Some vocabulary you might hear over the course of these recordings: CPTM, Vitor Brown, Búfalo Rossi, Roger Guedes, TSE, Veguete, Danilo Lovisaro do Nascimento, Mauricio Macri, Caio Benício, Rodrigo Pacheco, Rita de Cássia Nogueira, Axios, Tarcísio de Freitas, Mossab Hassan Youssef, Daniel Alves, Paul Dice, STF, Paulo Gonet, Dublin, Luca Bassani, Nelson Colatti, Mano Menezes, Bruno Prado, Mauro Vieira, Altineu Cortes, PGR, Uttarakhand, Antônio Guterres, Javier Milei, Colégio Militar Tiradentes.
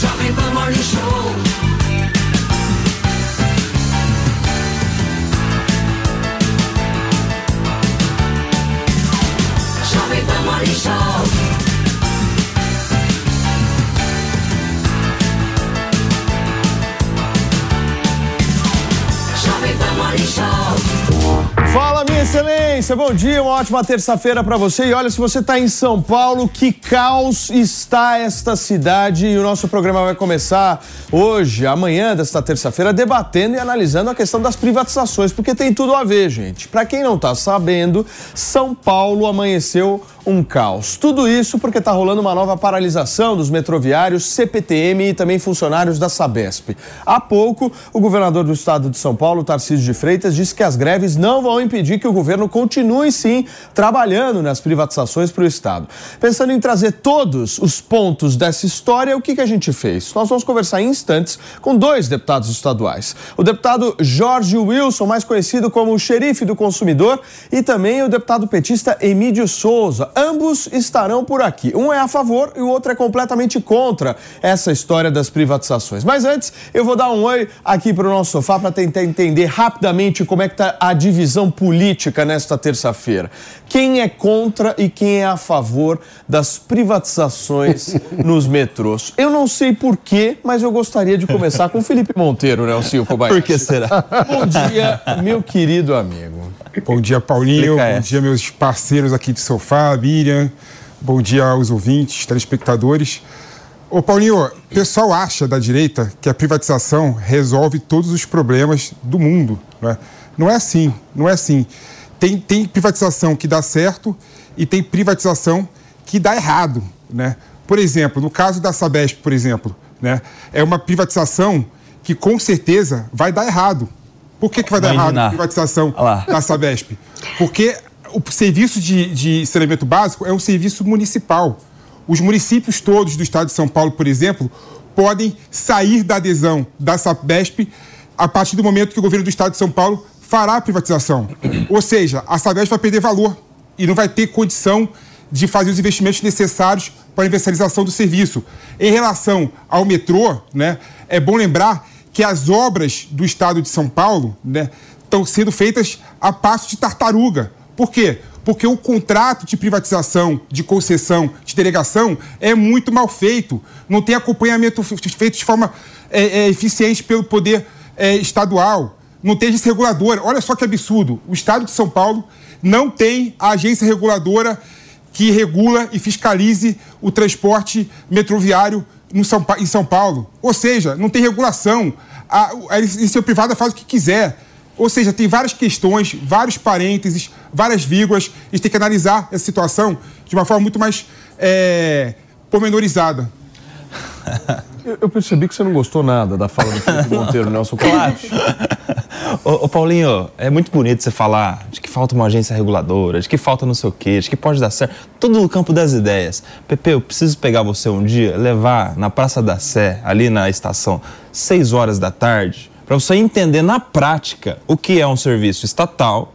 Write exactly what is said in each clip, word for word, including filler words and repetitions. Jovem Pan Morning Show. Morning Show. Fala, minha excelência, bom dia, uma ótima terça-feira pra você. E olha, se você tá em São Paulo, que caos está esta cidade. E o nosso programa vai começar hoje, amanhã desta terça-feira, debatendo e analisando a questão das privatizações, porque tem tudo a ver, gente. Pra quem não tá sabendo, São Paulo amanheceu um caos. Tudo isso porque está rolando uma nova paralisação dos metroviários, C P T M e também funcionários da Sabesp. Há pouco, o governador do estado de São Paulo, Tarcísio de Freitas, disse que as greves não vão impedir que o governo continue, sim, trabalhando nas privatizações para o estado. Pensando em trazer todos os pontos dessa história, o que, que a gente fez? Nós vamos conversar em instantes com dois deputados estaduais. O deputado Jorge Wilson, mais conhecido como o xerife do consumidor, e também o deputado petista Emídio Souza. Ambos estarão por aqui. Um é a favor e o outro é completamente contra essa história das privatizações. Mas antes, eu vou dar um oi aqui para o nosso sofá para tentar entender rapidamente como é que está a divisão política nesta terça-feira. Quem é contra e quem é a favor das privatizações nos metrôs? Eu não sei porquê, mas eu gostaria de começar com o Felipe Monteiro, né, o Nelson Colatti? Por que será? Bom dia, meu querido amigo. Bom dia, Paulinho. Bom dia, meus parceiros aqui de sofá, Miriam. Bom dia aos ouvintes, telespectadores. Ô, Paulinho, o pessoal acha da direita que a privatização resolve todos os problemas do mundo, né? Não é assim, não é assim. Tem, tem privatização que dá certo e tem privatização que dá errado, né? Por exemplo, no caso da Sabesp, por exemplo, né? É uma privatização que com certeza vai dar errado. Por que, que vai dar errado a privatização da Sabesp? Porque o serviço de, de saneamento básico é um serviço municipal. Os municípios todos do estado de São Paulo, por exemplo, podem sair da adesão da Sabesp a partir do momento que o governo do estado de São Paulo fará a privatização. Ou seja, a Sabesp vai perder valor e não vai ter condição de fazer os investimentos necessários para a universalização do serviço. Em relação ao metrô, né, é bom lembrar que as obras do estado de São Paulo, né, estão sendo feitas a passo de tartaruga. Por quê? Porque o contrato de privatização, de concessão, de delegação é muito mal feito. Não tem acompanhamento feito de forma é, é, eficiente pelo poder é, estadual. Não tem agência reguladora. Olha só que absurdo. O estado de São Paulo não tem a agência reguladora que regula e fiscalize o transporte metroviário No São pa- em São Paulo. Ou seja, não tem regulação. A, a iniciativa privada faz o que quiser. Ou seja, tem várias questões, vários parênteses, várias vírgulas. A gente tem que analisar essa situação de uma forma muito mais é, pormenorizada. Eu, eu percebi que você não gostou nada da fala do Felipe Monteiro, Nelson Colatti. Ô, Paulinho, é muito bonito você falar de que falta uma agência reguladora, de que falta não sei o quê, de que pode dar certo. Tudo no campo das ideias. Pepe, eu preciso pegar você um dia, levar na Praça da Sé, ali na estação, seis horas da tarde, para você entender na prática o que é um serviço estatal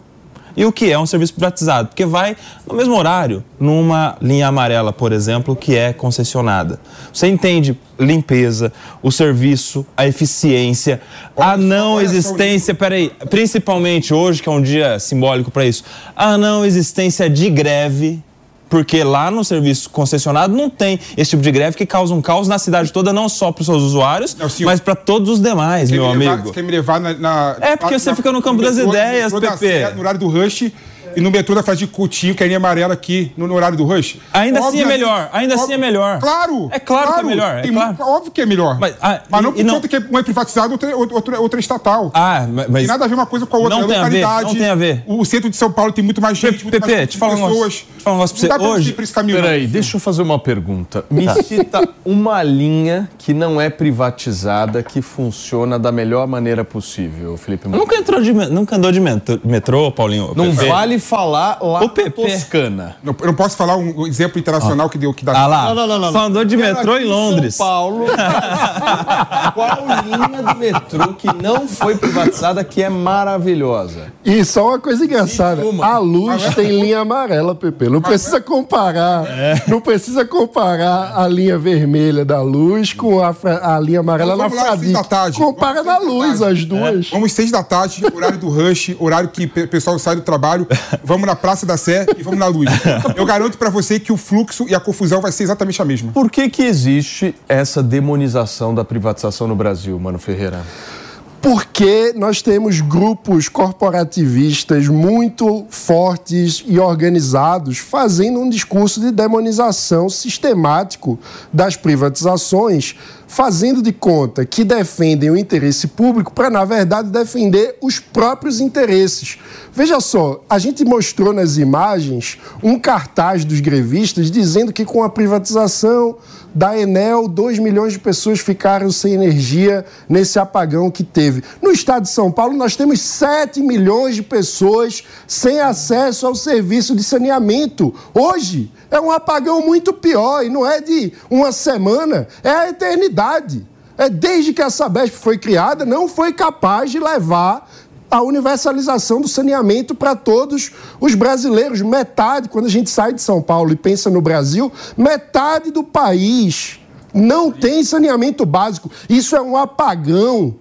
e o que é um serviço privatizado. Porque vai no mesmo horário, numa linha amarela, por exemplo, que é concessionada. Você entende limpeza, o serviço, a eficiência, a não existência, peraí, principalmente hoje, que é um dia simbólico para isso, a não existência de greve, porque lá no serviço concessionado não tem esse tipo de greve que causa um caos na cidade toda, não só para os seus usuários, não, mas para todos os demais, você meu levar, amigo. Você quer me levar na... na é, porque na, você na, fica no campo das ideias, P P. No horário do rush... e no metrô da faz de Coutinho, que é a linha amarela aqui no, no horário do rush. Ainda assim é melhor, ainda óbvio, assim é melhor. Claro! É claro, claro que é melhor, é claro. Muito, óbvio que é melhor. Mas, ah, mas não por conta que um é privatizado, outro é, outro, outro é estatal. Ah, mas... Tem nada a ver uma coisa com a outra, não é tem localidade. A ver, não tem a ver. O centro de São Paulo tem muito mais gente, muito Pepe, mais te fala pessoas. Te fala um negócio pra você. Hoje, peraí, deixa eu fazer uma pergunta. Me cita uma linha que não é privatizada, que funciona da melhor maneira possível, Felipe Monteiro. Nunca entrou de, nunca andou de metrô, Paulinho? Não vale falar lá Toscana. Não, eu não posso falar um exemplo internacional ah. que deu que dá. Ah lá, não, não, não, não. Só andou de eu metrô em Londres. São Paulo. Qual linha do metrô que não foi privatizada que é maravilhosa? E só uma coisa engraçada. Uma. A Luz amarela. Tem linha amarela, Pepe. Não precisa comparar. É. Não precisa comparar a linha vermelha da Luz com a, fra... a linha amarela na Fradique. Compara na Luz as duas. É. Vamos seis da tarde, horário do rush, horário que o pessoal sai do trabalho. Vamos na Praça da Sé e vamos na Luz. Eu garanto pra você que o fluxo e a confusão vai ser exatamente a mesma. Por que que existe essa demonização da privatização no Brasil, Mano Ferreira? Porque nós temos grupos corporativistas muito fortes e organizados fazendo um discurso de demonização sistemático das privatizações, fazendo de conta que defendem o interesse público para, na verdade, defender os próprios interesses. Veja só, a gente mostrou nas imagens um cartaz dos grevistas dizendo que com a privatização da Enel, dois milhões de pessoas ficaram sem energia nesse apagão que teve. No estado de São Paulo, nós temos sete milhões de pessoas sem acesso ao serviço de saneamento. Hoje, é um apagão muito pior e não é de uma semana, é a eternidade. É desde que a Sabesp foi criada, não foi capaz de levar a universalização do saneamento para todos os brasileiros. Metade, quando a gente sai de São Paulo e pensa no Brasil, metade do país não tem saneamento básico. Isso é um apagão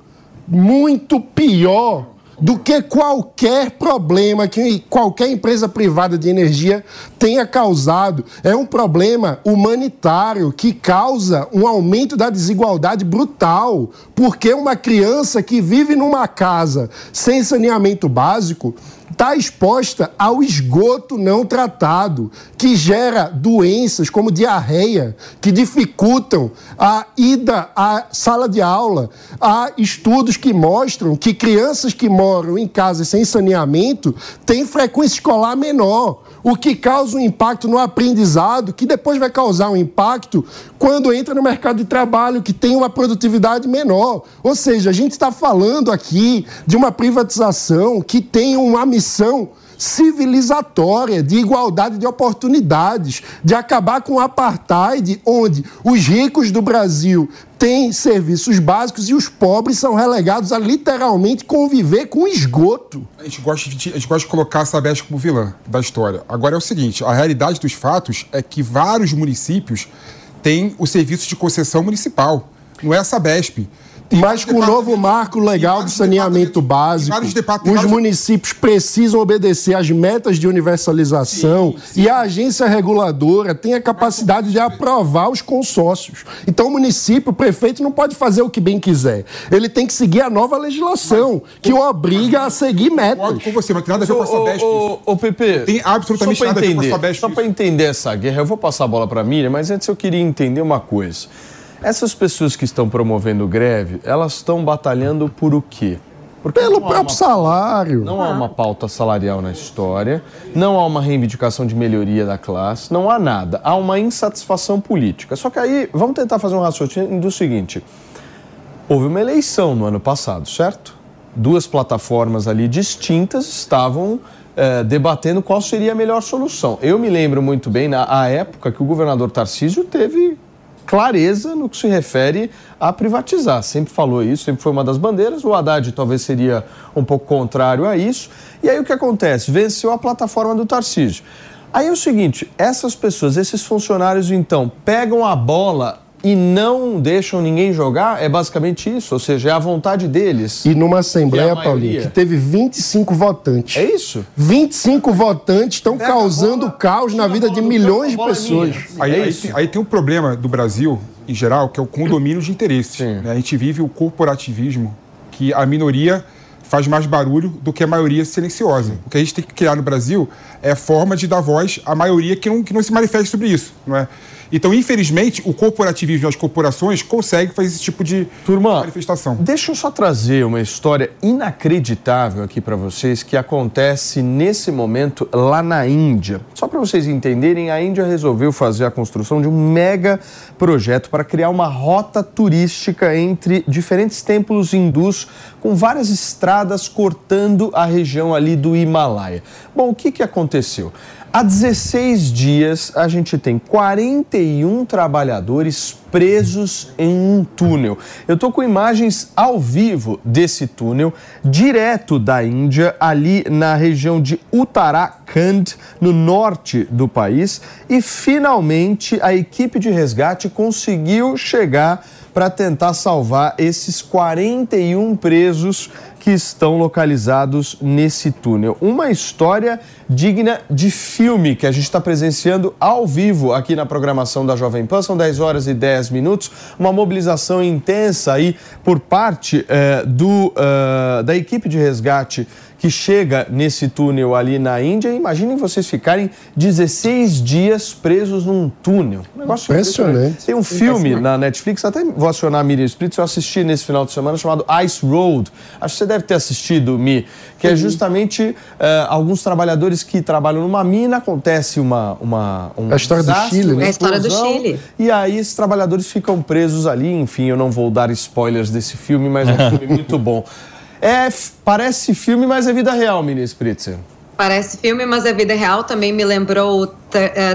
muito pior do que qualquer problema que qualquer empresa privada de energia tenha causado. É um problema humanitário que causa um aumento da desigualdade brutal, porque uma criança que vive numa casa sem saneamento básico está exposta ao esgoto não tratado, que gera doenças como diarreia, que dificultam a ida à sala de aula. Há estudos que mostram que crianças que moram em casas sem saneamento têm frequência escolar menor, o que causa um impacto no aprendizado, que depois vai causar um impacto quando entra no mercado de trabalho, que tem uma produtividade menor. Ou seja, a gente está falando aqui de uma privatização que tem uma missão civilizatória, de igualdade de oportunidades, de acabar com o apartheid, onde os ricos do Brasil têm serviços básicos e os pobres são relegados a literalmente conviver com esgoto. A gente gosta de, a gente gosta de colocar a Sabesp como vilã da história. Agora é o seguinte, a realidade dos fatos é que vários municípios têm o serviço de concessão municipal, não é a Sabesp. Mas com o novo marco legal do saneamento básico, os municípios precisam obedecer às metas de universalização e a agência reguladora tem a capacidade de aprovar os consórcios. Então o município, o prefeito, não pode fazer o que bem quiser. Ele tem que seguir a nova legislação, que o obriga a seguir metas. Com você, mas tem nada a ver com a Sabesp. Ô, Pepe, tem absolutamente nada a ver com a Sabesp. Só para entender essa guerra, eu vou passar a bola para a Miriam, mas antes eu queria entender uma coisa. Essas pessoas que estão promovendo greve, elas estão batalhando por o quê? Porque pelo próprio uma, salário. Não há uma pauta salarial na história, não há uma reivindicação de melhoria da classe, não há nada. Há uma insatisfação política. Só que aí, vamos tentar fazer um raciocínio do seguinte. Houve uma eleição no ano passado, certo? Duas plataformas ali distintas estavam... É, debatendo qual seria a melhor solução. Eu me lembro muito bem, na a época, que o governador Tarcísio teve... clareza no que se refere a privatizar. Sempre falou isso, sempre foi uma das bandeiras. O Haddad talvez seria um pouco contrário a isso. E aí o que acontece? Venceu a plataforma do Tarcísio. Aí é o seguinte, essas pessoas, esses funcionários, então, pegam a bola e não deixam ninguém jogar? É basicamente isso, ou seja, é a vontade deles. E numa Assembleia, Paulinho, que teve vinte e cinco votantes. É isso? vinte e cinco votantes estão causando caos na vida de milhões de pessoas. Aí, aí tem um problema do Brasil, em geral, que é o condomínio de interesses. Né? A gente vive o corporativismo, que a minoria faz mais barulho do que a maioria silenciosa. O que a gente tem que criar no Brasil é a forma de dar voz à maioria que não, que não se manifeste sobre isso, não é? Então, infelizmente, o corporativismo das corporações consegue fazer esse tipo de Turma, manifestação. Deixa eu só trazer uma história inacreditável aqui para vocês que acontece nesse momento lá na Índia. Só para vocês entenderem, a Índia resolveu fazer a construção de um mega projeto para criar uma rota turística entre diferentes templos hindus com várias estradas cortando a região ali do Himalaia. Bom, o que, que aconteceu? Há dezesseis dias, a gente tem quarenta e um trabalhadores presos em um túnel. Eu estou com imagens ao vivo desse túnel, direto da Índia, ali na região de Uttarakhand, no norte do país. E, finalmente, a equipe de resgate conseguiu chegar para tentar salvar esses quarenta e um presos que estão localizados nesse túnel. Uma história digna de filme que a gente está presenciando ao vivo aqui na programação da Jovem Pan. São dez horas e dez minutos. Uma mobilização intensa aí por parte eh, do, uh, da equipe de resgate que chega nesse túnel ali na Índia. Imaginem vocês ficarem dezesseis dias presos num túnel. Um negócio impressionante. impressionante. Tem um filme na Netflix, até vou acionar a Miriam Spritzer, eu assisti nesse final de semana, chamado Ice Road. Acho que você deve ter assistido, Mi, que é justamente uh, alguns trabalhadores que trabalham numa mina, acontece uma... uma um a história desastre, do Chile, né? É a história do Chile. E aí esses trabalhadores ficam presos ali. Enfim, eu não vou dar spoilers desse filme, mas é um filme muito bom. É, parece filme, mas é vida real, Miriam Spritzer. Parece filme, mas é vida real. Também me lembrou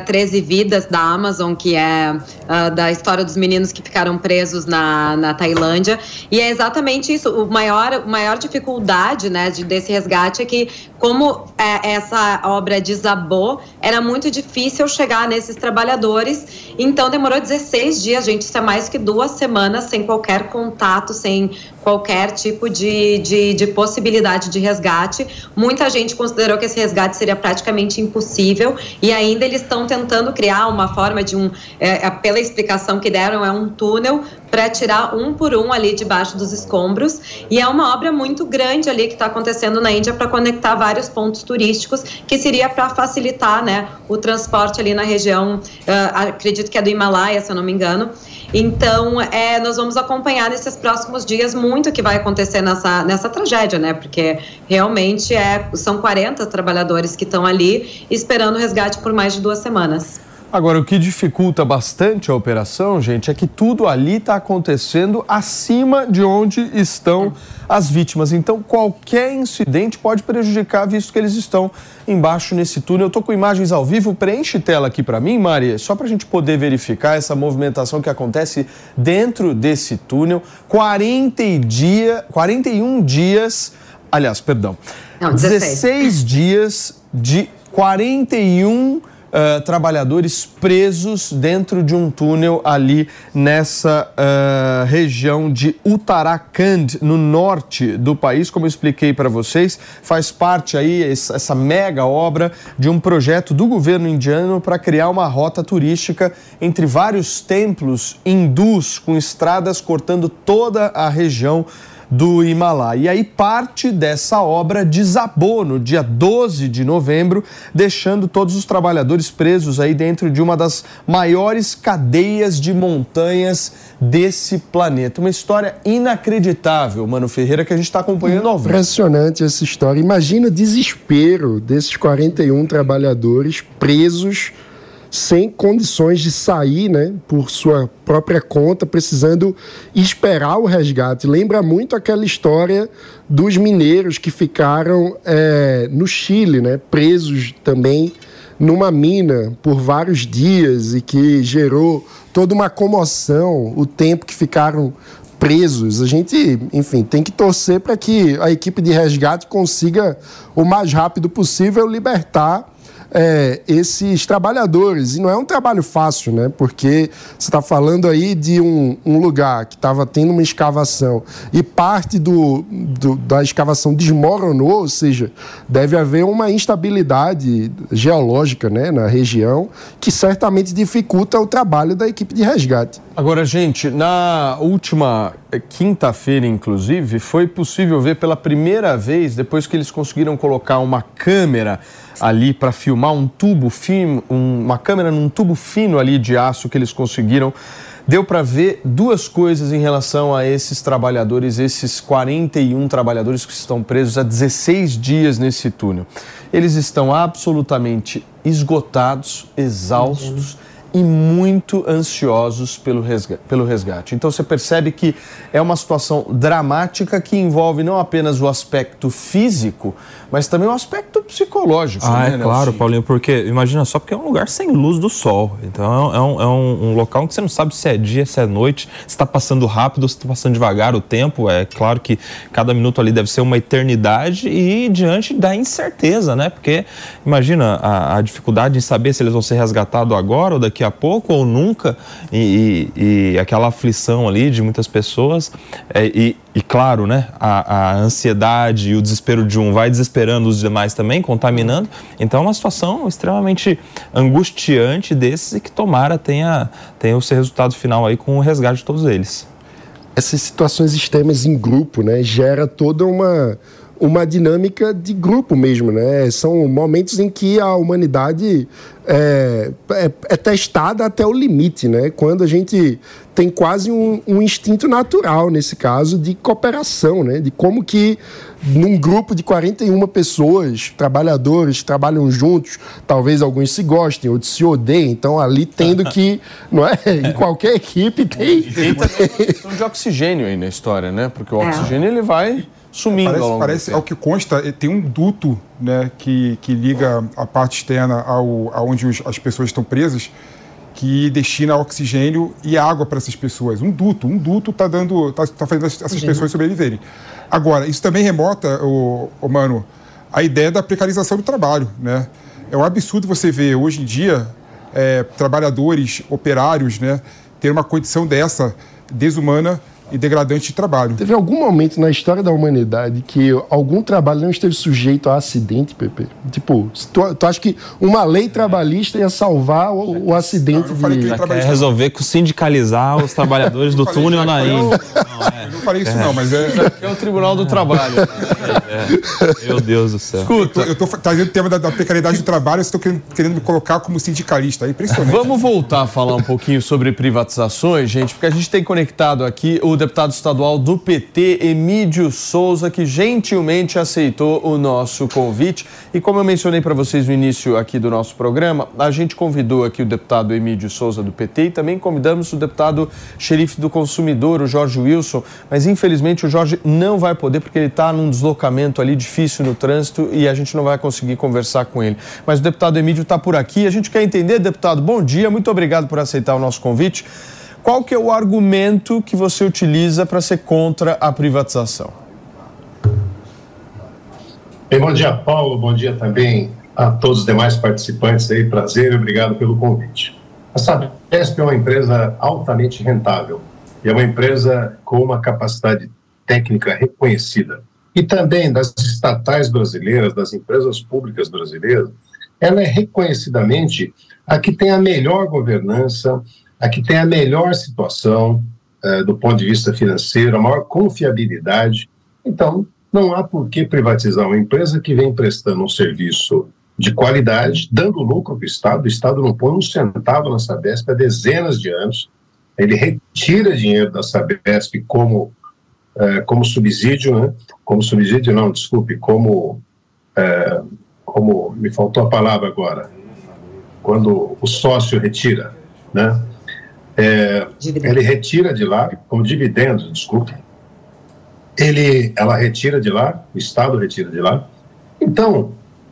treze vidas da Amazon, que é uh, da história dos meninos que ficaram presos na, na Tailândia. E é exatamente isso. O maior, a maior dificuldade, né, de, desse resgate é que, como é, essa obra desabou, era muito difícil chegar nesses trabalhadores. Então, demorou dezesseis dias, gente. Isso é mais que duas semanas sem qualquer contato, sem qualquer tipo de, de, de possibilidade de resgate. Muita gente considerou que esse resgate seria praticamente impossível e ainda eles estão tentando criar uma forma de um, é, pela explicação que deram, é um túnel para tirar um por um ali debaixo dos escombros. E é uma obra muito grande ali que está acontecendo na Índia para conectar vários pontos turísticos, que seria para facilitar, né, o transporte ali na região, uh, acredito que é do Himalaia, se eu não me engano. Então, é, nós vamos acompanhar nesses próximos dias muito o que vai acontecer nessa, nessa tragédia, né? Porque realmente é, são quarenta trabalhadores que estão ali esperando o resgate por mais de duas semanas. Agora, o que dificulta bastante a operação, gente, é que tudo ali está acontecendo acima de onde estão as vítimas. Então, qualquer incidente pode prejudicar, visto que eles estão embaixo nesse túnel. Eu estou com imagens ao vivo. Preenche tela aqui para mim, Mari, só para a gente poder verificar essa movimentação que acontece dentro desse túnel. quarenta dia, quarenta e um dias... Aliás, perdão. Não, dezesseis dias de quarenta e um... Uh, trabalhadores presos dentro de um túnel ali nessa uh, região de Uttarakhand, no norte do país. Como eu expliquei para vocês, faz parte aí essa mega obra de um projeto do governo indiano para criar uma rota turística entre vários templos hindus, com estradas cortando toda a região do Himalaia. E aí parte dessa obra desabou no dia doze de novembro, deixando todos os trabalhadores presos aí dentro de uma das maiores cadeias de montanhas desse planeta. Uma história inacreditável, Mano Ferreira, que a gente está acompanhando ao vivo. Impressionante essa história. Imagina o desespero desses quarenta e um trabalhadores presos sem condições de sair, né, por sua própria conta, precisando esperar o resgate. Lembra muito aquela história dos mineiros que ficaram é, no Chile, né, presos também numa mina por vários dias e que gerou toda uma comoção o tempo que ficaram presos. A gente, enfim, tem que torcer para que a equipe de resgate consiga, o mais rápido possível, libertar É, esses trabalhadores. E não é um trabalho fácil, né? Porque você está falando aí de um, um lugar que estava tendo uma escavação e parte do, do, da escavação desmoronou, ou seja, deve haver uma instabilidade geológica, né, na região, que certamente dificulta o trabalho da equipe de resgate. Agora, gente, na última quinta-feira, inclusive, foi possível ver pela primeira vez, depois que eles conseguiram colocar uma câmera ali para filmar um tubo fino, um, uma câmera num tubo fino ali de aço que eles conseguiram, deu para ver duas coisas em relação a esses trabalhadores, esses quarenta e um trabalhadores que estão presos há dezesseis dias nesse túnel. Eles estão absolutamente esgotados, exaustos e muito ansiosos pelo resgate, pelo resgate. Então você percebe que é uma situação dramática que envolve não apenas o aspecto físico, mas também o aspecto psicológico. Ah, né, é claro, Paulinho, porque imagina só, porque é um lugar sem luz do sol. Então é um, é um, um local que você não sabe se é dia, se é noite, se está passando rápido, se está passando devagar o tempo. É claro que cada minuto ali deve ser uma eternidade e diante da incerteza, né? Porque imagina a, a dificuldade em saber se eles vão ser resgatados agora ou daqui a pouco ou nunca, e, e, e aquela aflição ali de muitas pessoas, é, e, e claro, né, a, a ansiedade e o desespero de um vai desesperando os demais também, contaminando. Então é uma situação extremamente angustiante desse, que tomara tenha, tenha o seu resultado final aí com o resgate de todos eles. Essas situações extremas em grupo, né, gera toda uma, uma dinâmica de grupo mesmo, né? São momentos em que a humanidade é, é, é testada até o limite, né? Quando a gente tem quase um, um instinto natural, nesse caso, de cooperação, né? De como que num grupo de quarenta e uma pessoas, trabalhadores, trabalham juntos, talvez alguns se gostem, outros se odeiem, então ali tendo que, não é? Em qualquer equipe tem... Tem uma questão de oxigênio aí na história, né? Porque o oxigênio, ele vai... sumindo. Parece, ao, parece, ao que consta, tem um duto, né, que, que liga a parte externa ao, aonde os, as pessoas estão presas, que destina oxigênio e água para essas pessoas. Um duto, um duto está dando, tá, tá fazendo essas Sim. pessoas sobreviverem. Agora, isso também remota, ô, ô, mano, a ideia da precarização do trabalho, né? É um absurdo você ver hoje em dia é, trabalhadores, operários, né, ter uma condição dessa desumana e degradante de trabalho. Teve algum momento na história da humanidade que algum trabalho não esteve sujeito a acidente, Pepe? Tipo, tu, tu acha que uma lei trabalhista ia salvar o, o acidente? Não, eu não de... resolver com sindicalizar os trabalhadores do túnel isso, na Índia. Eu não falei isso não, mas é... é o Tribunal do Trabalho. É. Meu Deus do céu. Escuta, eu tô trazendo o tema da, da precariedade do trabalho, eu estou querendo, querendo me colocar como sindicalista. É impressionante. Vamos voltar a falar um pouquinho sobre privatizações, gente, porque a gente tem conectado aqui o O deputado estadual do P T, Emídio Souza, que gentilmente aceitou o nosso convite. E como eu mencionei para vocês no início aqui do nosso programa, a gente convidou aqui o deputado Emídio Souza do P T e também convidamos o deputado xerife do consumidor, o Jorge Wilson. Mas infelizmente o Jorge não vai poder porque ele está num deslocamento ali difícil no trânsito e a gente não vai conseguir conversar com ele. Mas o deputado Emídio está por aqui. A gente quer entender, deputado, bom dia, muito obrigado por aceitar o nosso convite. Qual que é o argumento que você utiliza para ser contra a privatização? Bem, bom dia, Paulo. Bom dia também a todos os demais participantes aí. Prazer e obrigado pelo convite. A Sabesp é uma empresa altamente rentável e é uma empresa com uma capacidade técnica reconhecida. E também das estatais brasileiras, das empresas públicas brasileiras, ela é reconhecidamente a que tem a melhor governança, a que tem a melhor situação uh, do ponto de vista financeiro, a maior confiabilidade. Então, não há por que privatizar uma empresa que vem prestando um serviço de qualidade, dando lucro para o Estado. O Estado não põe um centavo na Sabesp há dezenas de anos. Ele retira dinheiro da Sabesp como, uh, como subsídio, né? Como subsídio não, desculpe, como, uh, como... Me faltou a palavra agora. Quando o sócio retira, né? É, ele retira de lá, como dividendos, desculpe, ele, ela retira de lá, o Estado retira de lá. Então,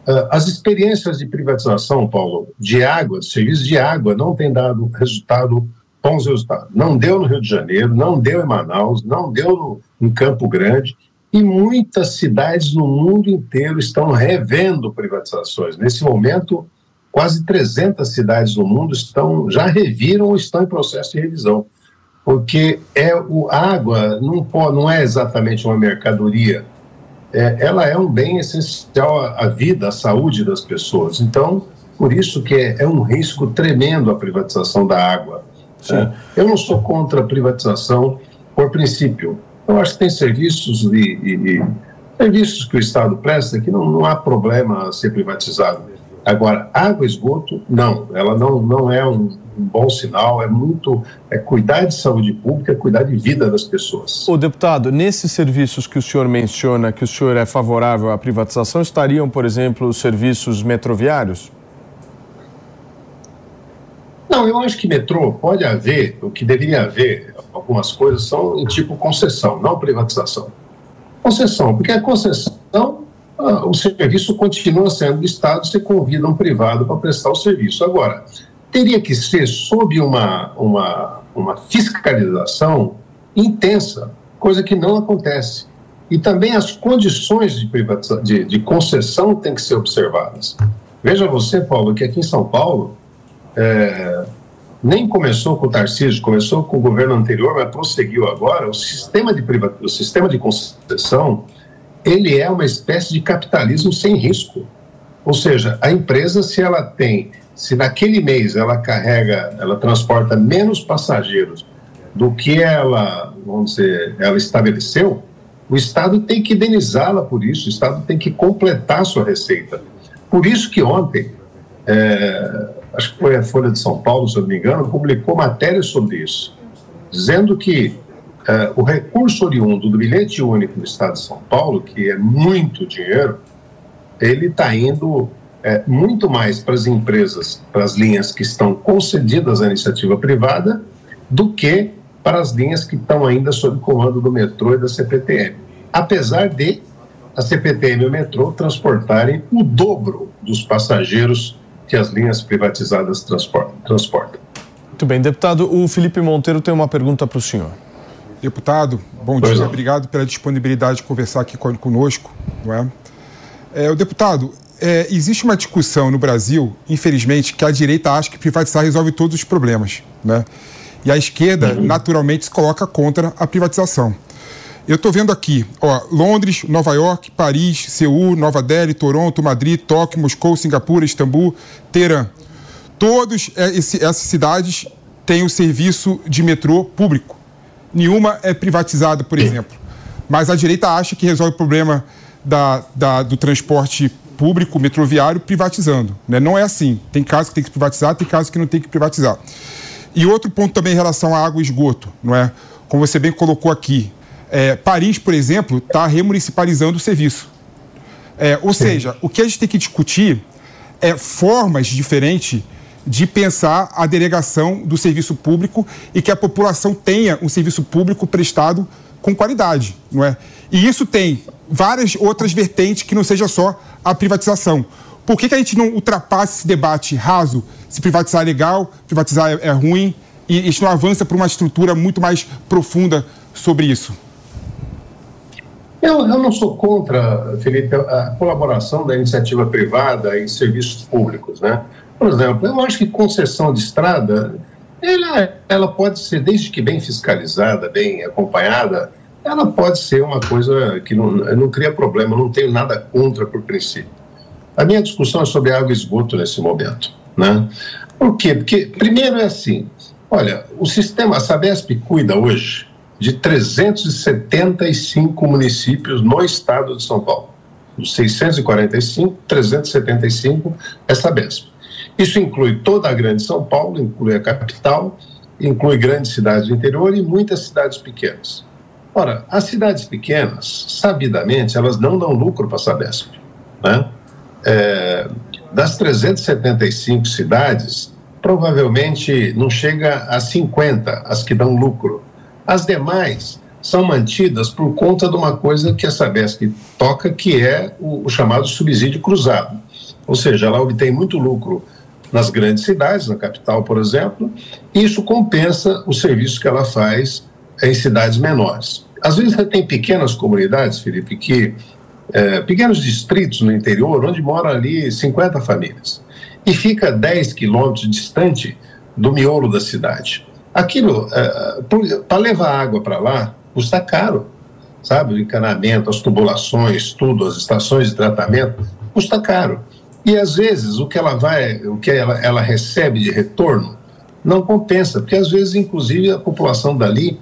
uh, as experiências de privatização, Paulo, de água, de serviço de água, não tem dado resultado, bons resultados. Não deu no Rio de Janeiro, não deu em Manaus, não deu no, em Campo Grande, e muitas cidades no mundo inteiro estão revendo privatizações. Nesse momento... quase trezentas cidades do mundo estão, já reviram ou estão em processo de revisão, porque é, o, a água não, pode, não é exatamente uma mercadoria, é, ela é um bem essencial à, à vida, à saúde das pessoas. Então, por isso que é, é um risco tremendo a privatização da água. Né? Eu não sou contra a privatização por princípio. Eu acho que tem serviços de, de, de serviços que o Estado presta que não, não há problema a ser privatizado. Agora, água e esgoto, não. Ela não, não é um, um bom sinal, é muito... É cuidar de saúde pública, é cuidar de vida das pessoas. Ô, deputado, nesses serviços que o senhor menciona, que o senhor é favorável à privatização, estariam, por exemplo, os serviços metroviários? Não, eu acho que metrô pode haver, o que deveria haver, algumas coisas são em tipo concessão, não privatização. Concessão, porque a concessão... Ah, o serviço continua sendo do Estado, você convida um privado para prestar o serviço. Agora, teria que ser sob uma, uma, uma fiscalização intensa, coisa que não acontece. E também as condições de, privatiza- de, de concessão têm que ser observadas. Veja você, Paulo, que aqui em São Paulo, é, nem começou com o Tarcísio, começou com o governo anterior, mas prosseguiu agora, o sistema de, privat- o sistema de concessão... ele é uma espécie de capitalismo sem risco. Ou seja, a empresa, se ela tem, se naquele mês ela carrega, ela transporta menos passageiros do que ela, vamos dizer, ela estabeleceu, o Estado tem que indenizá-la por isso, o Estado tem que completar a sua receita. Por isso que ontem, é, acho que foi a Folha de São Paulo, se eu não me engano, publicou matéria sobre isso, dizendo que Uh, o recurso oriundo do bilhete único do Estado de São Paulo, que é muito dinheiro, ele está indo é, muito mais para as empresas, para as linhas que estão concedidas à iniciativa privada, do que para as linhas que estão ainda sob comando do metrô e da C P T M. Apesar de a C P T M e o metrô transportarem o dobro dos passageiros que as linhas privatizadas transportam. Muito bem, deputado, o Felipe Monteiro tem uma pergunta para o senhor. Deputado, bom pois dia, não. Obrigado pela disponibilidade de conversar aqui conosco. Não é? É, o deputado, é, existe uma discussão no Brasil, infelizmente, que a direita acha que privatizar resolve todos os problemas, né? E a esquerda, uhum. naturalmente, se coloca contra a privatização. Eu estou vendo aqui, ó, Londres, Nova York, Paris, Seul, Nova Delhi, Toronto, Madrid, Tóquio, Moscou, Singapura, Istambul, Teherã. Todas essas cidades têm o serviço de metrô público. Nenhuma é privatizada, por exemplo. Mas a direita acha que resolve o problema da, da, do transporte público, metroviário, privatizando, né? Não é assim. Tem casos que tem que privatizar, tem casos que não tem que privatizar. E outro ponto também em relação à água e esgoto, não é? Como você bem colocou aqui, é, Paris, por exemplo, está remunicipalizando o serviço. É, ou seja, o que a gente tem que discutir é formas diferentes de pensar a delegação do serviço público e que a população tenha um serviço público prestado com qualidade, não é? E isso tem várias outras vertentes que não seja só a privatização. Por que que a gente não ultrapassa esse debate raso? Se privatizar é legal, privatizar é, é ruim, e a gente não avança para uma estrutura muito mais profunda sobre isso? Eu, eu não sou contra, Felipe, a colaboração da iniciativa privada em serviços públicos, né? Por exemplo, eu acho que concessão de estrada, ela, ela pode ser, desde que bem fiscalizada, bem acompanhada, ela pode ser uma coisa que não, não cria problema, não tenho nada contra por princípio. A minha discussão é sobre água e esgoto nesse momento, né? Por quê? Porque, primeiro é assim, olha, o sistema, a Sabesp cuida hoje de trezentos e setenta e cinco municípios no estado de São Paulo. Dos seiscentos e quarenta e cinco, trezentos e setenta e cinco é Sabesp. Isso inclui toda a grande São Paulo, inclui a capital, inclui grandes cidades do interior e muitas cidades pequenas. Ora, as cidades pequenas, sabidamente, elas não dão lucro para a Sabesp, né? É, das trezentas e setenta e cinco cidades, provavelmente não chega a cinquenta as que dão lucro. As demais são mantidas por conta de uma coisa que a Sabesp toca, que é o, o chamado subsídio cruzado. Ou seja, ela obtém muito lucro nas grandes cidades, na capital, por exemplo, e isso compensa o serviço que ela faz em cidades menores. Às vezes você tem pequenas comunidades, Felipe, que, é, pequenos distritos no interior, onde moram ali cinquenta famílias, e fica dez quilômetros distante do miolo da cidade. Aquilo, é, para levar água para lá, custa caro, sabe? O encanamento, as tubulações, tudo, as estações de tratamento, custa caro. E, às vezes, o que ela vai, o que ela, ela recebe de retorno não compensa, porque, às vezes, inclusive, a população dali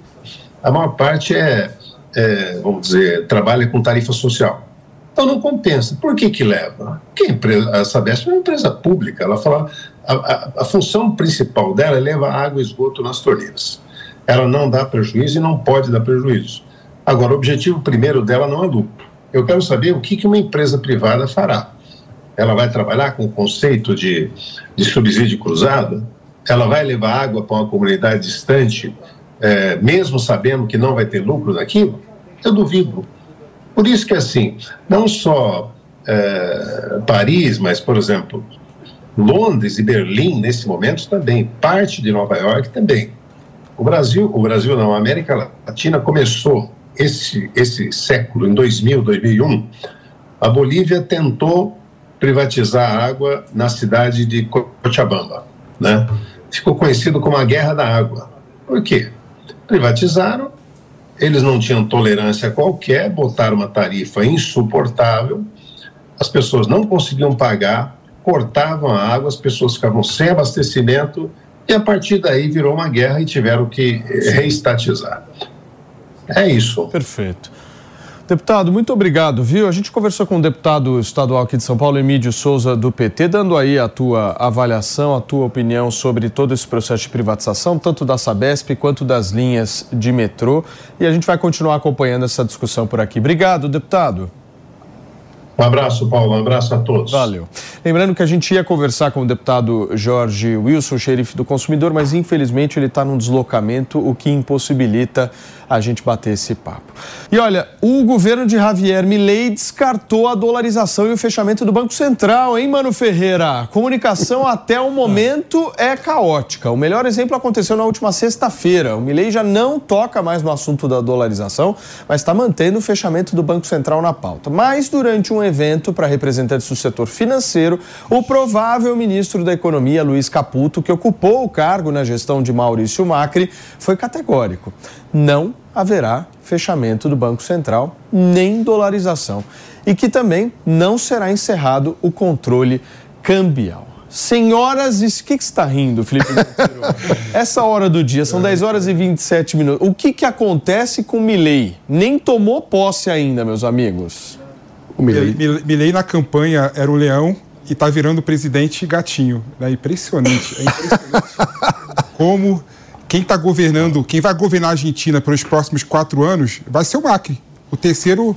a maior parte é, é, vamos dizer, trabalha com tarifa social. Então não compensa. Por que que leva? Porque a, empresa, a Sabesp é uma empresa pública, ela fala, a, a, a função principal dela é levar água e esgoto nas torneiras. Ela não dá prejuízo e não pode dar prejuízo. Agora, o objetivo primeiro dela não é lucro. Eu quero saber o que que uma empresa privada fará. Ela vai trabalhar com o conceito de, de subsídio cruzado? Ela vai levar água para uma comunidade distante, é, mesmo sabendo que não vai ter lucro daquilo? Eu duvido. Por isso que, assim, não só é, Paris, mas, por exemplo, Londres e Berlim, nesse momento, também. Parte de Nova York também. O Brasil, o Brasil não, a América Latina começou esse, esse século, em dois mil, dois mil e um, a Bolívia tentou privatizar a água na cidade de Cochabamba, né? Ficou conhecido como a Guerra da Água. Por quê? Privatizaram, eles não tinham tolerância qualquer, botaram uma tarifa insuportável, as pessoas não conseguiam pagar, cortavam a água, as pessoas ficavam sem abastecimento, e a partir daí virou uma guerra e tiveram que reestatizar. É isso. Perfeito. Deputado, muito obrigado, viu? A gente conversou com o deputado estadual aqui de São Paulo, Emídio Souza, do P T, dando aí a tua avaliação, a tua opinião sobre todo esse processo de privatização, tanto da Sabesp quanto das linhas de metrô. E a gente vai continuar acompanhando essa discussão por aqui. Obrigado, deputado. Um abraço, Paulo. Um abraço a todos. Valeu. Lembrando que a gente ia conversar com o deputado Jorge Wilson, xerife do consumidor, mas infelizmente ele está num deslocamento, o que impossibilita a gente bater esse papo. E olha, o governo de Javier Milei descartou a dolarização e o fechamento do Banco Central, hein, Mano Ferreira? Comunicação até o momento é caótica. O melhor exemplo aconteceu na última sexta-feira. O Milei já não toca mais no assunto da dolarização, mas está mantendo o fechamento do Banco Central na pauta. Mas durante um evento para representantes do setor financeiro, o provável ministro da Economia, Luis Caputo, que ocupou o cargo na gestão de Mauricio Macri, foi categórico. Não haverá fechamento do Banco Central, nem dolarização, e que também não será encerrado o controle cambial. Senhoras, o que, que você está rindo, Felipe Monteiro? Essa hora do dia, são dez horas e vinte e sete minutos. O que, que acontece com o Milei? Nem tomou posse ainda, meus amigos. O Milei. Milei na campanha era o leão e está virando presidente gatinho. É impressionante, é impressionante como... Quem está governando, quem vai governar a Argentina pelos próximos quatro anos vai ser o Macri, o terceiro,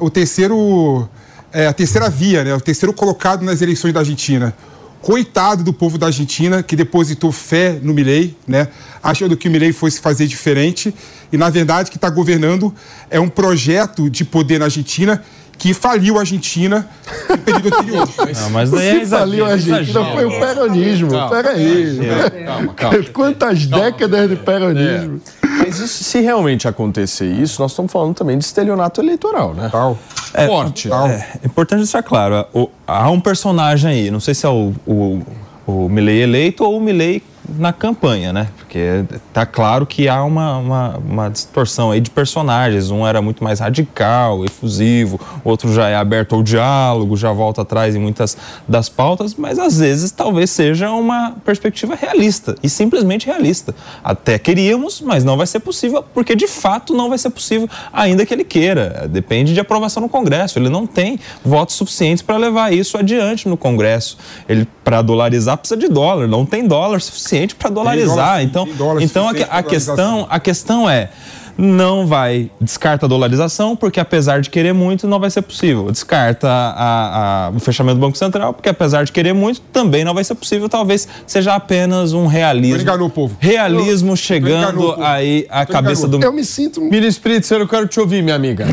o terceiro, é, a terceira via, né? O terceiro colocado nas eleições da Argentina. Coitado do povo da Argentina, que depositou fé no Milei, né? Achando que o Milei fosse fazer diferente. E, na verdade, que está governando é um projeto de poder na Argentina que faliu a Argentina no período anterior. Não, mas daí é exagero, faliu a Argentina exagero. Foi o peronismo. Peraí. Calma, calma. Quantas calma, décadas calma. de peronismo. É. Mas isso, se realmente acontecer isso, nós estamos falando também de estelionato eleitoral, né? Tal. É, Forte. Tal. É, é importante deixar claro, o, há um personagem aí, não sei se é o, o, o Milei eleito ou o Milei na campanha, né? Porque tá claro que há uma, uma, uma distorção aí de personagens. Um era muito mais radical, efusivo, outro já é aberto ao diálogo, já volta atrás em muitas das pautas, mas às vezes talvez seja uma perspectiva realista e simplesmente realista. Até queríamos, mas não vai ser possível, porque de fato não vai ser possível, ainda que ele queira. Depende de aprovação no Congresso. Ele não tem votos suficientes para levar isso adiante no Congresso. Ele, para dolarizar, precisa de dólar. Não tem dólar suficiente para dolarizar. Então, então a, a, questão, a questão é, não vai, descarta a dolarização, porque apesar de querer muito, não vai ser possível. Descarta a, a, o fechamento do Banco Central, porque apesar de querer muito, também não vai ser possível. Talvez seja apenas um realismo. Enganou o povo. Realismo eu, chegando eu aí à cabeça do... Eu me sinto... Miriam Spritzer, eu quero te ouvir, minha amiga.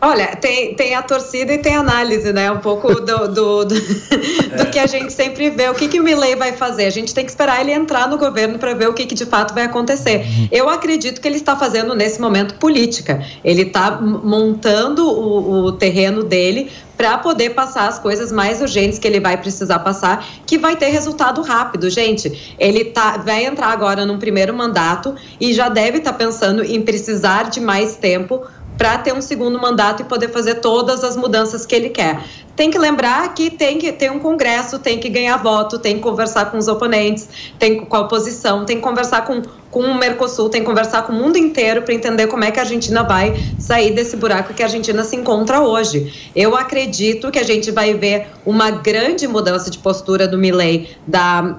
Olha, tem, tem a torcida e tem a análise, né? Um pouco do, do, do, do que a gente sempre vê. O que, que o Milei vai fazer? A gente tem que esperar ele entrar no governo para ver o que, que de fato vai acontecer. Eu acredito que ele está fazendo nesse momento momento política. Ele está montando o, o terreno dele para poder passar as coisas mais urgentes que ele vai precisar passar, que vai ter resultado rápido, gente. Ele tá, vai entrar agora num primeiro mandato e já deve estar tá pensando em precisar de mais tempo para ter um segundo mandato e poder fazer todas as mudanças que ele quer. Tem que lembrar que tem que ter um congresso, tem que ganhar voto, tem que conversar com os oponentes, tem com a oposição, tem que conversar com com o Mercosul, tem que conversar com o mundo inteiro para entender como é que a Argentina vai sair desse buraco que a Argentina se encontra hoje. Eu acredito que a gente vai ver uma grande mudança de postura do Milei da...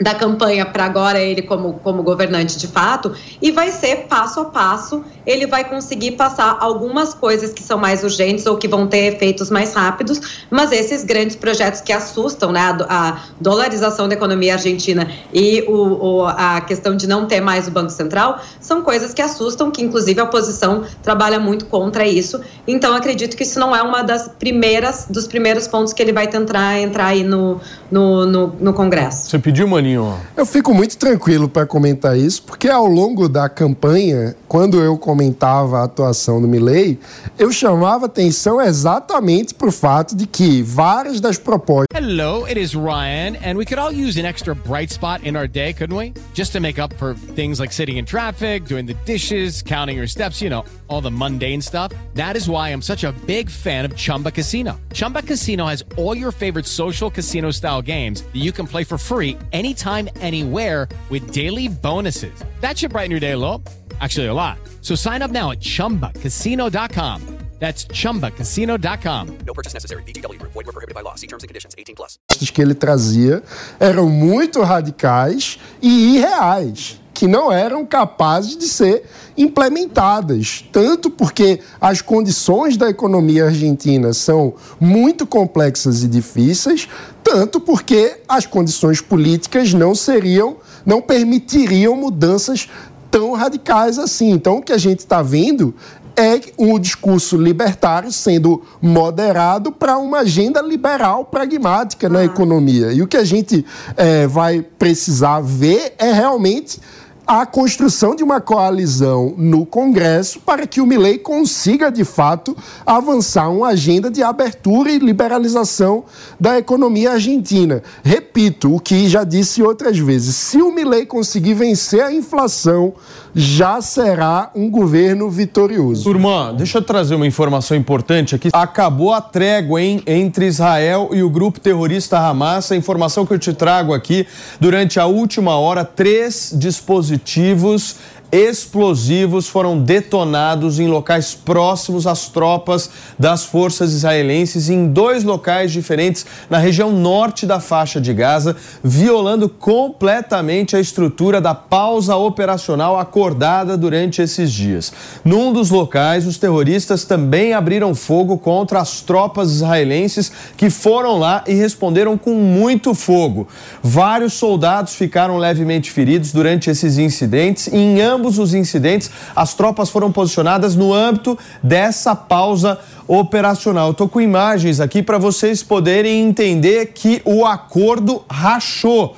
da campanha para agora ele como, como governante de fato, e vai ser passo a passo, ele vai conseguir passar algumas coisas que são mais urgentes ou que vão ter efeitos mais rápidos, mas esses grandes projetos que assustam, né, a, a dolarização da economia argentina e o, o, a questão de não ter mais o Banco Central, são coisas que assustam, que inclusive a oposição trabalha muito contra isso, então acredito que isso não é uma das primeiras, dos primeiros pontos que ele vai tentar entrar aí no, no, no, no Congresso. Você pediu, Maninho? Eu fico muito tranquilo para comentar isso, porque ao longo da campanha, quando eu comentava a atuação do Milei, eu chamava atenção exatamente para o fato de que várias das propostas... Hello, it is Ryan, and we could all use an extra bright spot in our day, couldn't we? Just to make up for things like sitting in traffic, doing the dishes, counting your steps, you know, all the mundane stuff. That is why I'm such a big fan of Chumba Casino. Chumba Casino has all your favorite social casino-style games that you can play for free any anytime, anywhere with daily bonuses. That should brighten your day a little. Actually, a lot. So sign up now at chumba casino dot com. That's chumba casino dot com. No purchase necessary. V G W Group. Void where prohibited by law. See terms and conditions. eighteen plus. Os que ele trazia eram muito radicais e irreais, que não eram capazes de ser implementadas, tanto porque as condições da economia argentina são muito complexas e difíceis, tanto porque as condições políticas não seriam, não permitiriam mudanças tão radicais assim. Então, o que a gente está vendo é um discurso libertário sendo moderado para uma agenda liberal pragmática na economia. E o que a gente é, vai precisar ver é realmente a construção de uma coalizão no Congresso para que o Milei consiga, de fato, avançar uma agenda de abertura e liberalização da economia argentina. Repito o que já disse outras vezes, se o Milei conseguir vencer a inflação, já será um governo vitorioso. Turma, deixa eu trazer uma informação importante aqui. Acabou a trégua, hein, entre Israel e o grupo terrorista Hamas. A informação que eu te trago aqui, durante a última hora, três dispositivos Dispositivos explosivos foram detonados em locais próximos às tropas das forças israelenses em dois locais diferentes na região norte da faixa de Gaza, violando completamente a estrutura da pausa operacional acordada durante esses dias. Num dos locais, os terroristas também abriram fogo contra as tropas israelenses que foram lá e responderam com muito fogo. Vários soldados ficaram levemente feridos durante esses incidentes e em ambos Ambos os incidentes, as tropas foram posicionadas no âmbito dessa pausa operacional. Estou com imagens aqui para vocês poderem entender que o acordo rachou.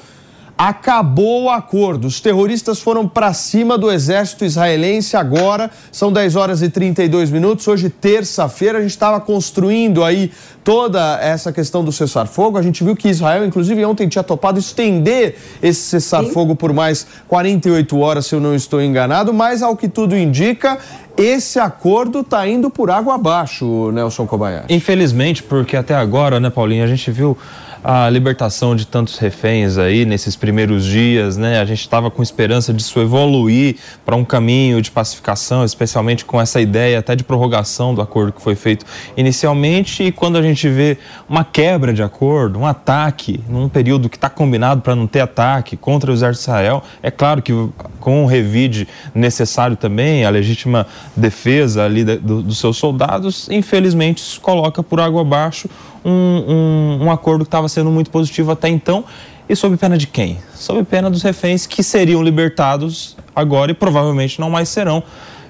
Acabou o acordo. Os terroristas foram para cima do exército israelense agora. São dez horas e trinta e dois minutos. Hoje, terça-feira, a gente estava construindo aí toda essa questão do cessar-fogo. A gente viu que Israel, inclusive, ontem tinha topado estender esse cessar-fogo por mais quarenta e oito horas, se eu não estou enganado. Mas, ao que tudo indica, esse acordo está indo por água abaixo, Nelson Kobayashi. Infelizmente, porque até agora, né, Paulinho, a gente viu a libertação de tantos reféns aí nesses primeiros dias, né? A gente estava com esperança disso evoluir para um caminho de pacificação, especialmente com essa ideia até de prorrogação do acordo que foi feito inicialmente. E quando a gente vê uma quebra de acordo, um ataque, num período que está combinado para não ter ataque contra o exército de Israel, é claro que com o revide necessário também, a legítima defesa ali do, dos seus soldados, infelizmente isso coloca por água abaixo Um, um, um acordo que estava sendo muito positivo até então. E sob pena de quem? Sob pena dos reféns que seriam libertados agora e provavelmente não mais serão.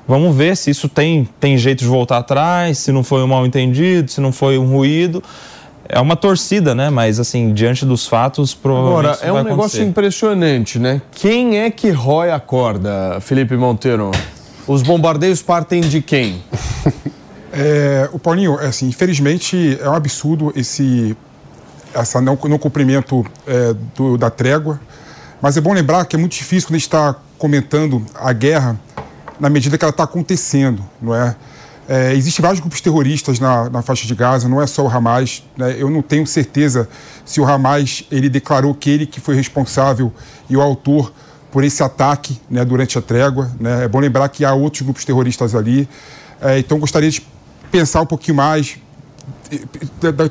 Vamos ver se isso tem, tem jeito de voltar atrás, se não foi um mal-entendido, se não foi um ruído. É uma torcida, né? Mas, assim, diante dos fatos, provavelmente agora, é um acontecer. Negócio impressionante, né? Quem é que rói a corda, Felipe Monteiro? Os bombardeios partem de quem? É, o Paulinho, assim, infelizmente é um absurdo esse essa não, não cumprimento é, do, da trégua, mas é bom lembrar que é muito difícil quando a gente está comentando a guerra na medida que ela está acontecendo, não é? É, existem vários grupos terroristas na, na faixa de Gaza, não é só o Hamas, né? Eu não tenho certeza se o Hamas ele declarou que ele que foi responsável e o autor por esse ataque, né, durante a trégua, né? É bom lembrar que há outros grupos terroristas ali. É, então, gostaria de pensar um pouquinho mais,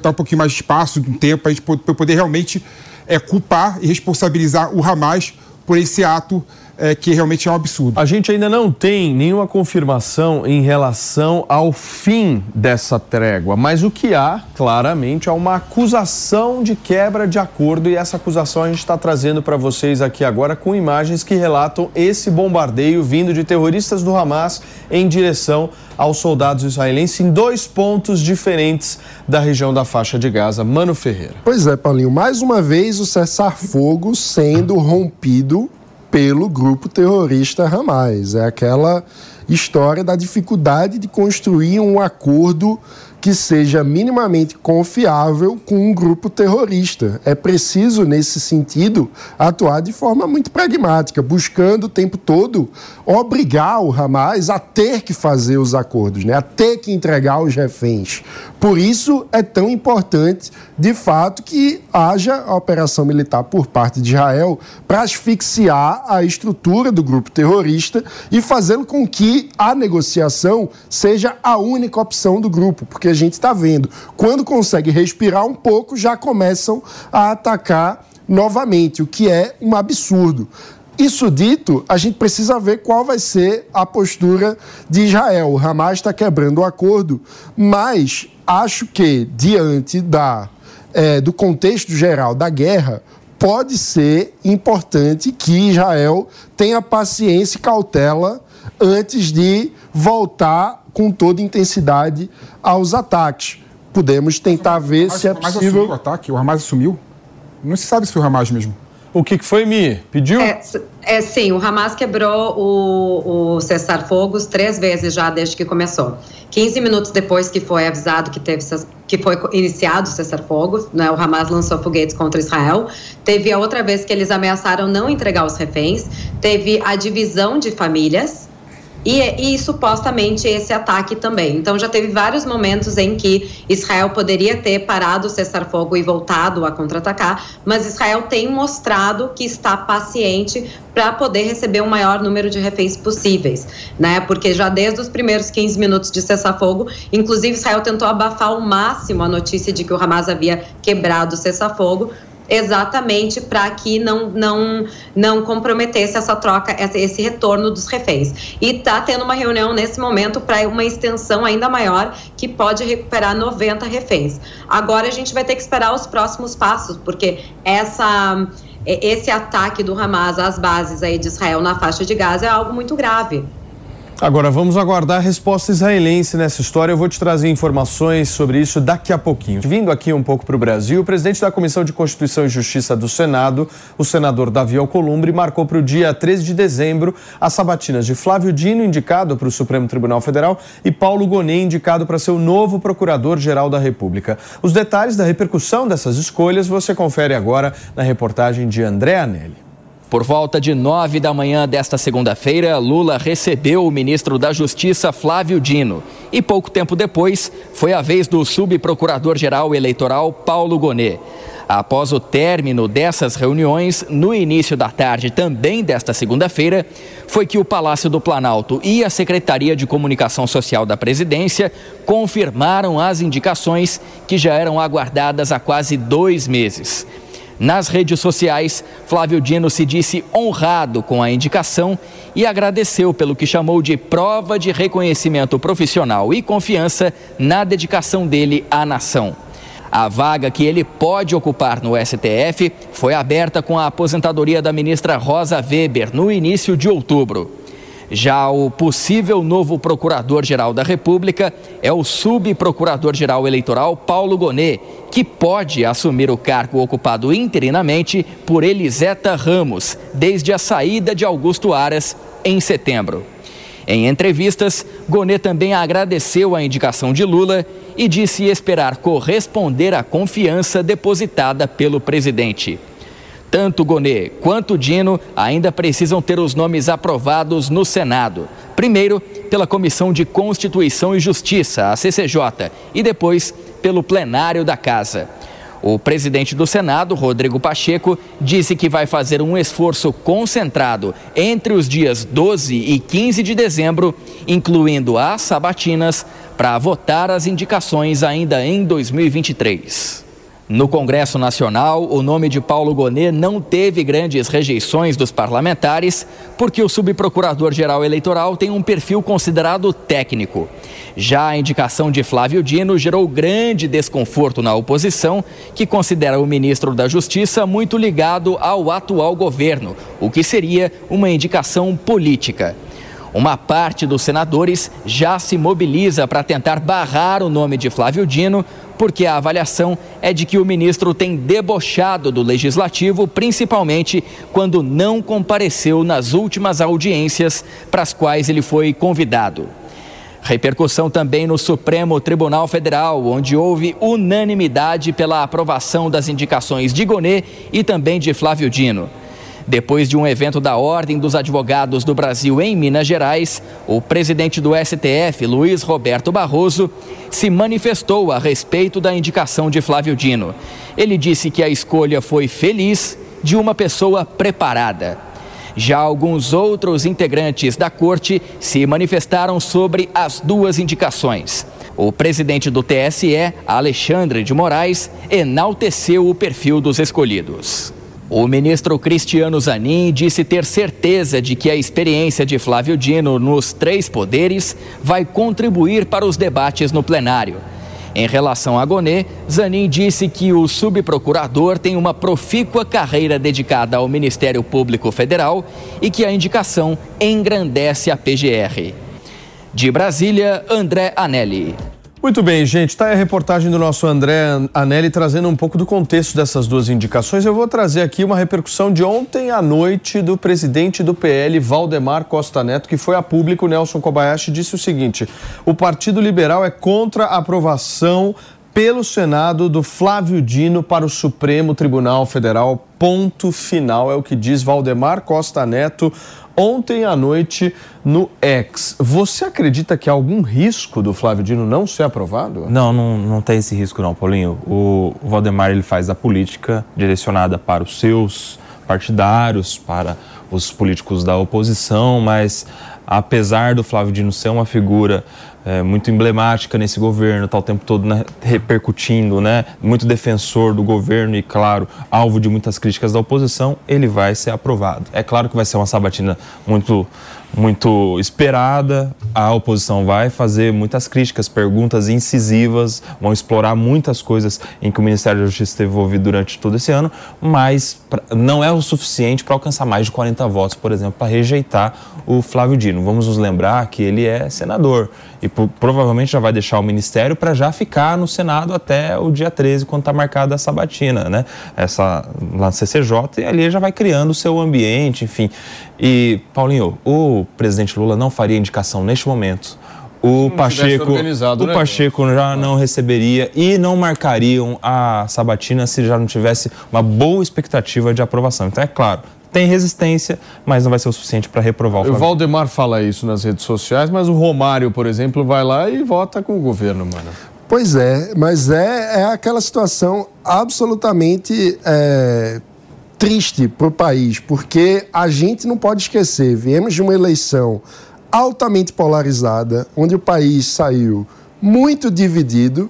dar um pouquinho mais de espaço, de um tempo, para a gente poder realmente é, culpar e responsabilizar o Hamas por esse ato é, que realmente é um absurdo. A gente ainda não tem nenhuma confirmação em relação ao fim dessa trégua, mas o que há, claramente, é uma acusação de quebra de acordo, e essa acusação a gente está trazendo para vocês aqui agora com imagens que relatam esse bombardeio vindo de terroristas do Hamas em direção aos soldados israelenses em dois pontos diferentes da região da faixa de Gaza. Mano Ferreira. Pois é, Paulinho, mais uma vez o cessar-fogo sendo rompido pelo grupo terrorista Hamas. É aquela história da dificuldade de construir um acordo que seja minimamente confiável com um grupo terrorista. É preciso, nesse sentido, atuar de forma muito pragmática, buscando o tempo todo obrigar o Hamas a ter que fazer os acordos, né? A ter que entregar os reféns. Por isso é tão importante, de fato, que haja a operação militar por parte de Israel para asfixiar a estrutura do grupo terrorista e fazendo com que a negociação seja a única opção do grupo, porque a gente está vendo, quando consegue respirar um pouco, já começam a atacar novamente, o que é um absurdo. Isso dito, a gente precisa ver qual vai ser a postura de Israel. O Hamas está quebrando o acordo, mas acho que, diante da, é, do contexto geral da guerra, pode ser importante que Israel tenha paciência e cautela antes de voltar com toda intensidade aos ataques. Podemos tentar ver se é possível... O Hamas assumiu o ataque? O Hamas assumiu? Não se sabe se foi o Hamas mesmo. O que, que foi, Mi? Pediu? É, é sim, o Hamas quebrou o, o cessar-fogos três vezes já desde que começou. quinze minutos depois que foi avisado que, teve, que foi iniciado o cessar-fogos, né, o Hamas lançou foguetes contra Israel. Teve a outra vez que eles ameaçaram não entregar os reféns. Teve a divisão de famílias. E, e supostamente esse ataque também. Então já teve vários momentos em que Israel poderia ter parado o cessar-fogo e voltado a contra-atacar, mas Israel tem mostrado que está paciente para poder receber o maior número de reféns possíveis, né? Porque já desde os primeiros quinze minutos de cessar-fogo, inclusive Israel tentou abafar ao máximo a notícia de que o Hamas havia quebrado o cessar-fogo, exatamente para que não, não, não comprometesse essa troca, esse retorno dos reféns. E está tendo uma reunião nesse momento para uma extensão ainda maior, que pode recuperar noventa reféns. Agora a gente vai ter que esperar os próximos passos, porque essa... esse ataque do Hamas às bases aí de Israel na faixa de Gaza é algo muito grave. Agora, vamos aguardar a resposta israelense nessa história. Eu vou te trazer informações sobre isso daqui a pouquinho. Vindo aqui um pouco para o Brasil, o presidente da Comissão de Constituição e Justiça do Senado, o senador Davi Alcolumbre, marcou para o dia treze de dezembro as sabatinas de Flávio Dino, indicado para o Supremo Tribunal Federal, e Paulo Gonet, indicado para ser o novo procurador-geral da República. Os detalhes da repercussão dessas escolhas você confere agora na reportagem de André Anelli. Por volta de nove da manhã desta segunda-feira, Lula recebeu o ministro da Justiça, Flávio Dino. E pouco tempo depois, foi a vez do subprocurador-geral eleitoral, Paulo Gonet. Após o término dessas reuniões, no início da tarde também desta segunda-feira, foi que o Palácio do Planalto e a Secretaria de Comunicação Social da Presidência confirmaram as indicações que já eram aguardadas há quase dois meses. Nas redes sociais, Flávio Dino se disse honrado com a indicação e agradeceu pelo que chamou de prova de reconhecimento profissional e confiança na dedicação dele à nação. A vaga que ele pode ocupar no S T F foi aberta com a aposentadoria da ministra Rosa Weber no início de outubro. Já o possível novo procurador-geral da República é o subprocurador-geral eleitoral Paulo Gonet, que pode assumir o cargo ocupado interinamente por Eliseta Ramos, desde a saída de Augusto Aras em setembro. Em entrevistas, Gonet também agradeceu a indicação de Lula e disse esperar corresponder à confiança depositada pelo presidente. Tanto Gonet quanto Dino ainda precisam ter os nomes aprovados no Senado. Primeiro, pela Comissão de Constituição e Justiça, a C C J, e depois pelo plenário da Casa. O presidente do Senado, Rodrigo Pacheco, disse que vai fazer um esforço concentrado entre os dias doze e quinze de dezembro, incluindo as sabatinas, para votar as indicações ainda em dois mil e vinte e três. No Congresso Nacional, o nome de Paulo Gonet não teve grandes rejeições dos parlamentares, porque o subprocurador-geral eleitoral tem um perfil considerado técnico. Já a indicação de Flávio Dino gerou grande desconforto na oposição, que considera o ministro da Justiça muito ligado ao atual governo, o que seria uma indicação política. Uma parte dos senadores já se mobiliza para tentar barrar o nome de Flávio Dino, porque a avaliação é de que o ministro tem debochado do legislativo, principalmente quando não compareceu nas últimas audiências para as quais ele foi convidado. Repercussão também no Supremo Tribunal Federal, onde houve unanimidade pela aprovação das indicações de Gonet e também de Flávio Dino. Depois de um evento da Ordem dos Advogados do Brasil em Minas Gerais, o presidente do S T F, Luiz Roberto Barroso, se manifestou a respeito da indicação de Flávio Dino. Ele disse que a escolha foi feliz de uma pessoa preparada. Já alguns outros integrantes da corte se manifestaram sobre as duas indicações. O presidente do T S E, Alexandre de Moraes, enalteceu o perfil dos escolhidos. O ministro Cristiano Zanin disse ter certeza de que a experiência de Flávio Dino nos três poderes vai contribuir para os debates no plenário. Em relação a Gonet, Zanin disse que o subprocurador tem uma profícua carreira dedicada ao Ministério Público Federal e que a indicação engrandece a P G R. De Brasília, André Anelli. Muito bem, gente. Está aí a reportagem do nosso André Anelli trazendo um pouco do contexto dessas duas indicações. Eu vou trazer aqui uma repercussão de ontem à noite do presidente do P L, Valdemar Costa Neto, que foi a público. Nelson Kobayashi disse o seguinte: o Partido Liberal é contra a aprovação pelo Senado do Flávio Dino para o Supremo Tribunal Federal. Ponto final, é o que diz Valdemar Costa Neto ontem à noite no X. Você acredita que há algum risco do Flávio Dino não ser aprovado? Não, não, não tem esse risco não, Paulinho. O, o Valdemar, ele faz a política direcionada para os seus partidários, para os políticos da oposição, mas apesar do Flávio Dino ser uma figura é, muito emblemática nesse governo, tá o tempo todo né, repercutindo, né, muito defensor do governo e, claro, alvo de muitas críticas da oposição, ele vai ser aprovado. É claro que vai ser uma sabatina muito, muito esperada, a oposição vai fazer muitas críticas, perguntas incisivas, vão explorar muitas coisas em que o Ministério da Justiça esteve envolvido durante todo esse ano, mas não é o suficiente para alcançar mais de quarenta votos, por exemplo, para rejeitar o Flávio Dino. Vamos nos lembrar que ele é senador e provavelmente já vai deixar o Ministério para já ficar no Senado até o dia treze, quando está marcada a sabatina, né? Essa, lá no C C J, e ali já vai criando o seu ambiente, enfim. E, Paulinho, o presidente Lula não faria indicação neste momento. O Pacheco, o né? Pacheco já não receberia e não marcariam a sabatina se já não tivesse uma boa expectativa de aprovação. Então, é claro, tem resistência, mas não vai ser o suficiente para reprovar o Flávio. O Valdemar fala isso nas redes sociais, mas o Romário, por exemplo, vai lá e vota com o governo, mano. Pois é, mas é, é aquela situação absolutamente é, triste para o país, porque a gente não pode esquecer, viemos de uma eleição altamente polarizada, onde o país saiu muito dividido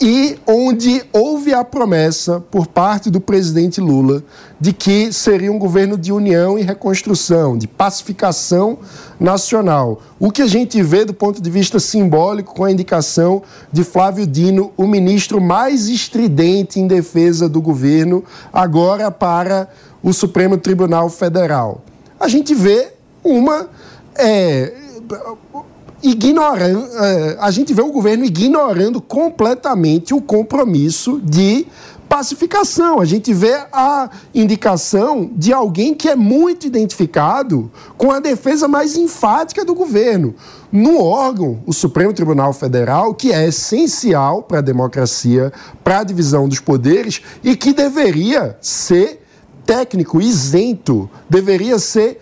e onde houve a promessa por parte do presidente Lula de que seria um governo de união e reconstrução, de pacificação nacional. O que a gente vê do ponto de vista simbólico com a indicação de Flávio Dino, o ministro mais estridente em defesa do governo, agora para o Supremo Tribunal Federal. A gente vê uma... É, ignorando, a gente vê o governo ignorando completamente o compromisso de pacificação. A gente vê a indicação de alguém que é muito identificado com a defesa mais enfática do governo. No órgão, o Supremo Tribunal Federal, que é essencial para a democracia, para a divisão dos poderes e que deveria ser técnico, isento, deveria ser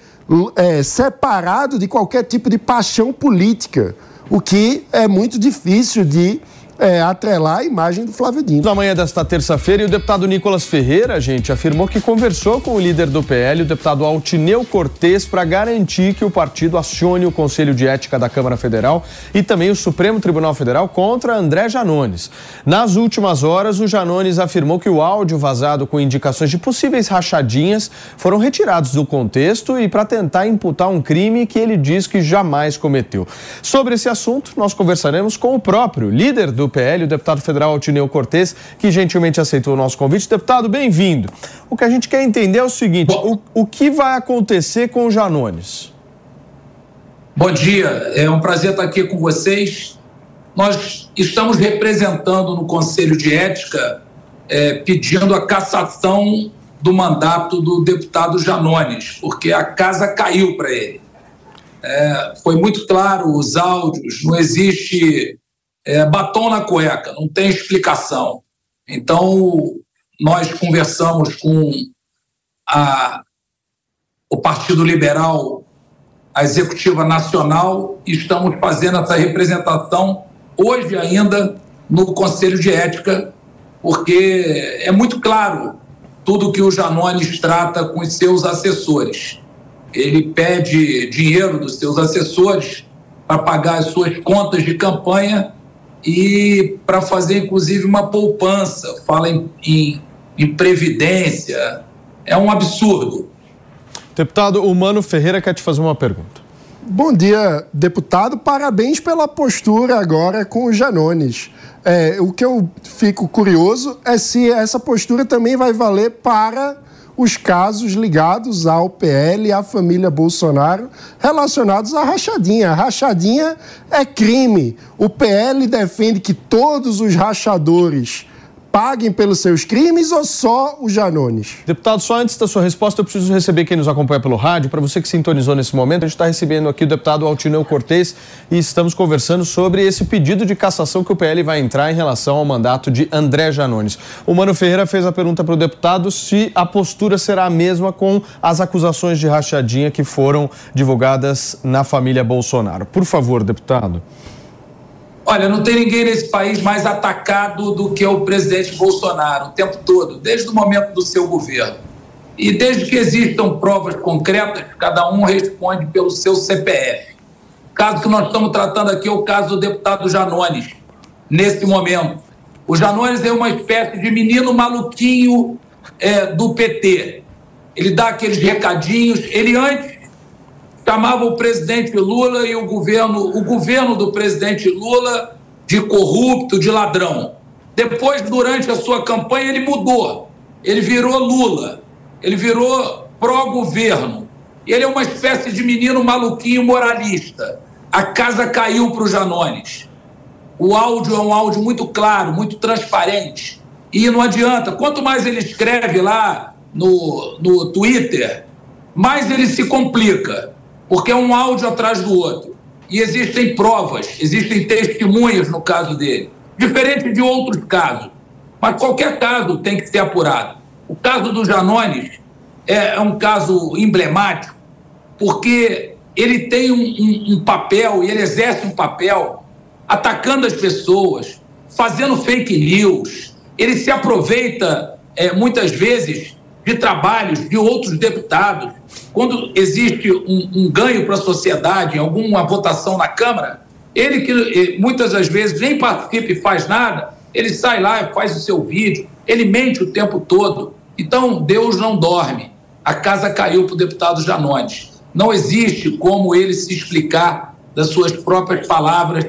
É, separado de qualquer tipo de paixão política, o que é muito difícil de é, atrelar a imagem do Flávio Dino. Na manhã desta terça-feira, o deputado Nicolas Ferreira, gente, afirmou que conversou com o líder do P L, o deputado Altineu Cortes, para garantir que o partido acione o Conselho de Ética da Câmara Federal e também o Supremo Tribunal Federal contra André Janones. Nas últimas horas, o Janones afirmou que o áudio vazado com indicações de possíveis rachadinhas foram retirados do contexto e para tentar imputar um crime que ele diz que jamais cometeu. Sobre esse assunto, nós conversaremos com o próprio líder do P L, o deputado federal Altineu Cortes, que gentilmente aceitou o nosso convite. Deputado, bem-vindo. O que a gente quer entender é o seguinte, o, o que vai acontecer com o Janones? Bom dia, é um prazer estar aqui com vocês. Nós estamos representando no Conselho de Ética, é, pedindo a cassação do mandato do deputado Janones, porque a casa caiu para ele. É, foi muito claro os áudios, não existe... É, batom na cueca, não tem explicação. Então, nós conversamos com a, o Partido Liberal, a Executiva Nacional, e estamos fazendo essa representação hoje ainda no Conselho de Ética, porque é muito claro tudo que o Janones trata com os seus assessores. Ele pede dinheiro dos seus assessores para pagar as suas contas de campanha e para fazer, inclusive, uma poupança, fala em, em, em previdência. É um absurdo. Deputado, o Mano Ferreira quer te fazer uma pergunta. Bom dia, deputado. Parabéns pela postura agora com o Janones. É, o que eu fico curioso é se essa postura também vai valer para os casos ligados ao P L e à família Bolsonaro relacionados à rachadinha. A rachadinha é crime. O P L defende que todos os rachadores paguem pelos seus crimes ou só o Janones? Deputado, só antes da sua resposta, eu preciso receber quem nos acompanha pelo rádio. Para você que sintonizou nesse momento, a gente está recebendo aqui o deputado Altineu Cortes e estamos conversando sobre esse pedido de cassação que o P L vai entrar em relação ao mandato de André Janones. O Mano Ferreira fez a pergunta para o deputado se a postura será a mesma com as acusações de rachadinha que foram divulgadas na família Bolsonaro. Por favor, deputado. Olha, não tem ninguém nesse país mais atacado do que o presidente Bolsonaro o tempo todo, desde o momento do seu governo. E desde que existam provas concretas, cada um responde pelo seu C P F. O caso que nós estamos tratando aqui é o caso do deputado Janones, nesse momento. O Janones é uma espécie de menino maluquinho é, do P T. Ele dá aqueles recadinhos, ele antes... chamava o presidente Lula e o governo, o governo do presidente Lula de corrupto, de ladrão. Depois, durante a sua campanha, ele mudou. Ele virou Lula. Ele virou pró-governo. Ele é uma espécie de menino maluquinho moralista. A casa caiu para o Janones. O áudio é um áudio muito claro, muito transparente. E não adianta. Quanto mais ele escreve lá no, no Twitter, mais ele se complica. Porque é um áudio atrás do outro. E existem provas, existem testemunhas no caso dele. Diferente de outros casos. Mas qualquer caso tem que ser apurado. O caso do Janones é um caso emblemático, porque ele tem um, um, um papel, e ele exerce um papel, atacando as pessoas, fazendo fake news. Ele se aproveita, é, muitas vezes... de trabalhos de outros deputados. Quando existe um, um ganho para a sociedade, alguma votação na Câmara, ele que muitas das vezes nem participa e faz nada, ele sai lá, faz o seu vídeo, ele mente o tempo todo. Então, Deus não dorme. A casa caiu para o deputado Janones. Não existe como ele se explicar das suas próprias palavras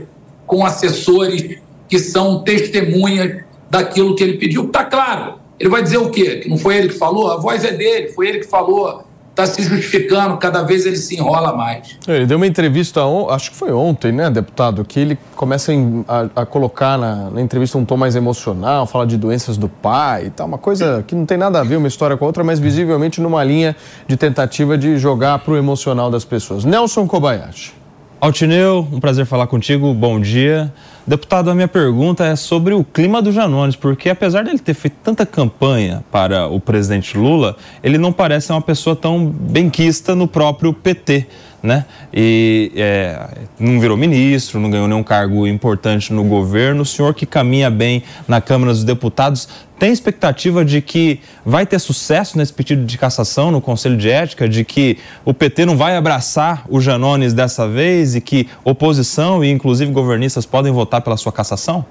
com assessores que são testemunhas daquilo que ele pediu. Está claro. Ele vai dizer o quê? Que não foi ele que falou? A voz é dele, foi ele que falou. Está se justificando, cada vez ele se enrola mais. Ele deu uma entrevista, on... acho que foi ontem, né, deputado? Que ele começa a, a colocar na, na entrevista um tom mais emocional, fala de doenças do pai e tal. Uma coisa que não tem nada a ver uma história com a outra, mas visivelmente numa linha de tentativa de jogar para o emocional das pessoas. Nelson Kobayashi. Altineu, um prazer falar contigo, bom dia. Deputado, a minha pergunta é sobre o clima do Janones, porque apesar dele ter feito tanta campanha para o presidente Lula, ele não parece uma pessoa tão benquista no próprio P T. né? E é, não virou ministro, não ganhou nenhum cargo importante no governo. O senhor que caminha bem na Câmara dos Deputados, tem expectativa de que vai ter sucesso nesse pedido de cassação no Conselho de Ética, de que o P T não vai abraçar o Janones dessa vez e que oposição e inclusive governistas podem votar pela sua cassação?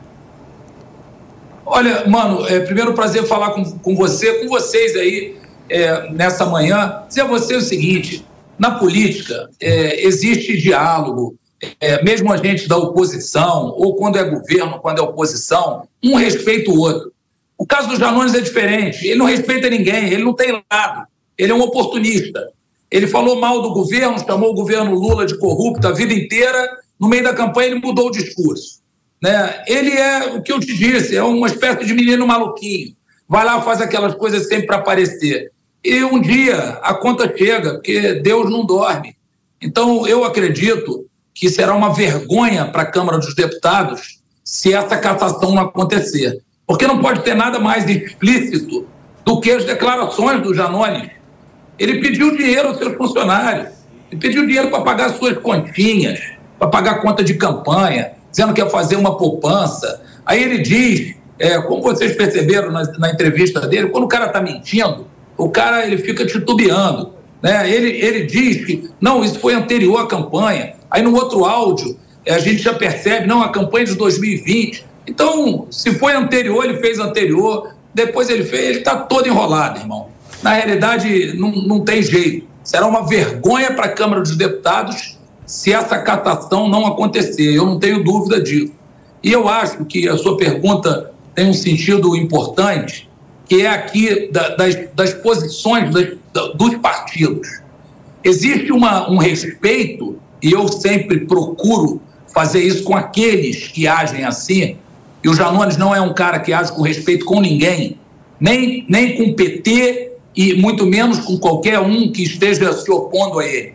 Olha, mano, é, primeiro prazer falar com, com você, com vocês aí é, nessa manhã. Dizer a você o seguinte: na política é, existe diálogo, é, mesmo a gente da oposição, ou quando é governo, quando é oposição, um respeita o outro. O caso do Janones é diferente, ele não respeita ninguém, ele não tem lado, ele é um oportunista. Ele falou mal do governo, chamou o governo Lula de corrupto a vida inteira, no meio da campanha ele mudou o discurso, né? Ele é, o que eu te disse, é uma espécie de menino maluquinho, vai lá, faz aquelas coisas sempre para aparecer. E um dia a conta chega, porque Deus não dorme. Então, eu acredito que será uma vergonha para a Câmara dos Deputados se essa cassação não acontecer. Porque não pode ter nada mais explícito do que as declarações do Janones. Ele pediu dinheiro aos seus funcionários, ele pediu dinheiro para pagar suas continhas, para pagar conta de campanha, dizendo que ia fazer uma poupança. Aí ele diz, é, como vocês perceberam na, na entrevista dele, quando o cara está mentindo, o cara ele fica titubeando, né? Ele, ele diz que, não, isso foi anterior à campanha. Aí no outro áudio, a gente já percebe, não, a campanha de dois mil e vinte. Então, se foi anterior, ele fez anterior, depois ele fez, ele está todo enrolado, irmão. Na realidade, não, não tem jeito. Será uma vergonha para a Câmara dos Deputados se essa cassação não acontecer. Eu não tenho dúvida disso. E eu acho que a sua pergunta tem um sentido importante, que é aqui das, das posições das, dos partidos. Existe uma, um respeito, e eu sempre procuro fazer isso com aqueles que agem assim, e o Janones não é um cara que age com respeito com ninguém, nem, nem com o P T, e muito menos com qualquer um que esteja se opondo a ele.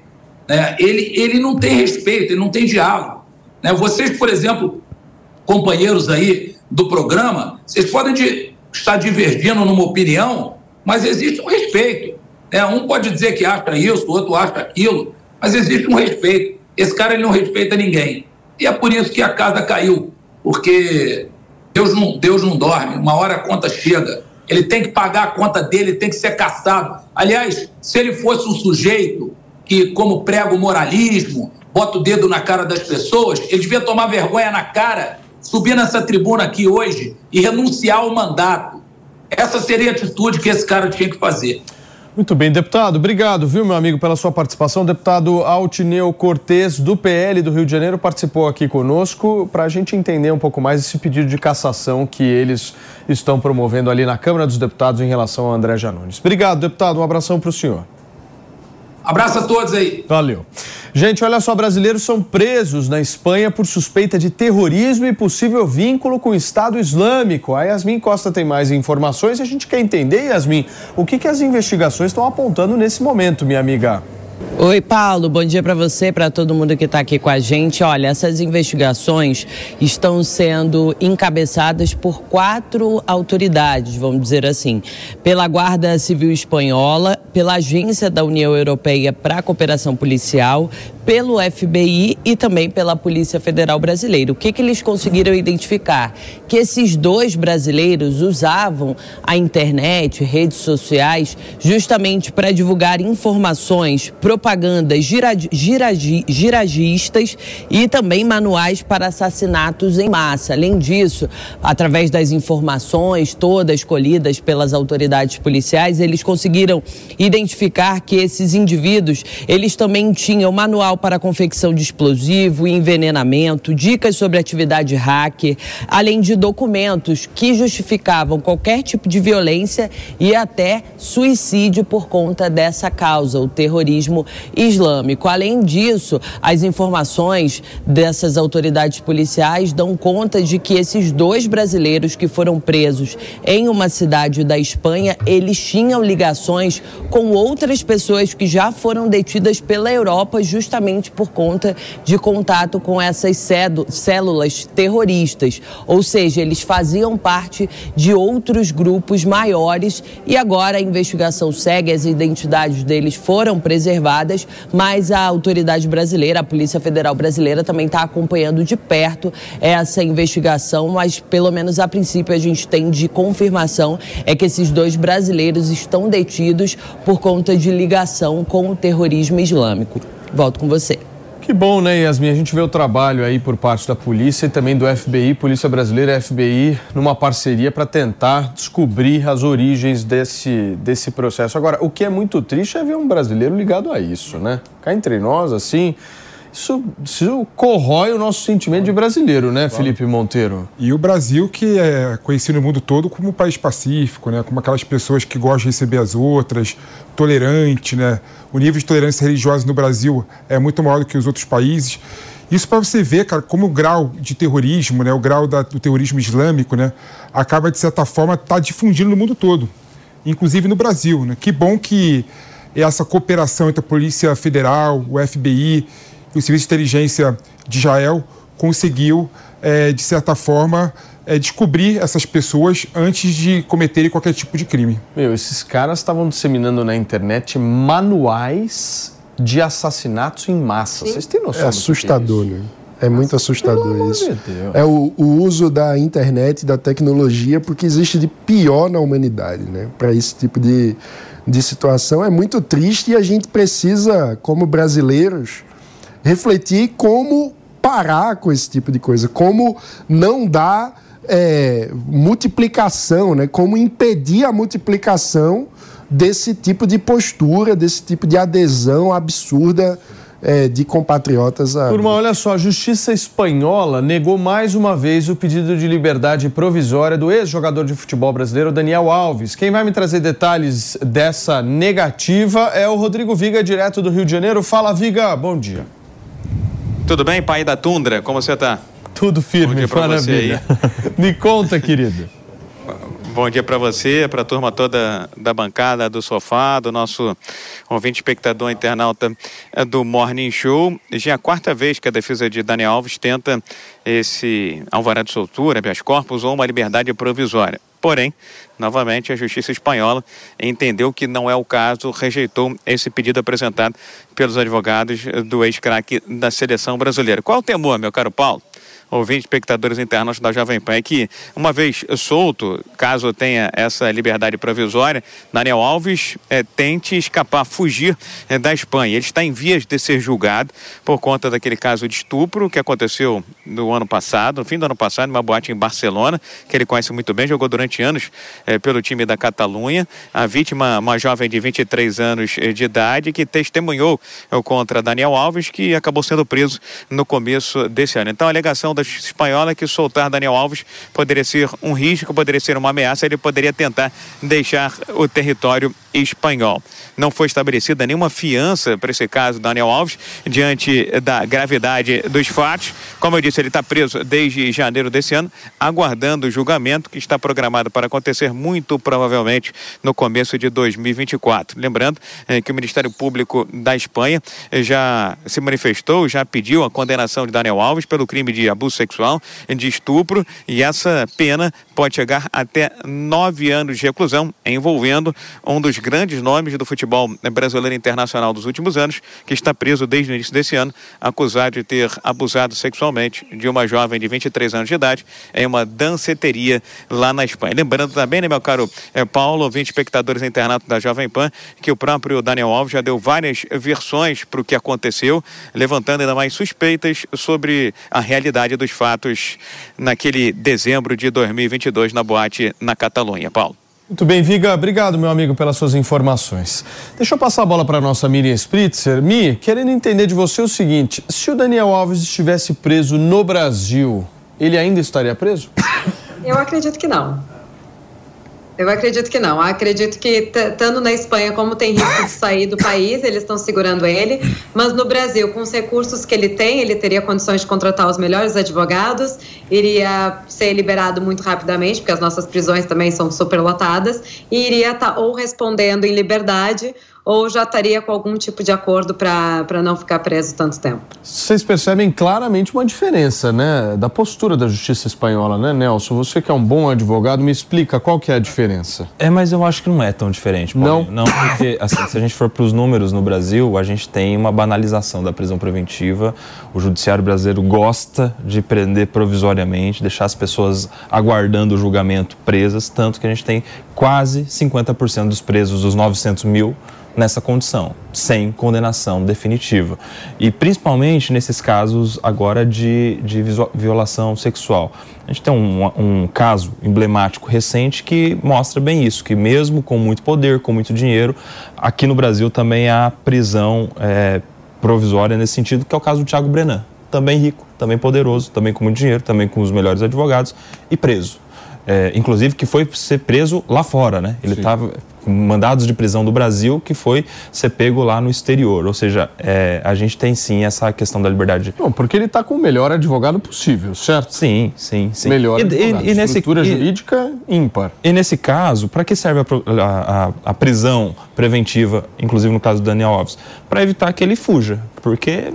Né? Ele, ele não tem respeito, ele não tem diálogo. Né? Vocês, por exemplo, companheiros aí do programa, vocês podem... de, está divergindo numa opinião, mas existe um respeito. Né? Um pode dizer que acha isso, o outro acha aquilo, mas existe um respeito. Esse cara ele não respeita ninguém. E é por isso que a casa caiu, porque Deus não, Deus não dorme, uma hora a conta chega. Ele tem que pagar a conta dele, tem que ser caçado. Aliás, se ele fosse um sujeito que, como prega o moralismo, bota o dedo na cara das pessoas, ele devia tomar vergonha na cara, subir nessa tribuna aqui hoje e renunciar ao mandato. Essa seria a atitude que esse cara tinha que fazer. Muito bem, deputado. Obrigado, viu, meu amigo, pela sua participação. O deputado Altineu Cortes, do P L do Rio de Janeiro, participou aqui conosco para a gente entender um pouco mais esse pedido de cassação que eles estão promovendo ali na Câmara dos Deputados em relação ao André Janones. Obrigado, deputado. Um abração para o senhor. Abraço a todos aí. Valeu. Gente, olha só, brasileiros são presos na Espanha por suspeita de terrorismo e possível vínculo com o Estado Islâmico. A Yasmin Costa tem mais informações e a gente quer entender, Yasmin, o que, que as investigações estão apontando nesse momento, minha amiga. Oi, Paulo. Bom dia para você, para todo mundo que está aqui com a gente. Olha, essas investigações estão sendo encabeçadas por quatro autoridades, vamos dizer assim. Pela Guarda Civil Espanhola, pela Agência da União Europeia para a Cooperação Policial, pelo F B I e também pela Polícia Federal Brasileira. O que, que eles conseguiram identificar? Que esses dois brasileiros usavam a internet, redes sociais, justamente para divulgar informações, propagandas giragi, giragi, giragistas e também manuais para assassinatos em massa. Além disso, através das informações todas colhidas pelas autoridades policiais, eles conseguiram identificar que esses indivíduos, eles também tinham manual para a confecção de explosivo, envenenamento, dicas sobre atividade hacker, além de documentos que justificavam qualquer tipo de violência e até suicídio por conta dessa causa, o terrorismo islâmico. Além disso, as informações dessas autoridades policiais dão conta de que esses dois brasileiros que foram presos em uma cidade da Espanha, eles tinham ligações com outras pessoas que já foram detidas pela Europa justamente justamente por conta de contato com essas células terroristas. Ou seja, eles faziam parte de outros grupos maiores e agora a investigação segue, as identidades deles foram preservadas, mas a autoridade brasileira, a Polícia Federal brasileira, também está acompanhando de perto essa investigação, mas pelo menos a princípio a gente tem de confirmação é que esses dois brasileiros estão detidos por conta de ligação com o terrorismo islâmico. Volto com você. Que bom, né, Yasmin? A gente vê o trabalho aí por parte da polícia e também do F B I, Polícia Brasileira, F B I, numa parceria para tentar descobrir as origens desse, desse processo. Agora, o que é muito triste é ver um brasileiro ligado a isso, né? Cá entre nós, assim, isso, isso corrói o nosso sentimento de brasileiro, né, Felipe Monteiro? E o Brasil, que é conhecido no mundo todo como um país pacífico, né? Como aquelas pessoas que gostam de receber as outras, tolerante, né? O nível de tolerância religiosa no Brasil é muito maior do que os outros países. Isso para você ver, cara, como o grau de terrorismo, né, o grau da, do terrorismo islâmico, né, acaba, de certa forma, tá difundindo no mundo todo, inclusive no Brasil, né? Que bom que essa cooperação entre a Polícia Federal, o F B I e o Serviço de Inteligência de Israel conseguiu, é, de certa forma... É descobrir essas pessoas antes de cometerem qualquer tipo de crime. Meu, esses caras estavam disseminando na internet manuais de assassinatos em massa. Vocês têm noção? É assustador, né? É muito assustador isso. É o, o uso da internet e da tecnologia, porque existe de pior na humanidade, né? Para esse tipo de, de situação. É muito triste e a gente precisa, como brasileiros, refletir como parar com esse tipo de coisa, como não dar... É, multiplicação, né? Como impedir a multiplicação desse tipo de postura, desse tipo de adesão absurda é, de compatriotas. A... Turma, olha só, a justiça espanhola negou mais uma vez o pedido de liberdade provisória do ex-jogador de futebol brasileiro Daniel Alves. Quem vai me trazer detalhes dessa negativa é o Rodrigo Viga, direto do Rio de Janeiro. Fala, Viga, bom dia. Tudo bem, pai da Tundra? Como você tá? Tudo firme, maravilha. Me conta, querido. Bom dia para você, para a turma toda da bancada, do sofá, do nosso ouvinte, espectador, internauta do Morning Show. Já é a quarta vez que a defesa de Daniel Alves tenta esse alvará de soltura, habeas corpus ou uma liberdade provisória. Porém, novamente, a justiça espanhola entendeu que não é o caso, rejeitou esse pedido apresentado pelos advogados do ex-craque da seleção brasileira. Qual o temor, meu caro Paulo? Ouvintes, espectadores internos da Jovem Pan, é que, uma vez solto, caso tenha essa liberdade provisória, Daniel Alves é, tente escapar, fugir é, da Espanha. Ele está em vias de ser julgado por conta daquele caso de estupro que aconteceu no ano passado, no fim do ano passado, numa boate em Barcelona, que ele conhece muito bem, jogou durante anos é, pelo time da Catalunha. A vítima, uma jovem de vinte e três anos de idade, que testemunhou contra Daniel Alves, que acabou sendo preso no começo desse ano. Então, a alegação da justiça espanhola que soltar Daniel Alves poderia ser um risco, poderia ser uma ameaça, ele poderia tentar deixar o território espanhol. Não foi estabelecida nenhuma fiança para esse caso Daniel Alves, diante da gravidade dos fatos. Como eu disse, ele está preso desde janeiro desse ano, aguardando o julgamento que está programado para acontecer muito provavelmente no começo de dois mil e vinte e quatro. Lembrando eh, que o Ministério Público da Espanha já se manifestou, já pediu a condenação de Daniel Alves pelo crime de abuso sexual, de estupro, e essa pena pode chegar até nove anos de reclusão, envolvendo um dos grandes nomes do futebol brasileiro e internacional dos últimos anos, que está preso desde o início desse ano, acusado de ter abusado sexualmente de uma jovem de vinte e três anos de idade em uma danceteria lá na Espanha. Lembrando também, né, meu caro Paulo, vinte espectadores internatos da Jovem Pan, que o próprio Daniel Alves já deu várias versões para o que aconteceu, levantando ainda mais suspeitas sobre a realidade dos fatos naquele dezembro de dois mil e vinte e dois na boate na Catalunha. Paulo. Muito bem, Viga. Obrigado, meu amigo, pelas suas informações. Deixa eu passar a bola para a nossa Miriam Spritzer. Mi, querendo entender de você o seguinte, se o Daniel Alves estivesse preso no Brasil, ele ainda estaria preso? Eu acredito que não. Eu acredito que não. Acredito que, estando na Espanha, como tem risco de sair do país, eles estão segurando ele. Mas no Brasil, com os recursos que ele tem, ele teria condições de contratar os melhores advogados, iria ser liberado muito rapidamente, porque as nossas prisões também são superlotadas, e iria estar ou respondendo em liberdade ou já estaria com algum tipo de acordo para não ficar preso tanto tempo. Vocês percebem claramente uma diferença, né, da postura da justiça espanhola, né, Nelson? Você que é um bom advogado, me explica qual que é a diferença. É, mas eu acho que não é tão diferente, Paulo. Não? Não, porque assim, se a gente for para os números no Brasil, a gente tem uma banalização da prisão preventiva. O judiciário brasileiro gosta de prender provisoriamente, deixar as pessoas aguardando o julgamento presas, tanto que a gente tem quase cinquenta por cento dos presos, dos novecentos mil, nessa condição, sem condenação definitiva. E principalmente nesses casos agora de, de violação sexual. A gente tem um, um caso emblemático recente que mostra bem isso, que mesmo com muito poder, com muito dinheiro, aqui no Brasil também há prisão é, provisória nesse sentido, que é o caso do Thiago Brenan, também rico, também poderoso, também com muito dinheiro, também com os melhores advogados e preso. É, inclusive que foi ser preso lá fora, né? Ele estava com mandados de prisão do Brasil, que foi ser pego lá no exterior. Ou seja, é, a gente tem sim essa questão da liberdade. Bom, porque ele está com o melhor advogado possível, certo? Sim, sim, sim. Melhor e, advogado. E, e estrutura nesse, jurídica e, ímpar. E nesse caso, para que serve a, a, a prisão preventiva, inclusive no caso do Daniel Alves? Para evitar que ele fuja, porque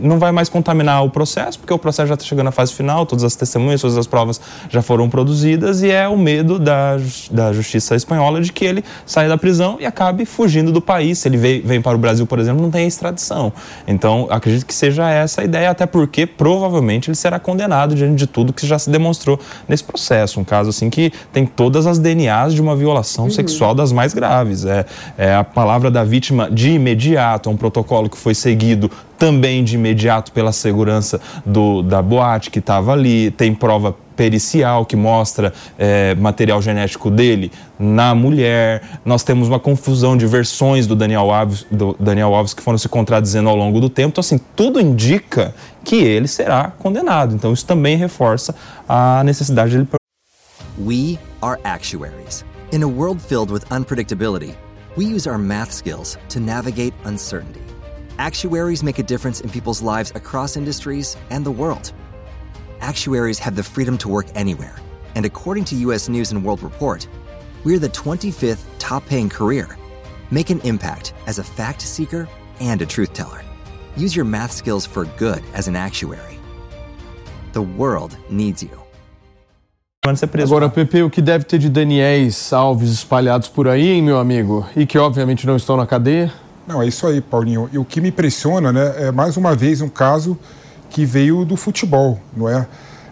não vai mais contaminar o processo, porque o processo já está chegando à fase final, todas as testemunhas, todas as provas já foram produzidas, e é o medo da, da justiça espanhola de que ele saia da prisão e acabe fugindo do país. Se ele vem, vem para o Brasil, por exemplo, não tem extradição. Então, acredito que seja essa a ideia, até porque provavelmente ele será condenado diante de tudo que já se demonstrou nesse processo. Um caso assim que tem todas as D N As de uma violação uhum. sexual das mais graves. É, é a palavra da vítima de imediato, é um protocolo que foi seguido também de imediato pela segurança do, da boate que estava ali, tem prova pericial que mostra é, material genético dele na mulher. Nós temos uma confusão de versões do Daniel Alves, do Daniel Alves que foram se contradizendo ao longo do tempo. Então, assim, tudo indica que ele será condenado. Então, isso também reforça a necessidade dele. We are actuaries. In a world filled with unpredictability, we use our math skills to navigate uncertainty. Actuaries make a difference in people's lives across industries and the world. Actuaries have the freedom to work anywhere. And according to U S News and World Report, we're the twenty-fifth top-paying career. Make an impact as a fact seeker and a truth teller. Use your math skills for good as an actuary. The world needs you. Agora, Pepe, o que deve ter de Daniéis Alves espalhados por aí, hein, meu amigo? E que obviamente não estão na cadeia? Não, é isso aí, Paulinho. E o que me impressiona, né, é mais uma vez um caso que veio do futebol, não é?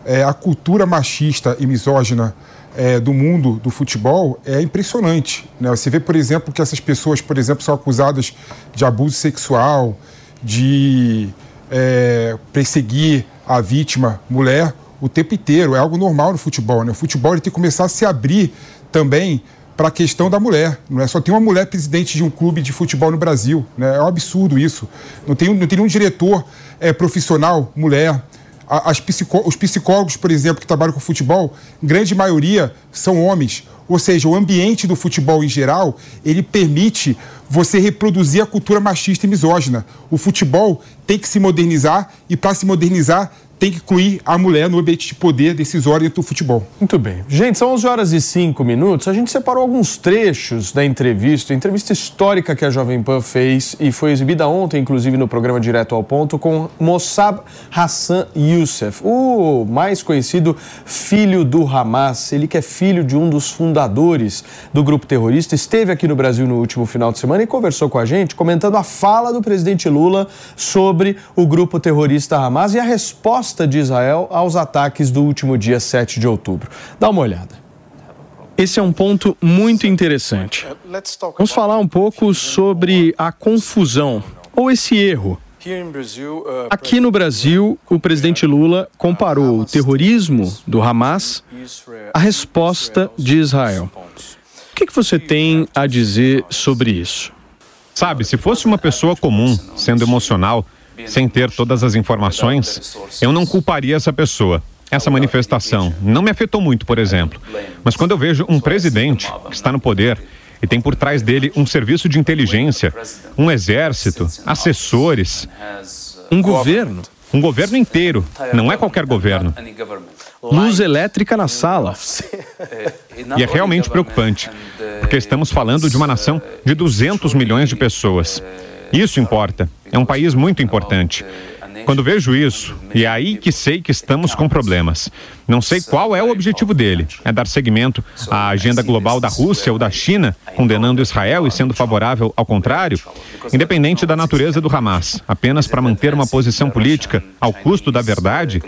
É a cultura machista e misógina é, do mundo do futebol é impressionante, né? Você vê, por exemplo, que essas pessoas, por exemplo, são acusadas de abuso sexual, de é, perseguir a vítima, mulher, o tempo inteiro. É algo normal no futebol, né? O futebol ele tem que começar a se abrir também para a questão da mulher, não é? Só tem uma mulher presidente de um clube de futebol no Brasil, né? É um absurdo isso. Não tem, não tem nenhum diretor é, profissional, mulher. As psicó- os psicólogos, por exemplo, que trabalham com futebol, grande maioria são homens. Ou seja, o ambiente do futebol em geral, ele permite você reproduzir a cultura machista e misógina. O futebol tem que se modernizar e, para se modernizar, tem que incluir a mulher no ambiente de poder decisório do futebol. Muito bem. Gente, são onze horas e cinco minutos. A gente separou alguns trechos da entrevista, entrevista histórica que a Jovem Pan fez e foi exibida ontem, inclusive, no programa Direto ao Ponto, com Mossab Hassan Youssef, o mais conhecido filho do Hamas. Ele que é filho de um dos fundadores do grupo terrorista, esteve aqui no Brasil no último final de semana e conversou com a gente, comentando a fala do presidente Lula sobre o grupo terrorista Hamas e a resposta de Israel aos ataques do último dia sete de outubro. Dá uma olhada. Esse é um ponto muito interessante. Vamos falar um pouco sobre a confusão ou esse erro. Aqui no Brasil, o presidente Lula comparou o terrorismo do Hamas à resposta de Israel. O que você tem a dizer sobre isso? Sabe, se fosse uma pessoa comum, sendo emocional, sem ter todas as informações, eu não culparia essa pessoa. Essa manifestação não me afetou muito, por exemplo. Mas quando eu vejo um presidente que está no poder e tem por trás dele um serviço de inteligência, um exército, assessores, um governo, um governo inteiro, não é qualquer governo. luz elétrica na sala. E é realmente preocupante, porque estamos falando de uma nação de duzentos milhões de pessoas. Isso importa, é um país muito importante. Quando vejo isso, e é aí que sei que estamos com problemas. Não sei qual é o objetivo dele. É dar seguimento à agenda global da Rússia ou da China, condenando Israel e sendo favorável ao contrário? Independente da natureza do Hamas, apenas para manter uma posição política ao custo da verdade?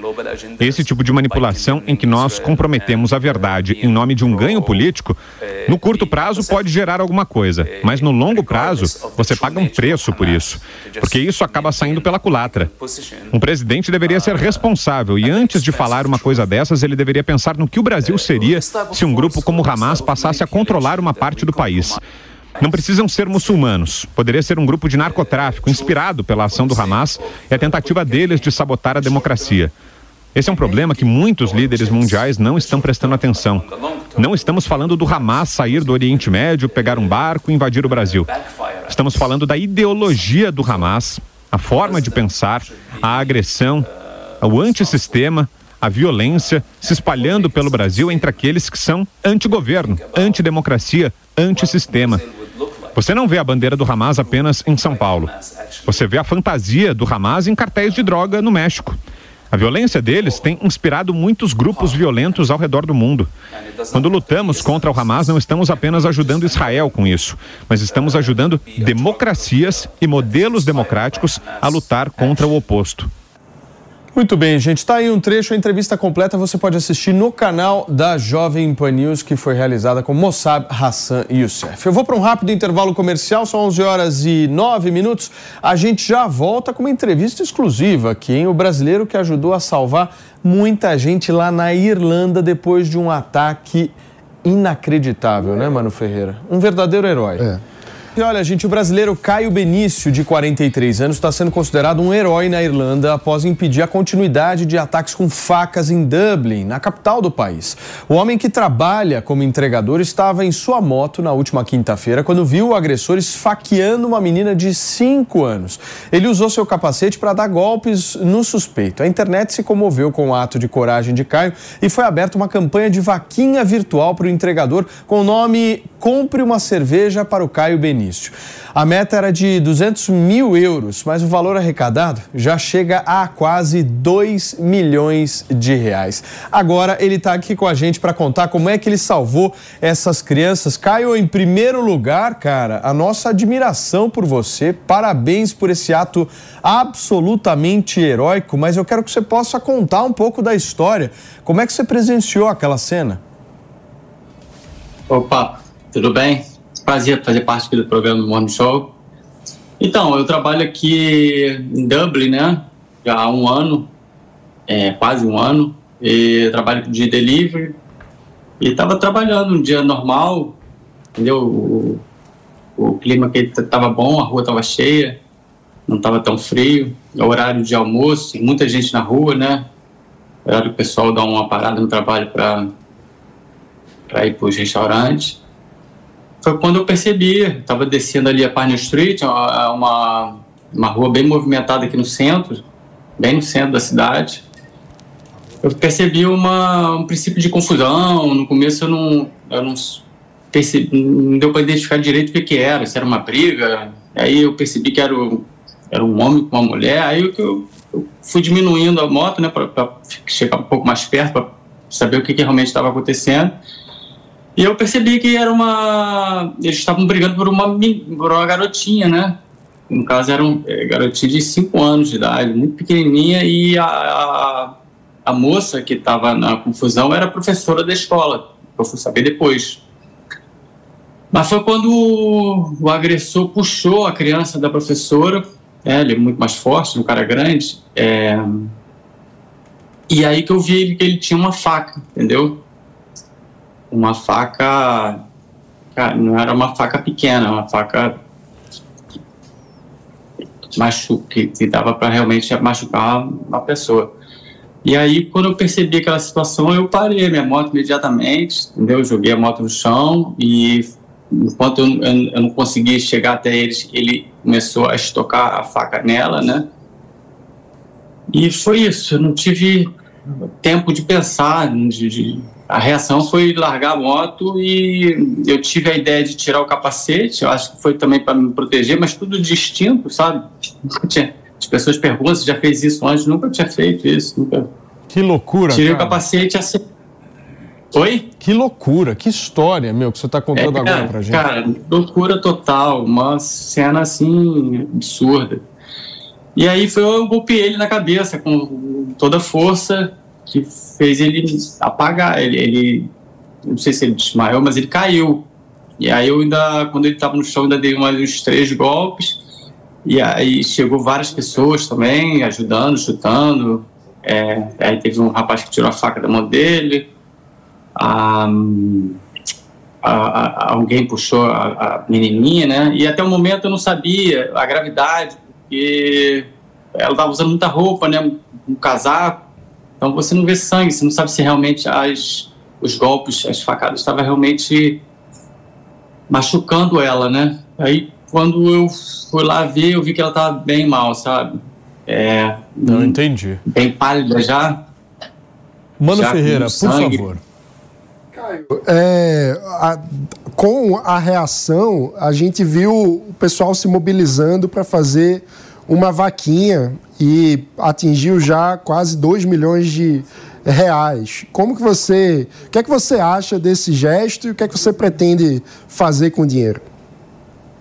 Esse tipo de manipulação em que nós comprometemos a verdade em nome de um ganho político, no curto prazo pode gerar alguma coisa, mas no longo prazo você paga um preço por isso, porque isso acaba saindo pela culatra. Um presidente deveria ser responsável e antes de falar uma coisa dessas, ele deveria pensar no que o Brasil seria se um grupo como o Hamas passasse a controlar uma parte do país. Não precisam ser muçulmanos. Poderia ser um grupo de narcotráfico inspirado pela ação do Hamas e a tentativa deles de sabotar a democracia. Esse é um problema que muitos líderes mundiais não estão prestando atenção. Não estamos falando do Hamas sair do Oriente Médio, pegar um barco e invadir o Brasil. Estamos falando da ideologia do Hamas, a forma de pensar, a agressão, o antissistema, a violência se espalhando pelo Brasil entre aqueles que são antigoverno, antidemocracia, antissistema. Você não vê a bandeira do Hamas apenas em São Paulo. Você vê a fantasia do Hamas em cartéis de droga no México. A violência deles tem inspirado muitos grupos violentos ao redor do mundo. Quando lutamos contra o Hamas, não estamos apenas ajudando Israel com isso, mas estamos ajudando democracias e modelos democráticos a lutar contra o oposto. Muito bem, gente. Está aí um trecho. A entrevista completa você pode assistir no canal da Jovem Pan News, que foi realizada com Mossab Hassan Youssef. Eu vou para um rápido intervalo comercial, são onze horas e nove minutos. A gente já volta com uma entrevista exclusiva aqui, hein? O brasileiro que ajudou a salvar muita gente lá na Irlanda depois de um ataque inacreditável, né, Mano Ferreira? Um verdadeiro herói. É. Olha, gente, o brasileiro Caio Benício, de quarenta e três anos, está sendo considerado um herói na Irlanda após impedir a continuidade de ataques com facas em Dublin, na capital do país. O homem que trabalha como entregador estava em sua moto na última quinta-feira quando viu o agressor esfaqueando uma menina de cinco anos. Ele usou seu capacete para dar golpes no suspeito. A internet se comoveu com o ato de coragem de Caio e foi aberta uma campanha de vaquinha virtual para o entregador com o nome Compre uma cerveja para o Caio Benício. A meta era de duzentos mil euros, mas o valor arrecadado já chega a quase dois milhões de reais. Agora ele está aqui com a gente para contar como é que ele salvou essas crianças. Caio, em primeiro lugar, cara, a nossa admiração por você. Parabéns por esse ato absolutamente heróico, mas eu quero que você possa contar um pouco da história. Como é que você presenciou aquela cena? Opa, tudo bem? Prazer fazer parte aqui do programa do Morning Show. Então, eu trabalho aqui em Dublin, né? Já há um ano, é, quase um ano. E trabalho de delivery. E estava trabalhando um dia normal, entendeu? O, o clima aqui estava bom, a rua estava cheia, não estava tão frio. É horário de almoço, tem muita gente na rua, né? É horário que o pessoal dá uma parada no trabalho para ir para os restaurantes. Foi quando eu percebi, estava descendo ali a Parnell Street, uma, uma rua bem movimentada aqui no centro, bem no centro da cidade. Eu percebi uma, um princípio de confusão. No começo eu não, eu não, percebi, não deu para identificar direito o que, que era, se era uma briga. Aí eu percebi que era, o, era um homem com uma mulher. Aí eu, eu, eu fui diminuindo a moto, né, para chegar um pouco mais perto, para saber o que, que realmente estava acontecendo. E eu percebi que era uma... eles estavam brigando por uma, por uma garotinha, né? No caso, era uma garotinha de cinco anos de idade, muito pequenininha, e a, a, a moça que estava na confusão era professora da escola, eu fui saber depois. Mas foi quando o, o agressor puxou a criança da professora, é, ele é muito mais forte, um cara grande, é, e aí que eu vi que ele tinha uma faca, entendeu? Uma faca, cara, não era uma faca pequena, uma faca machu... que, que dava para realmente machucar uma pessoa. E aí, quando eu percebi aquela situação, eu parei minha moto imediatamente, entendeu? Eu joguei a moto no chão e, enquanto eu, eu, eu não consegui chegar até eles, ele começou a estocar a faca nela, né? E foi isso, eu não tive... tempo de pensar. De, de... A reação foi largar a moto e eu tive a ideia de tirar o capacete. Eu acho que foi também para me proteger, mas tudo distinto, sabe? As pessoas perguntam se já fez isso antes. Nunca tinha feito isso. Nunca. Que loucura, tirei cara. o capacete e assim... Oi? Que loucura, que história, meu, que você está contando é, agora pra gente. Cara, loucura total, uma cena assim, absurda. E aí foi, eu golpeei ele na cabeça com toda a força, que fez ele apagar, ele, ele não sei se ele desmaiou, mas ele caiu. E aí eu ainda, quando ele estava no chão, ainda dei mais uns três golpes, e aí chegou várias pessoas também, ajudando, chutando. É, aí teve um rapaz que tirou a faca da mão dele. A, a, a, alguém puxou a, a menininha, né? E até o momento eu não sabia a gravidade, porque ela estava usando muita roupa, né? Um casaco. Então você não vê sangue, você não sabe se realmente as, os golpes, as facadas estavam realmente machucando ela, né? Aí quando eu fui lá ver, eu vi que ela estava bem mal, sabe? É, não entendi. Bem pálida já. Mano já Ferreira, por favor. É, a, com a reação, a gente viu o pessoal se mobilizando para fazer uma vaquinha e atingiu já quase dois milhões de reais. Como que você... O que é que você acha desse gesto e o que é que você pretende fazer com o dinheiro?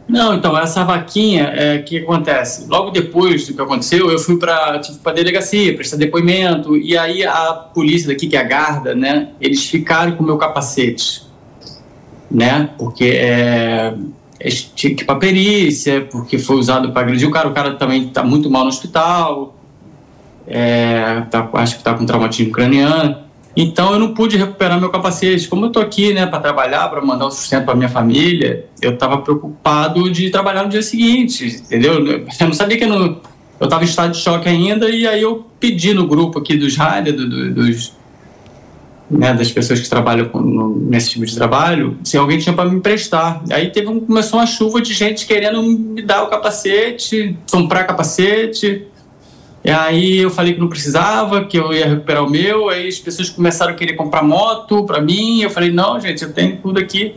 Não, então, essa vaquinha, é, que acontece? Logo depois do que aconteceu, eu fui para tipo, a delegacia, prestar depoimento, e aí a polícia daqui, que é a Garda, né, eles ficaram com o meu capacete, né, porque é, tinha que ir para perícia, porque foi usado para agredir o cara, o cara também está muito mal no hospital, é, tá, acho que está com traumatismo craniano, então eu não pude recuperar meu capacete. Como eu estou aqui, né, para trabalhar, para mandar o sustento para minha família, eu estava preocupado de trabalhar no dia seguinte, entendeu? Eu não sabia que eu não... Eu estava em estado de choque ainda, e aí eu pedi no grupo aqui dos rádios, do, do, dos, né, das pessoas que trabalham com, no, nesse tipo de trabalho, se alguém tinha para me emprestar. Aí teve um, começou uma chuva de gente querendo me dar o capacete, comprar capacete... E aí eu falei que não precisava, que eu ia recuperar o meu, aí as pessoas começaram a querer comprar moto para mim, eu falei, não, gente, eu tenho tudo aqui.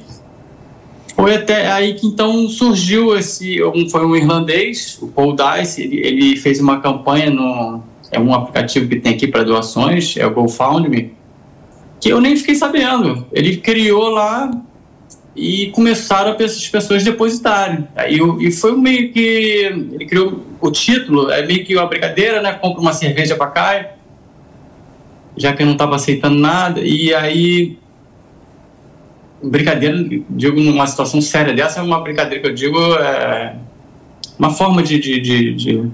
Foi até aí que então surgiu esse, um, foi um irlandês, o Paul Dice, ele, ele fez uma campanha no, é um aplicativo que tem aqui para doações, é o GoFundMe, que eu nem fiquei sabendo, ele criou lá e começaram as pessoas depositarem. Aí, e foi meio que... Ele criou o título, é meio que uma brincadeira, né? Compra uma cerveja para Caio, já que eu não estava aceitando nada. E aí... Brincadeira, digo, numa situação séria dessa, é uma brincadeira que eu digo, é uma forma de... de, de, de,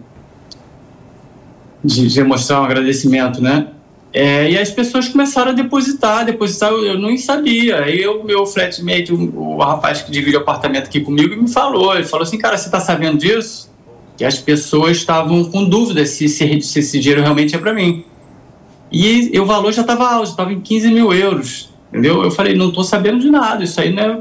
de, de mostrar um agradecimento, né? É, e as pessoas começaram a depositar, depositar, eu, eu não sabia. Aí o meu flatmate, o, o rapaz que divide o apartamento aqui comigo, me falou, ele falou assim, cara, você está sabendo disso? Que as pessoas estavam com dúvida se, se, se esse dinheiro realmente é para mim. E, e o valor já estava alto, estava em quinze mil euros, entendeu? Eu falei, não estou sabendo de nada, isso aí não é,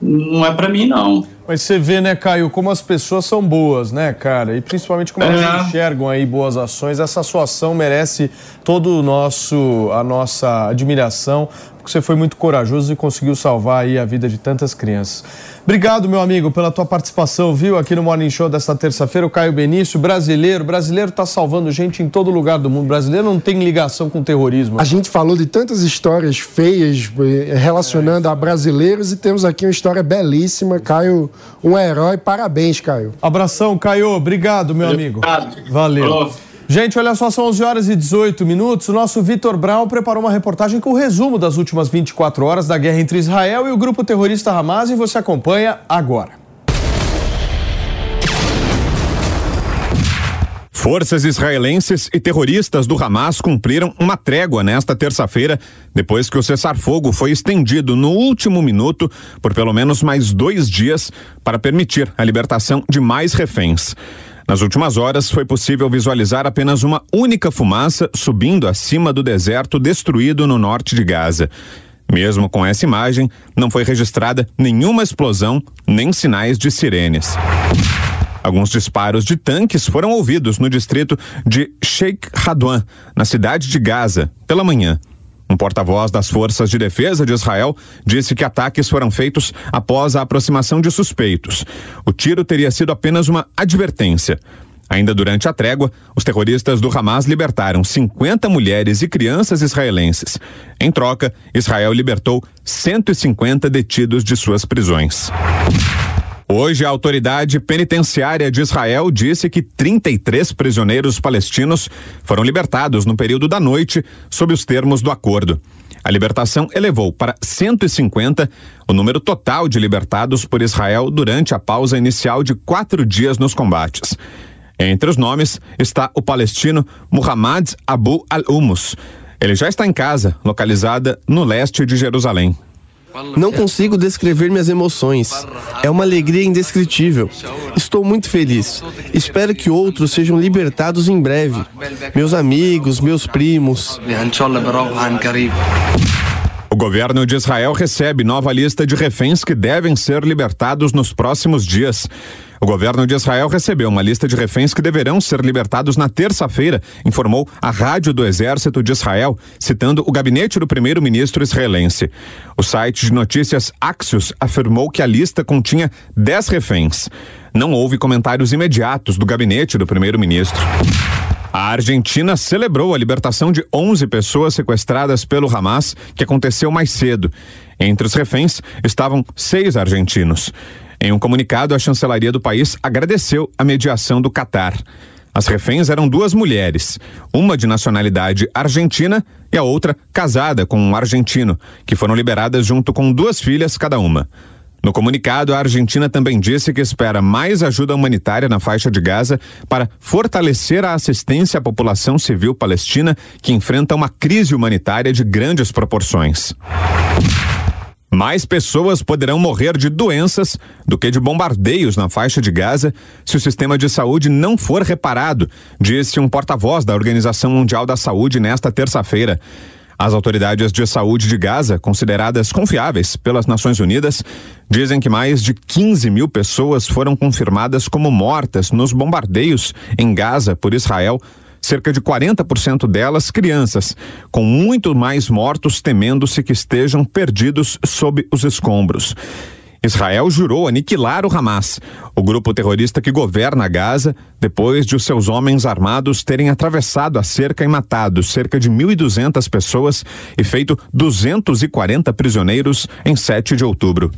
não é para mim, não. Mas você vê, né, Caio, como as pessoas são boas, né, cara? E principalmente como é. elas enxergam aí boas ações. Essa sua ação merece todo o nosso, a nossa admiração, porque você foi muito corajoso e conseguiu salvar aí a vida de tantas crianças. Obrigado, meu amigo, pela tua participação, viu? Aqui no Morning Show desta terça-feira, o Caio Benício, brasileiro. Brasileiro tá salvando gente em todo lugar do mundo. Brasileiro não tem ligação com terrorismo. A gente falou de tantas histórias feias relacionando é. a brasileiros e temos aqui uma história belíssima, Caio... Um herói, parabéns, Caio. Abração, Caio. Obrigado, meu amigo. Obrigado. Valeu. Olá. Gente, olha só, são onze horas e dezoito minutos. O nosso Vitor Brown preparou uma reportagem com o resumo das últimas vinte e quatro horas da guerra entre Israel e o grupo terrorista Hamas, e você acompanha agora. Forças israelenses e terroristas do Hamas cumpriram uma trégua nesta terça-feira, depois que o cessar-fogo foi estendido no último minuto por pelo menos mais dois dias para permitir a libertação de mais reféns. Nas últimas horas, foi possível visualizar apenas uma única fumaça subindo acima do deserto destruído no norte de Gaza. Mesmo com essa imagem, não foi registrada nenhuma explosão nem sinais de sirenes. Alguns disparos de tanques foram ouvidos no distrito de Sheikh Radwan, na cidade de Gaza, pela manhã. Um porta-voz das Forças de Defesa de Israel disse que ataques foram feitos após a aproximação de suspeitos. O tiro teria sido apenas uma advertência. Ainda durante a trégua, os terroristas do Hamas libertaram cinquenta mulheres e crianças israelenses. Em troca, Israel libertou cento e cinquenta detidos de suas prisões. Hoje, a autoridade penitenciária de Israel disse que trinta e três prisioneiros palestinos foram libertados no período da noite, sob os termos do acordo. A libertação elevou para cento e cinquenta o número total de libertados por Israel durante a pausa inicial de quatro dias nos combates. Entre os nomes está o palestino Muhammad Abu al-Humus. Ele já está em casa, localizada no leste de Jerusalém. Não consigo descrever minhas emoções. É uma alegria indescritível. Estou muito feliz. Espero que outros sejam libertados em breve. Meus amigos, meus primos. O governo de Israel recebe nova lista de reféns que devem ser libertados nos próximos dias. O governo de Israel recebeu uma lista de reféns que deverão ser libertados na terça-feira, informou a Rádio do Exército de Israel, citando o gabinete do primeiro-ministro israelense. O site de notícias Axios afirmou que a lista continha dez reféns. Não houve comentários imediatos do gabinete do primeiro-ministro. A Argentina celebrou a libertação de onze pessoas sequestradas pelo Hamas, que aconteceu mais cedo. Entre os reféns estavam seis argentinos. Em um comunicado, a chancelaria do país agradeceu a mediação do Catar. As reféns eram duas mulheres, uma de nacionalidade argentina e a outra casada com um argentino, que foram liberadas junto com duas filhas cada uma. No comunicado, a Argentina também disse que espera mais ajuda humanitária na faixa de Gaza para fortalecer a assistência à população civil palestina, que enfrenta uma crise humanitária de grandes proporções. Mais pessoas poderão morrer de doenças do que de bombardeios na faixa de Gaza se o sistema de saúde não for reparado, disse um porta-voz da Organização Mundial da Saúde nesta terça-feira. As autoridades de saúde de Gaza, consideradas confiáveis pelas Nações Unidas, dizem que mais de quinze mil pessoas foram confirmadas como mortas nos bombardeios em Gaza por Israel, cerca de quarenta por cento delas crianças, com muito mais mortos temendo-se que estejam perdidos sob os escombros. Israel jurou aniquilar o Hamas, o grupo terrorista que governa Gaza, depois de os seus homens armados terem atravessado a cerca e matado cerca de mil e duzentas pessoas e feito duzentos e quarenta prisioneiros em sete de outubro.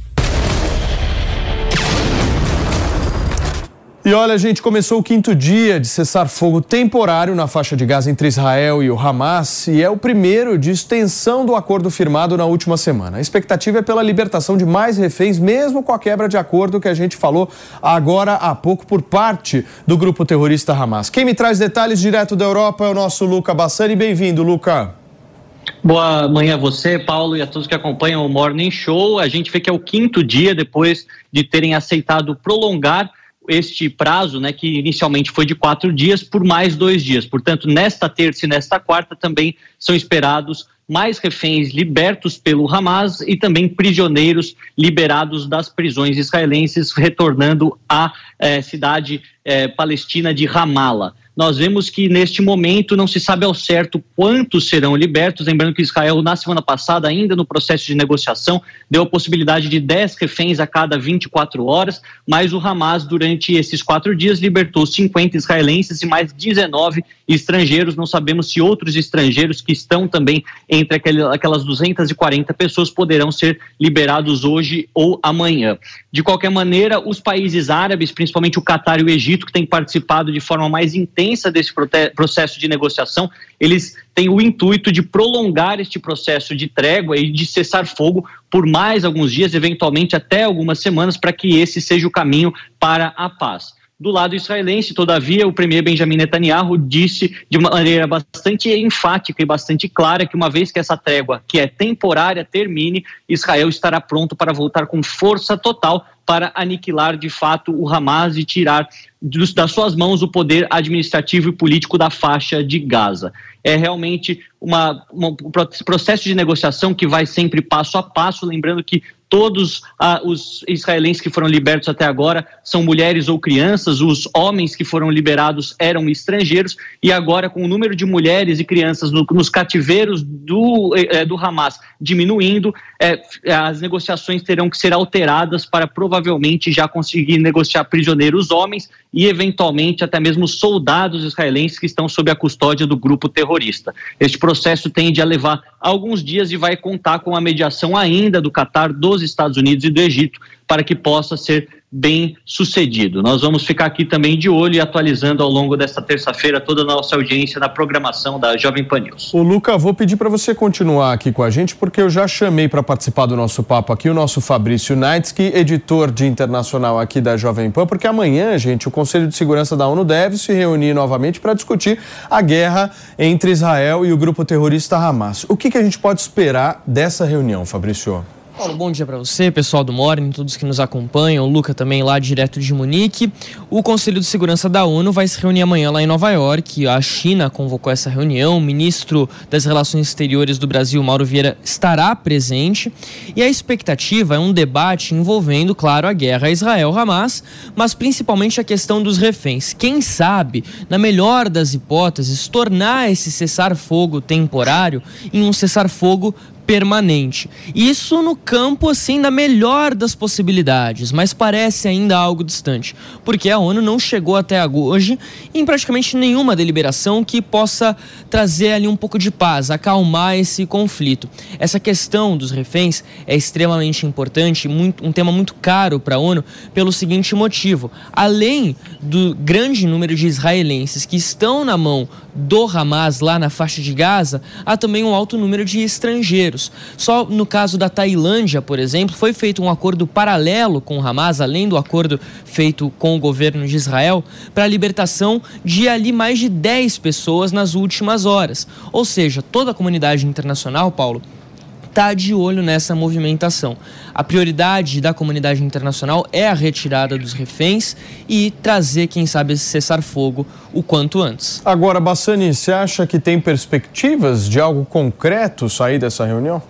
E olha, gente, começou o quinto dia de cessar-fogo temporário na faixa de Gaza entre Israel e o Hamas, e é o primeiro de extensão do acordo firmado na última semana. A expectativa é pela libertação de mais reféns, mesmo com a quebra de acordo que a gente falou agora há pouco por parte do grupo terrorista Hamas. Quem me traz detalhes direto da Europa é o nosso Luca Bassani. Bem-vindo, Luca. Boa manhã a você, Paulo, e a todos que acompanham o Morning Show. A gente vê que é o quinto dia depois de terem aceitado prolongar este prazo, né, que inicialmente foi de quatro dias, por mais dois dias. Portanto, nesta terça e nesta quarta também são esperados mais reféns libertos pelo Hamas e também prisioneiros liberados das prisões israelenses, retornando à eh, cidade eh, palestina de Ramallah. Nós vemos que neste momento não se sabe ao certo quantos serão libertos, lembrando que Israel na semana passada, ainda no processo de negociação, deu a possibilidade de dez reféns a cada vinte e quatro horas, mas o Hamas durante esses quatro dias libertou cinquenta israelenses e mais dezenove estrangeiros. Não sabemos se outros estrangeiros que estão também entre aquelas duzentas e quarenta pessoas poderão ser liberados hoje ou amanhã. De qualquer maneira, os países árabes, principalmente o Catar e o Egito, que têm participado de forma mais intensa desse processo de negociação, eles têm o intuito de prolongar este processo de trégua e de cessar fogo por mais alguns dias, eventualmente até algumas semanas, para que esse seja o caminho para a paz. Do lado israelense, todavia, o premier Benjamin Netanyahu disse de uma maneira bastante enfática e bastante clara que uma vez que essa trégua, que é temporária, termine, Israel estará pronto para voltar com força total para aniquilar de fato o Hamas e tirar dos, das suas mãos o poder administrativo e político da faixa de Gaza. É realmente uma, uma, um processo de negociação que vai sempre passo a passo, lembrando que todos ah, os israelenses que foram libertos até agora são mulheres ou crianças, os homens que foram liberados eram estrangeiros, e agora com o número de mulheres e crianças no, nos cativeiros do, eh, do Hamas diminuindo, eh, as negociações terão que ser alteradas para provavelmente já conseguir negociar prisioneiros homens e eventualmente até mesmo soldados israelenses que estão sob a custódia do grupo terrorista. Este processo tende a levar alguns dias e vai contar com a mediação ainda do Qatar, dos dos Estados Unidos e do Egito, para que possa ser bem sucedido. Nós vamos ficar aqui também de olho e atualizando ao longo desta terça-feira toda a nossa audiência na programação da Jovem Pan News. Ô Luca, vou pedir para você continuar aqui com a gente, porque eu já chamei para participar do nosso papo aqui o nosso Fabrício Naitsky, editor de internacional aqui da Jovem Pan, porque amanhã, gente, o Conselho de Segurança da ONU deve se reunir novamente para discutir a guerra entre Israel e o grupo terrorista Hamas. O que, que a gente pode esperar dessa reunião, Fabrício? Paulo, bom dia para você, pessoal do Morning, todos que nos acompanham, o Luca também lá direto de Munique. O Conselho de Segurança da ONU vai se reunir amanhã lá em Nova York, a China convocou essa reunião, o ministro das Relações Exteriores do Brasil, Mauro Vieira, estará presente e a expectativa é um debate envolvendo, claro, a guerra Israel-Hamas, mas principalmente a questão dos reféns. Quem sabe, na melhor das hipóteses, tornar esse cessar-fogo temporário em um cessar-fogo permanente. Isso no campo, assim, da melhor das possibilidades, mas parece ainda algo distante, porque a ONU não chegou até hoje em praticamente nenhuma deliberação que possa trazer ali um pouco de paz, acalmar esse conflito. Essa questão dos reféns é extremamente importante, muito, um tema muito caro para a ONU, pelo seguinte motivo: além do grande número de israelenses que estão na mão do Hamas lá na faixa de Gaza, há também um alto número de estrangeiros. Só no caso da Tailândia, por exemplo, foi feito um acordo paralelo com o Hamas, além do acordo feito com o governo de Israel, para a libertação de ali mais de dez pessoas nas últimas horas. Ou seja, toda a comunidade internacional, Paulo, está de olho nessa movimentação. A prioridade da comunidade internacional é a retirada dos reféns e trazer, quem sabe, esse cessar-fogo o quanto antes. Agora, Bassani, você acha que tem perspectivas de algo concreto sair dessa reunião?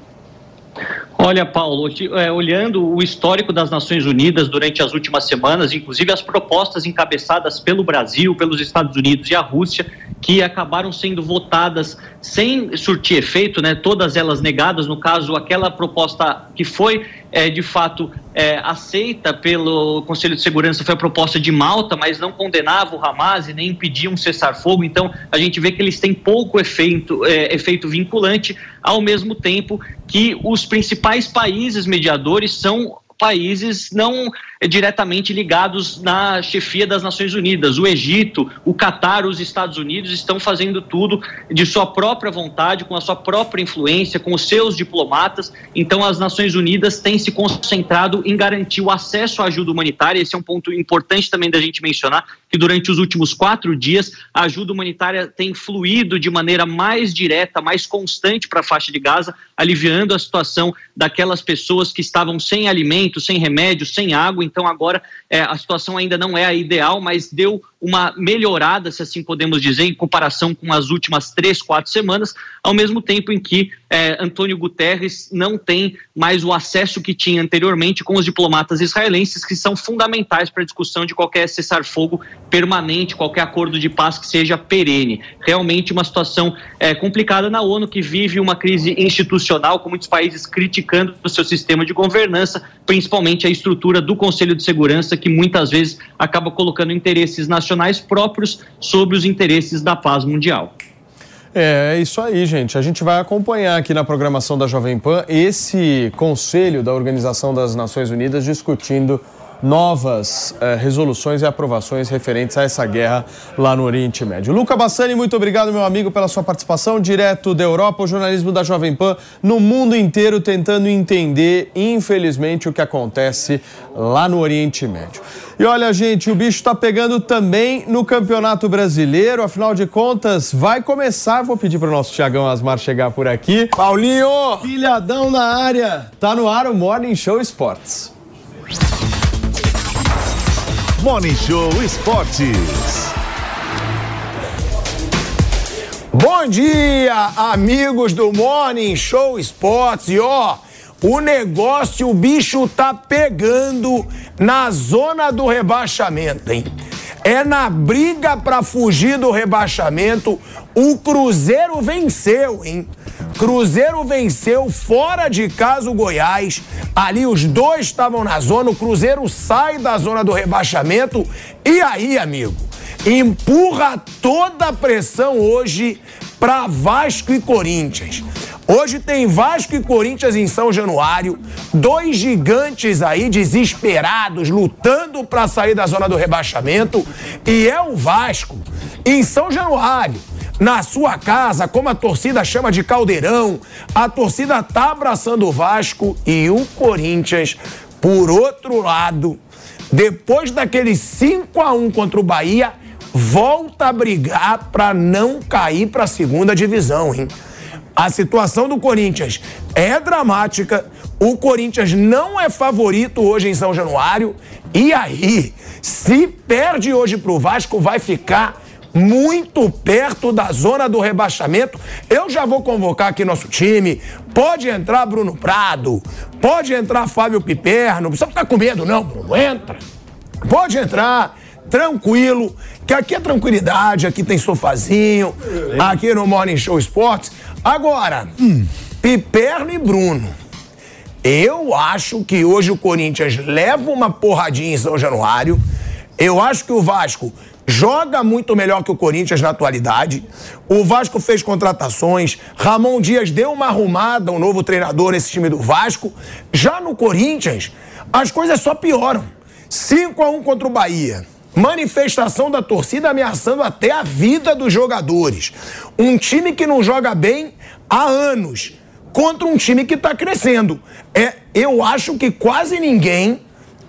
Olha, Paulo, olhando o histórico das Nações Unidas durante as últimas semanas, inclusive as propostas encabeçadas pelo Brasil, pelos Estados Unidos e a Rússia, que acabaram sendo votadas sem surtir efeito, né? Todas elas negadas, no caso, aquela proposta que foi é, de fato é, aceita pelo Conselho de Segurança foi a proposta de Malta, mas não condenava o Hamas e nem impedia um cessar-fogo. Então, a gente vê que eles têm pouco efeito, é, efeito vinculante, ao mesmo tempo que os principais países mediadores são países não diretamente ligados na chefia das Nações Unidas. O Egito, o Qatar, os Estados Unidos estão fazendo tudo de sua própria vontade, com a sua própria influência, com os seus diplomatas. Então, as Nações Unidas têm se concentrado em garantir o acesso à ajuda humanitária. Esse é um ponto importante também da gente mencionar, que durante os últimos quatro dias a ajuda humanitária tem fluído de maneira mais direta, mais constante para a faixa de Gaza, aliviando a situação daquelas pessoas que estavam sem alimentos, sem remédios, sem água. Então agora é, a situação ainda não é a ideal, mas deu uma melhorada, se assim podemos dizer, em comparação com as últimas três, quatro semanas, ao mesmo tempo em que é, Antônio Guterres não tem mais o acesso que tinha anteriormente com os diplomatas israelenses, que são fundamentais para a discussão de qualquer cessar-fogo permanente, qualquer acordo de paz que seja perene. Realmente uma situação é, complicada na ONU, que vive uma crise institucional, com muitos países criticando o seu sistema de governança, principalmente a estrutura do Conselho de Segurança, que muitas vezes acaba colocando interesses nacionais próprios sobre os interesses da paz mundial. É, é isso aí, gente. A gente vai acompanhar aqui na programação da Jovem Pan esse Conselho da Organização das Nações Unidas discutindo novas eh, resoluções e aprovações referentes a essa guerra lá no Oriente Médio. Luca Bassani, muito obrigado, meu amigo, pela sua participação. Direto da Europa, o jornalismo da Jovem Pan no mundo inteiro tentando entender, infelizmente, o que acontece lá no Oriente Médio. E olha, gente, o bicho tá pegando também no Campeonato Brasileiro. Afinal de contas, vai começar. Vou pedir pro nosso Thiagão Asmar chegar por aqui. Paulinho! Filhadão na área! Tá no ar o Morning Show Esportes. Morning Show Esportes. Bom dia, amigos do Morning Show Esportes. E ó, o negócio, o bicho tá pegando na zona do rebaixamento, hein? É na briga pra fugir do rebaixamento. O Cruzeiro venceu, hein? Cruzeiro venceu fora de casa o Goiás. Ali os dois estavam na zona. O Cruzeiro sai da zona do rebaixamento. E aí, amigo, empurra toda a pressão hoje para Vasco e Corinthians. Hoje tem Vasco e Corinthians em São Januário, dois gigantes aí desesperados, lutando para sair da zona do rebaixamento, e é o Vasco em São Januário, na sua casa, como a torcida chama de caldeirão. A torcida tá abraçando o Vasco. E o Corinthians, por outro lado, depois daquele cinco a um contra o Bahia, volta a brigar para não cair para a segunda divisão, hein? A situação do Corinthians é dramática. O Corinthians não é favorito hoje em São Januário. E aí, se perde hoje pro Vasco, vai ficar muito perto da zona do rebaixamento. Eu já vou convocar aqui nosso time. Pode entrar Bruno Prado, pode entrar Fábio Piperno. Não precisa ficar com medo, não, Bruno. Entra. Pode entrar. Tranquilo, que aqui é tranquilidade, aqui tem sofazinho, aqui no Morning Show Esportes. Agora, hum. Piperno e Bruno, eu acho que hoje o Corinthians leva uma porradinha em São Januário. Eu acho que o Vasco joga muito melhor que o Corinthians na atualidade. O Vasco fez contratações, Ramón Díaz deu uma arrumada, um novo treinador nesse time do Vasco. Já no Corinthians, as coisas só pioram. cinco a um contra o Bahia. Manifestação da torcida ameaçando até a vida dos jogadores. Um time que não joga bem há anos contra um time que está crescendo. É, eu acho que quase ninguém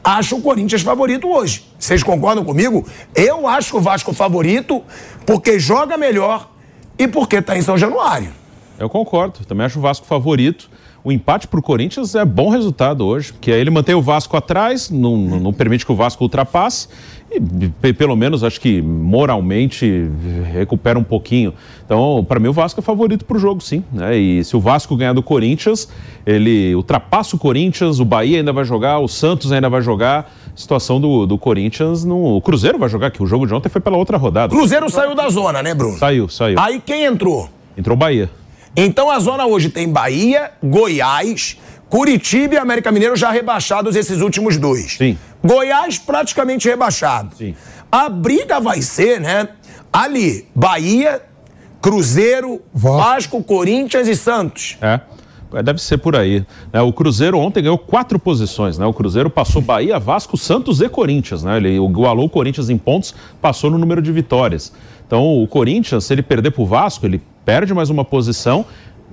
acha o Corinthians favorito hoje. Vocês concordam comigo? Eu acho o Vasco favorito porque joga melhor e porque está em São Januário. Eu concordo. Também acho o Vasco favorito. O empate para o Corinthians é bom resultado hoje, porque aí ele mantém o Vasco atrás, não, não permite que o Vasco ultrapasse e, pelo menos, acho que moralmente recupera um pouquinho. Então, para mim, o Vasco é favorito para o jogo, sim, né? E se o Vasco ganhar do Corinthians, ele ultrapassa o Corinthians, o Bahia ainda vai jogar, o Santos ainda vai jogar. Situação do, do Corinthians, no, o Cruzeiro vai jogar, que o jogo de ontem foi pela outra rodada. O Cruzeiro saiu da zona, né, Bruno? Saiu, saiu. Aí quem entrou? Entrou o Bahia. Então a zona hoje tem Bahia, Goiás, Curitiba e América Mineiro já rebaixados, esses últimos dois. Sim. Goiás praticamente rebaixado. Sim. A briga vai ser, né, ali, Bahia, Cruzeiro, Vasco, Corinthians e Santos. É. Deve ser por aí. O Cruzeiro ontem ganhou quatro posições, né? O Cruzeiro passou Bahia, Vasco, Santos e Corinthians, né? Ele igualou o Corinthians em pontos, passou no número de vitórias. Então, o Corinthians, se ele perder pro Vasco, ele perde mais uma posição.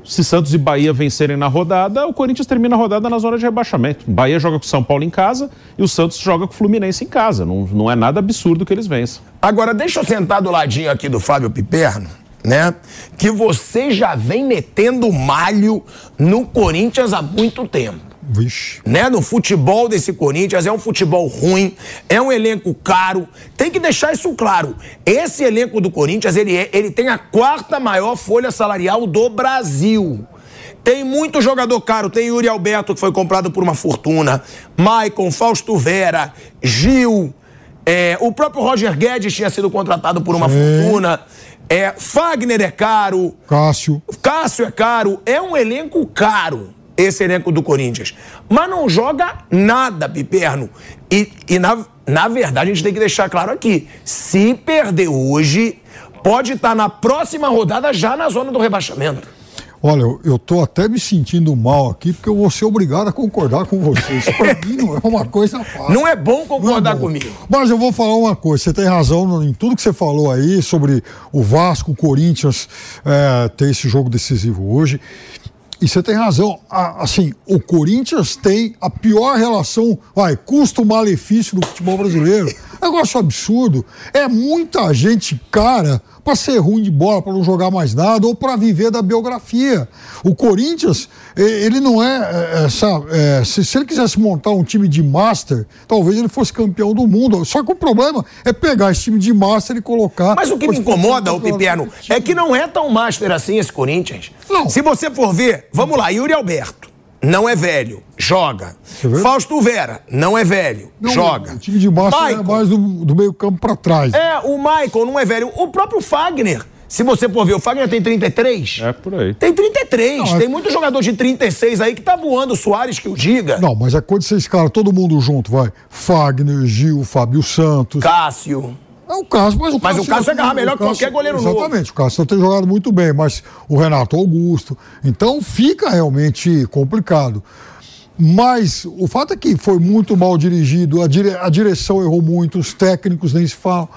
Se Santos e Bahia vencerem na rodada, o Corinthians termina a rodada na zona de rebaixamento. Bahia joga com o São Paulo em casa e o Santos joga com o Fluminense em casa. Não, não é nada absurdo que eles vençam. Agora, deixa eu sentar do ladinho aqui do Fábio Piperno, né? Que você já vem metendo malho no Corinthians há muito tempo. Vixe. Né? No futebol desse Corinthians, é um futebol ruim, é um elenco caro. Tem que deixar isso claro. Esse elenco do Corinthians, ele, é, ele tem a quarta maior folha salarial do Brasil. Tem muito jogador caro. Tem Yuri Alberto, que foi comprado por uma fortuna, Maicon, Fausto Vera, Gil, é, o próprio Roger Guedes tinha sido contratado por uma Sim. fortuna. É, Fagner é caro, Cássio. Cássio é caro. É um elenco caro, esse elenco do Corinthians. Mas não joga nada, Piperno. E, e na, na verdade, a gente tem que deixar claro aqui, se perder hoje, pode estar na próxima rodada já na zona do rebaixamento. Olha, eu tô até me sentindo mal aqui, porque eu vou ser obrigado a concordar com vocês. Para mim não é uma coisa fácil. Não é bom concordar é bom. comigo. Mas eu vou falar uma coisa, você tem razão em tudo que você falou aí sobre o Vasco, o Corinthians é, ter esse jogo decisivo hoje. E você tem razão, assim, o Corinthians tem a pior relação, vai, custo-malefício do futebol brasileiro. Negócio absurdo. É muita gente cara para ser ruim de bola, para não jogar mais nada ou para viver da biografia. O Corinthians, ele não é... Essa, é se, se ele quisesse montar um time de master, talvez ele fosse campeão do mundo. Só que o problema é pegar esse time de master e colocar... Mas o que me incomoda, o Pipiano, é que não é tão master assim esse Corinthians. Não. Se você for ver, vamos lá, Yuri Alberto. Não é velho, joga. Fausto Vera, não é velho, não, joga. O time de massa é mais do, do meio campo pra trás. É, o Michael não é velho. O próprio Fagner, se você for ver, o Fagner tem trinta e três? É, por aí. Tem trinta e três, não, tem é... muito jogador de trinta e seis aí que tá voando, o Soares que o diga. Não, mas é quando você escala todo mundo junto, vai. Fagner, Gil, Fábio Santos. Cássio. É o Cássio, mas o Cássio... Mas o Cássio é agarrar melhor que qualquer goleiro novo. Exatamente, o Cássio tem jogado muito bem, mas o Renato Augusto... Então fica realmente complicado. Mas o fato é que foi muito mal dirigido, a, dire... a direção errou muito, os técnicos nem se falam.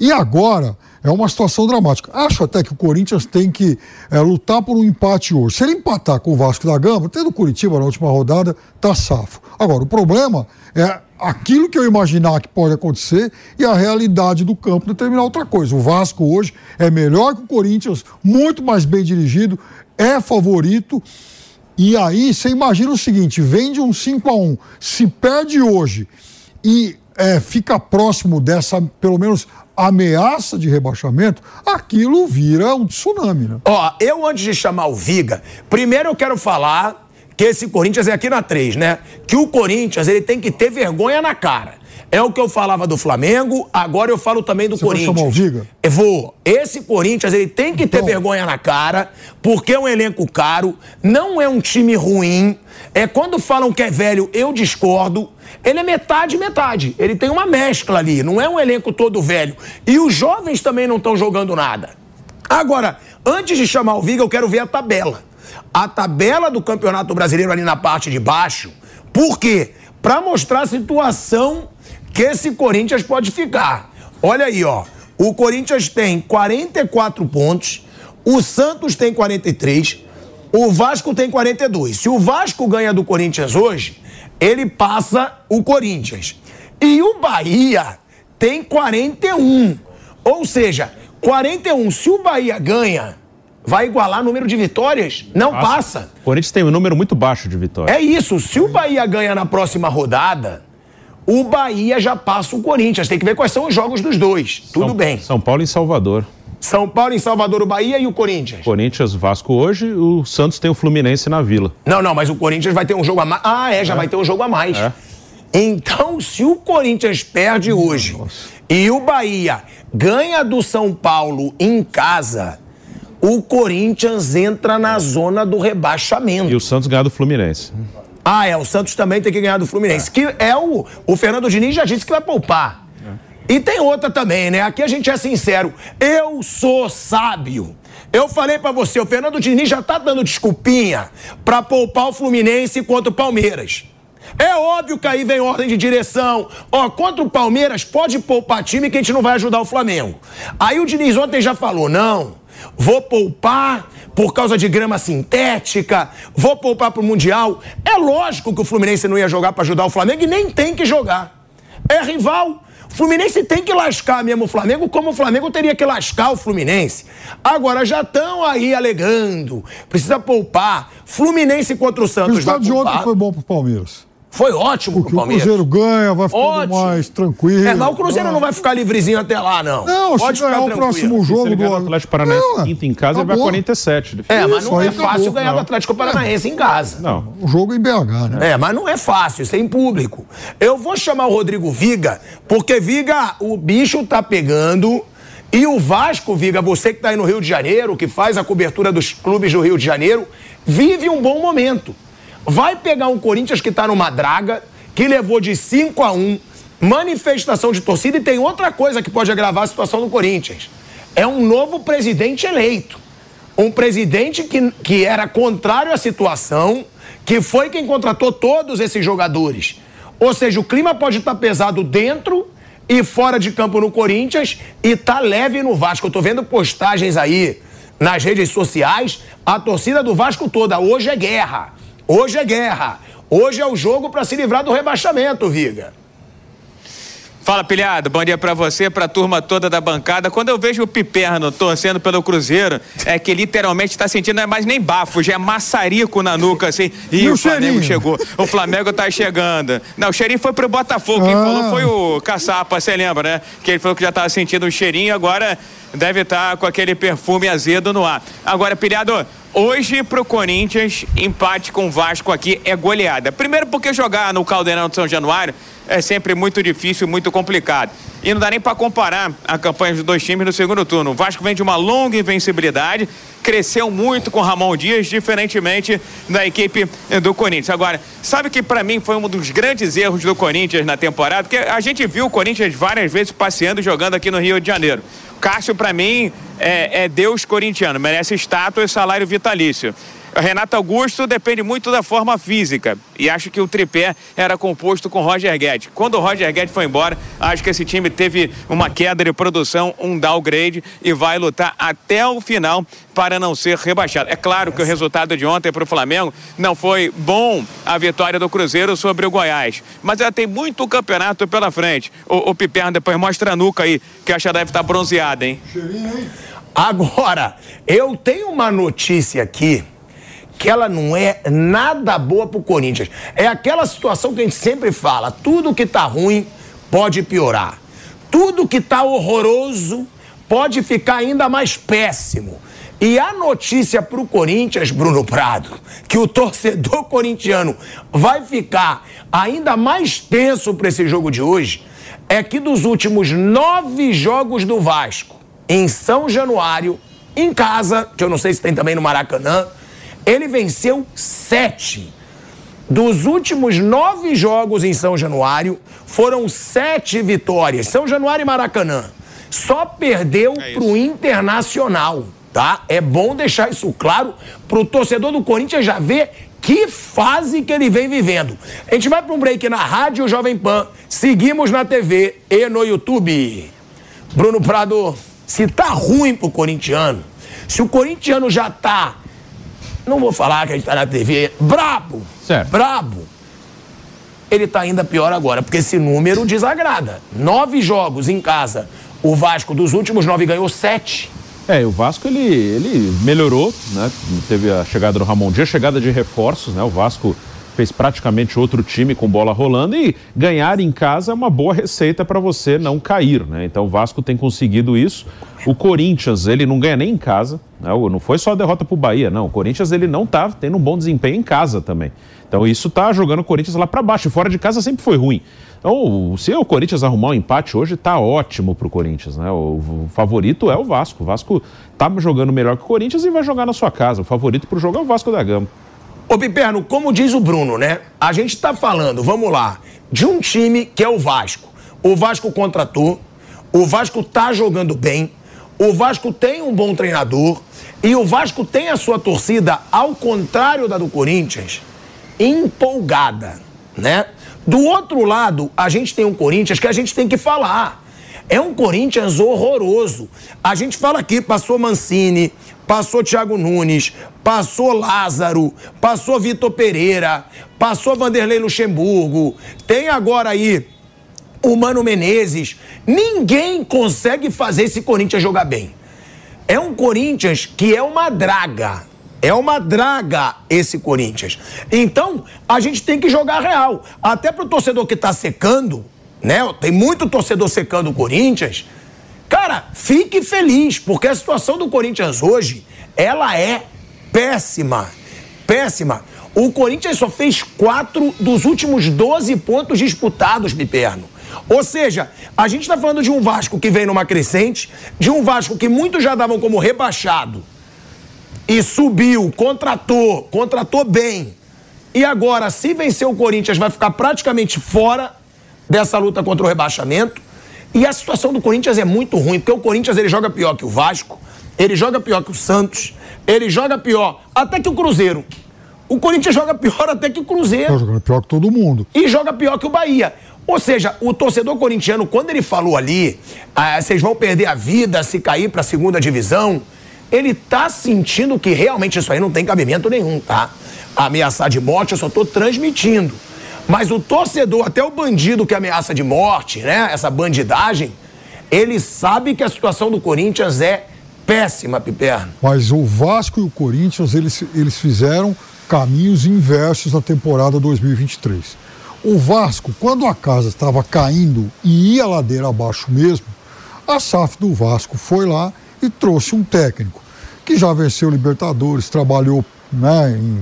E agora é uma situação dramática. Acho até que o Corinthians tem que é, lutar por um empate hoje. Se ele empatar com o Vasco da Gama, tendo o Curitiba na última rodada, tá safo. Agora, o problema é... aquilo que eu imaginar que pode acontecer e a realidade do campo determinar outra coisa. O Vasco hoje é melhor que o Corinthians, muito mais bem dirigido, é favorito. E aí você imagina o seguinte, vem de um cinco a um, se perde hoje e é, fica próximo dessa, pelo menos, ameaça de rebaixamento, aquilo vira um tsunami, né? Ó, eu antes de chamar o Viga, primeiro eu quero falar... que esse Corinthians é aqui na três, né? Que o Corinthians, ele tem que ter vergonha na cara. É o que eu falava do Flamengo, agora eu falo também do Você Corinthians. Vai chamar o Viga? Eu vou. Esse Corinthians, ele tem que então... ter vergonha na cara, porque é um elenco caro, não é um time ruim. É quando falam que é velho, eu discordo. Ele é metade, metade. Ele tem uma mescla ali, não é um elenco todo velho. E os jovens também não estão jogando nada. Agora, antes de chamar o Viga, eu quero ver a tabela. A tabela do Campeonato Brasileiro ali na parte de baixo. Por quê? Pra mostrar a situação que esse Corinthians pode ficar. Olha aí, ó. O Corinthians tem quarenta e quatro pontos, o Santos tem quarenta e três, o Vasco tem quarenta e dois. Se o Vasco ganha do Corinthians hoje, ele passa o Corinthians. E o Bahia tem quarenta e um. Ou seja, quarenta e um. Se o Bahia ganha... vai igualar o número de vitórias? Não passa. passa. O Corinthians tem um número muito baixo de vitórias. É isso. Se o Bahia ganha na próxima rodada, o Bahia já passa o Corinthians. Tem que ver quais são os jogos dos dois. São, Tudo bem. São Paulo e Salvador. São Paulo e Salvador, o Bahia e o Corinthians. Corinthians, Vasco hoje, o Santos tem o Fluminense na Vila. Não, não, mas o Corinthians vai ter um jogo a mais. Ah, é, já é. vai ter um jogo a mais. É. Então, se o Corinthians perde hoje Nossa. e o Bahia ganha do São Paulo em casa... o Corinthians entra na zona do rebaixamento. E o Santos ganha do Fluminense. Ah, é, o Santos também tem que ganhar do Fluminense, é. que é o... O Fernando Diniz já disse que vai poupar. É. E tem outra também, né? Aqui a gente é sincero. Eu sou sábio. Eu falei pra você, o Fernando Diniz já tá dando desculpinha pra poupar o Fluminense contra o Palmeiras. É óbvio que aí vem ordem de direção. Ó, contra o Palmeiras pode poupar time que a gente não vai ajudar o Flamengo. Aí o Diniz ontem já falou, não... vou poupar por causa de grama sintética, vou poupar pro Mundial. É lógico que o Fluminense não ia jogar para ajudar o Flamengo e nem tem que jogar. É rival. O Fluminense tem que lascar mesmo o Flamengo, como o Flamengo teria que lascar o Fluminense. Agora já estão aí alegando, precisa poupar. Fluminense contra o Santos. O resultado de ontem foi bom pro Palmeiras. Foi ótimo Porque pro Palmeiras. O Cruzeiro ganha, vai ficando ótimo. mais tranquilo. É, mas o Cruzeiro ah. não vai ficar livrezinho até lá, não. Não, Pode se ganhar o próximo jogo do Atlético Paranaense não, quinto em casa, acabou. Ele vai quarenta e sete. É, mas não é fácil ganhar do Atlético Paranaense é. em casa. Não, o jogo é em B H, né? É, mas não é fácil, isso é em público. Eu vou chamar o Rodrigo Viga, porque, Viga, o bicho tá pegando... E o Vasco, Viga, você que está aí no Rio de Janeiro, que faz a cobertura dos clubes do Rio de Janeiro, vive um bom momento. Vai pegar um Corinthians que tá numa draga, que levou de cinco a um, manifestação de torcida, e tem outra coisa que pode agravar a situação do Corinthians. É um novo presidente eleito. Um presidente que, que era contrário à situação, que foi quem contratou todos esses jogadores. Ou seja, o clima pode estar pesado dentro e fora de campo no Corinthians e tá leve no Vasco. Eu tô vendo postagens aí nas redes sociais, a torcida do Vasco toda. Hoje é guerra. Hoje é guerra. Hoje é o jogo para se livrar do rebaixamento, Viga. Fala, pilhado. Bom dia pra você, pra turma toda da bancada. Quando eu vejo o Piperno torcendo pelo Cruzeiro, é que literalmente tá sentindo, não é mais nem bafo, já é maçarico na nuca, assim. Ih, o Flamengo chegou. O Flamengo tá chegando. Não, o cheirinho foi pro Botafogo. Ah. Quem falou foi o Caçapa, você lembra, né? Que ele falou que já tava sentindo um cheirinho, agora deve estar com aquele perfume azedo no ar. Agora, pilhado, hoje pro Corinthians, empate com o Vasco aqui é goleada. Primeiro porque jogar no Caldeirão de São Januário é sempre muito difícil, muito complicado. E não dá nem para comparar a campanha dos dois times no segundo turno. O Vasco vem de uma longa invencibilidade, cresceu muito com o Ramón Díaz, diferentemente da equipe do Corinthians. Agora, sabe que para mim foi um dos grandes erros do Corinthians na temporada? Porque a gente viu o Corinthians várias vezes passeando e jogando aqui no Rio de Janeiro. Cássio, para mim, é, é Deus corintiano, merece estátua e salário vitalício. Renato Augusto depende muito da forma física e acho que o tripé era composto com Roger Guedes. Quando o Roger Guedes foi embora, acho que esse time teve uma queda de produção, um downgrade, e vai lutar até o final para não ser rebaixado. É claro que o resultado de ontem para o Flamengo não foi bom, a vitória do Cruzeiro sobre o Goiás, mas ela tem muito campeonato pela frente. O, o Piperno depois mostra a nuca aí, que acha que deve estar bronzeada, hein? Agora, eu tenho uma notícia aqui que ela não é nada boa pro Corinthians. É aquela situação que a gente sempre fala, tudo que tá ruim pode piorar. Tudo que tá horroroso pode ficar ainda mais péssimo. E a notícia pro Corinthians, Bruno Prado, que o torcedor corintiano vai ficar ainda mais tenso pra esse jogo de hoje, é que dos últimos nove jogos do Vasco, em São Januário, em casa, que eu não sei se tem também no Maracanã, ele venceu sete. Dos últimos nove jogos em São Januário, foram sete vitórias. São Januário e Maracanã. Só perdeu é pro Internacional, tá? É bom deixar isso claro pro torcedor do Corinthians já ver que fase que ele vem vivendo. A gente vai para um break na Rádio Jovem Pan. Seguimos na T V e no YouTube. Bruno Prado, se tá ruim pro corintiano, se o corintiano já tá... Não vou falar que a gente tá na T V. Brabo! Certo. Brabo! Ele tá ainda pior agora, porque esse número desagrada. Nove jogos em casa. O Vasco, dos últimos nove, ganhou sete. É, e o Vasco, ele, ele melhorou, né? Teve a chegada do Ramón Díaz, chegada de reforços, né? O Vasco fez praticamente outro time com bola rolando, e ganhar em casa é uma boa receita para você não cair, né? Então o Vasco tem conseguido isso. O Corinthians, ele não ganha nem em casa, né? Não foi só a derrota pro Bahia, não. O Corinthians, ele não tá tendo um bom desempenho em casa também. Então isso tá jogando o Corinthians lá para baixo, e fora de casa sempre foi ruim. Então, se o Corinthians arrumar um empate hoje, tá ótimo pro Corinthians, né? O favorito é o Vasco. O Vasco tá jogando melhor que o Corinthians e vai jogar na sua casa. O favorito pro jogo é o Vasco da Gama. Ô, Piperno, como diz o Bruno, né? A gente tá falando, vamos lá, de um time que é o Vasco. O Vasco contratou, o Vasco tá jogando bem, o Vasco tem um bom treinador e o Vasco tem a sua torcida, ao contrário da do Corinthians, empolgada, né? Do outro lado, a gente tem um Corinthians que a gente tem que falar. É um Corinthians horroroso. A gente fala aqui, passou Mancini, passou Thiago Nunes, passou Lázaro, passou Vitor Pereira, passou Vanderlei Luxemburgo, tem agora aí o Mano Menezes. Ninguém consegue fazer esse Corinthians jogar bem. É um Corinthians que é uma draga. É uma draga esse Corinthians. Então, a gente tem que jogar real. Até pro torcedor que tá secando, né? Tem muito torcedor secando o Corinthians. Cara, fique feliz, porque a situação do Corinthians hoje, ela é péssima, péssima. O Corinthians só fez quatro dos últimos doze pontos disputados, Piperno. Ou seja, a gente está falando de um Vasco que vem numa crescente, de um Vasco que muitos já davam como rebaixado e subiu, contratou, contratou bem. E agora, se vencer o Corinthians, vai ficar praticamente fora dessa luta contra o rebaixamento. E a situação do Corinthians é muito ruim, porque o Corinthians ele joga pior que o Vasco, ele joga pior que o Santos, ele joga pior até que o Cruzeiro. O Corinthians joga pior até que o Cruzeiro. Tá jogando pior que todo mundo. E joga pior que o Bahia. Ou seja, o torcedor corintiano, quando ele falou ali, ah, vocês vão perder a vida se cair pra segunda divisão, ele tá sentindo que realmente isso aí não tem cabimento nenhum, tá? Ameaçar de morte, eu só tô transmitindo. Mas o torcedor, até o bandido que ameaça de morte, né? Essa bandidagem, ele sabe que a situação do Corinthians é péssima, Piperno. Mas o Vasco e o Corinthians, eles, eles fizeram caminhos inversos na temporada dois mil e vinte e três. O Vasco, quando a casa estava caindo e ia ladeira abaixo mesmo, a S A F do Vasco foi lá e trouxe um técnico que já venceu Libertadores, trabalhou, né, em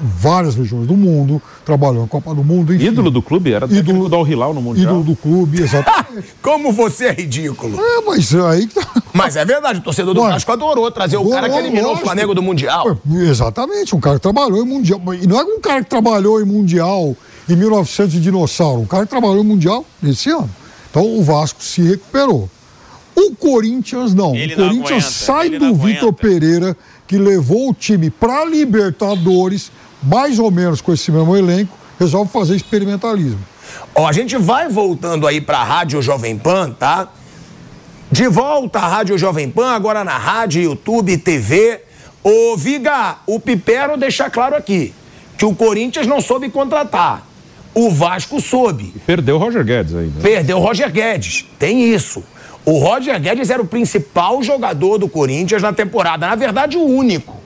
várias regiões do mundo, trabalhou na Copa do Mundo. Enfim. Ídolo do clube, era técnico ídolo do Al-Hilal no Mundial. Ídolo do clube, exatamente. Como você é ridículo. É, mas aí... Mas é verdade, o torcedor do mas, Vasco adorou trazer adorou, o cara que eliminou lógico. o Flamengo do Mundial. Exatamente, um cara que trabalhou em Mundial. E não é um cara que trabalhou em Mundial em mil e novecentos de dinossauro, um cara que trabalhou em Mundial nesse ano. Então o Vasco se recuperou. O Corinthians não. Ele o Corinthians não aguenta, sai do Vitor Pereira, que levou o time para Libertadores, mais ou menos com esse mesmo elenco, resolve fazer experimentalismo. Ó, a gente vai voltando aí para a Rádio Jovem Pan, tá? De volta à Rádio Jovem Pan, agora na rádio, YouTube, T V. Ô, Viga, o Pipero deixa claro aqui que o Corinthians não soube contratar. O Vasco soube. E perdeu o Roger Guedes ainda. Perdeu o Roger Guedes, tem isso. O Roger Guedes era o principal jogador do Corinthians na temporada. Na verdade, o único.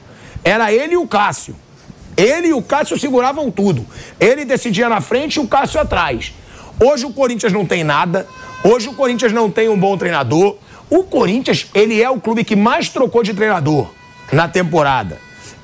Era ele e o Cássio. Ele e o Cássio seguravam tudo. Ele decidia na frente e o Cássio atrás. Hoje o Corinthians não tem nada. Hoje o Corinthians não tem um bom treinador. O Corinthians, ele é o clube que mais trocou de treinador na temporada.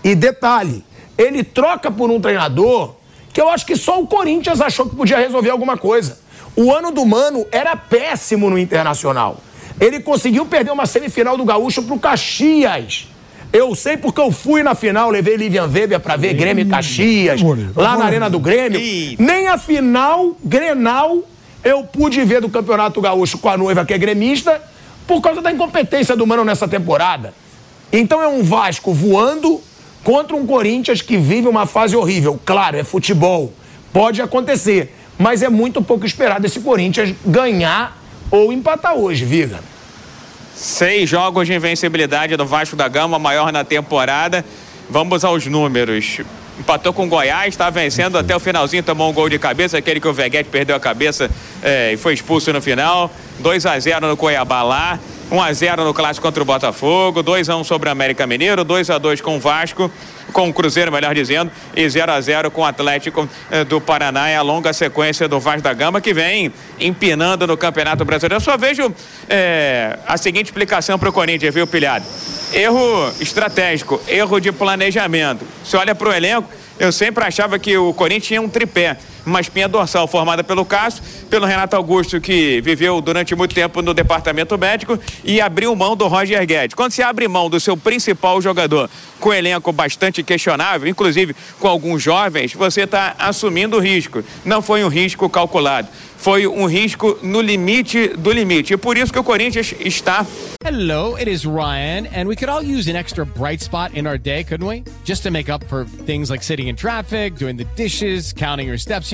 E detalhe, ele troca por um treinador que eu acho que só o Corinthians achou que podia resolver alguma coisa. O ano do Mano era péssimo no Internacional. Ele conseguiu perder uma semifinal do Gaúcho pro Caxias. Eu sei porque eu fui na final, levei Lilian Weber pra ver Grêmio e Caxias, lá na Arena do Grêmio. Nem a final Grenal eu pude ver do Campeonato Gaúcho com a noiva que é gremista por causa da incompetência do Mano nessa temporada. Então é um Vasco voando contra um Corinthians que vive uma fase horrível. Claro, é futebol, pode acontecer, mas é muito pouco esperado esse Corinthians ganhar ou empatar hoje, Viga. Seis jogos de invencibilidade do Vasco da Gama, maior na temporada. Vamos aos números. Empatou com o Goiás, está vencendo até o finalzinho, tomou um gol de cabeça, aquele que o Veguete perdeu a cabeça é, e foi expulso no final. dois a zero no Cuiabá lá, um a zero no Clássico contra o Botafogo, dois a um sobre o América Mineiro, dois a dois com o Vasco, com o Cruzeiro, melhor dizendo, e zero a zero com o Atlético eh, do Paraná. É a longa sequência do Vasco da Gama que vem empinando no Campeonato Brasileiro. Eu só vejo eh, a seguinte explicação para o Corinthians, viu, Pilhado? Erro estratégico, erro de planejamento. Se olha para o elenco, eu sempre achava que o Corinthians tinha um tripé, uma espinha dorsal formada pelo Cássio, pelo Renato Augusto, que viveu durante muito tempo no departamento médico, e abriu mão do Roger Guedes. Quando você abre mão do seu principal jogador, com um elenco bastante questionável, inclusive com alguns jovens, você está assumindo risco. Não foi um risco calculado, foi um risco no limite do limite. E por isso que o Corinthians está... Hello, it is Ryan, and we could all use an extra bright spot in our day, couldn't we? Just to make up for things like sitting in traffic, doing the dishes, counting your steps,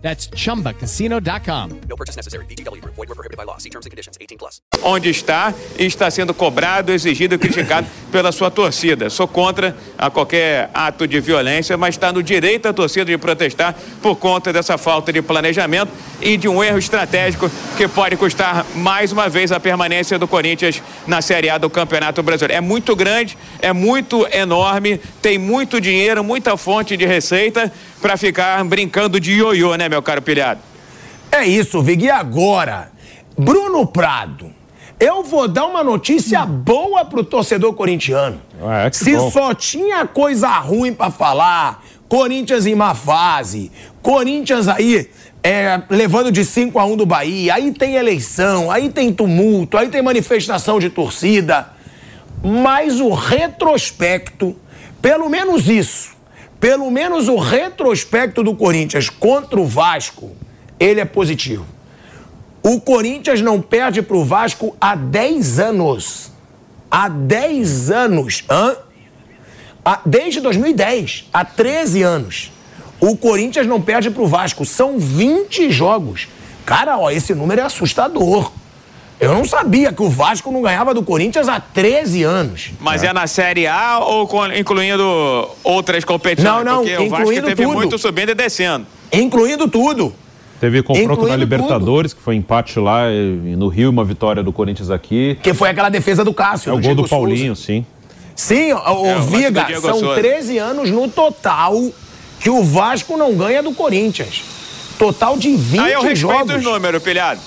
That's chumba casino dot com. No purchase necessary. V G W Group. Void where prohibited by law. See terms and conditions. eighteen plus. Onde está, está sendo cobrado, exigido e criticado pela sua torcida. Sou contra a qualquer ato de violência, mas está no direito a torcida de protestar por conta dessa falta de planejamento e de um erro estratégico que pode custar mais uma vez a permanência do Corinthians na Série A do Campeonato Brasileiro. É muito grande, é muito enorme, tem muito dinheiro, muita fonte de receita para ficar brincando de ioiô, né, meu caro Pilhado? É isso, Vig. E agora, Bruno Prado, eu vou dar uma notícia boa pro torcedor corintiano. É, Se bom. só tinha coisa ruim pra falar, Corinthians em má fase, Corinthians aí é, levando de cinco a um do Bahia, aí tem eleição, aí tem tumulto, aí tem manifestação de torcida, mas o retrospecto, pelo menos isso, Pelo menos o retrospecto do Corinthians contra o Vasco, ele é positivo. O Corinthians não perde pro Vasco há dez anos. Há dez anos. Hã? Desde dois mil e dez, há treze anos. O Corinthians não perde para o Vasco. São vinte jogos. Cara, ó, esse número é assustador. Eu não sabia que o Vasco não ganhava do Corinthians há treze anos. Mas é, é na Série A ou incluindo outras competições? Não, não, porque incluindo o Vasco teve tudo. Muito subindo e descendo. Incluindo tudo. Teve confronto incluindo na Libertadores, tudo. Que foi empate lá e no Rio, uma vitória do Corinthians aqui. Que foi aquela defesa do Cássio. É o gol Diego do Paulinho, Souza. Sim. Sim, o, o, é, o Viga, são Souza. treze anos no total que o Vasco não ganha do Corinthians. Total de vinte jogos. Aí eu respeito jogos. Os números, pilhado.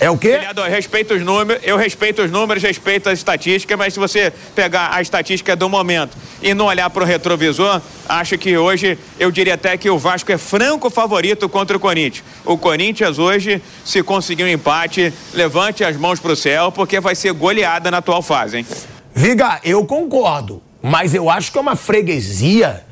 É o quê? Pilhado, eu respeito os números, eu respeito os números, respeito as estatísticas, mas se você pegar a estatística do momento e não olhar para o retrovisor, acho que hoje, eu diria até que o Vasco é franco favorito contra o Corinthians. O Corinthians hoje, se conseguir um empate, levante as mãos para o céu, porque vai ser goleada na atual fase, hein? Viga, eu concordo, mas eu acho que é uma freguesia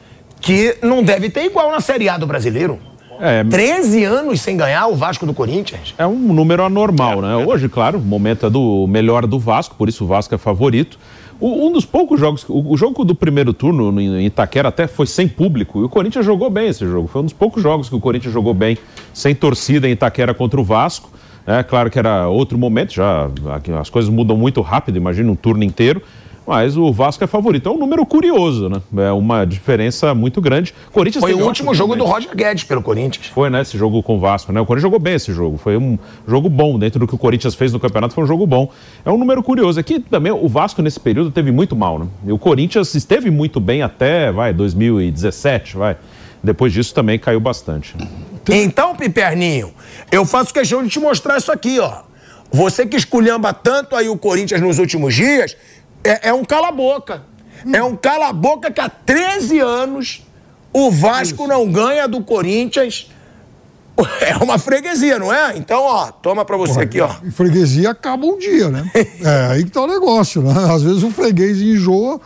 que não deve ter igual na Série A do Brasileiro. É, treze anos sem ganhar o Vasco do Corinthians? É um número anormal, né? Hoje, claro, o momento é do melhor do Vasco, por isso o Vasco é favorito. O, um dos poucos jogos, o, o jogo do primeiro turno em Itaquera até foi sem público, e o Corinthians jogou bem esse jogo. Foi um dos poucos jogos que o Corinthians jogou bem, sem torcida em Itaquera contra o Vasco. É claro que era outro momento, já as coisas mudam muito rápido, imagina um turno inteiro. Mas o Vasco é favorito. É um número curioso, né? É uma diferença muito grande. Corinthians foi o último jogo do Roger Guedes pelo Corinthians. Foi, né? Esse jogo com o Vasco, né? O Corinthians jogou bem esse jogo. Foi um jogo bom. Dentro do que o Corinthians fez no campeonato, foi um jogo bom. É um número curioso. Aqui também o Vasco nesse período teve muito mal, né? E o Corinthians esteve muito bem até, vai, dois mil e dezessete, vai. Depois disso também caiu bastante. Então, Piperninho, eu faço questão de te mostrar isso aqui, ó. Você que esculhamba tanto aí o Corinthians nos últimos dias... É, é um cala-boca. É um cala-boca que há treze anos o Vasco não ganha do Corinthians. É uma freguesia, não é? Então, ó, toma pra você. Porra, aqui, ó. Freguesia acaba um dia, né? É aí que tá o negócio, né? Às vezes o freguês enjoa.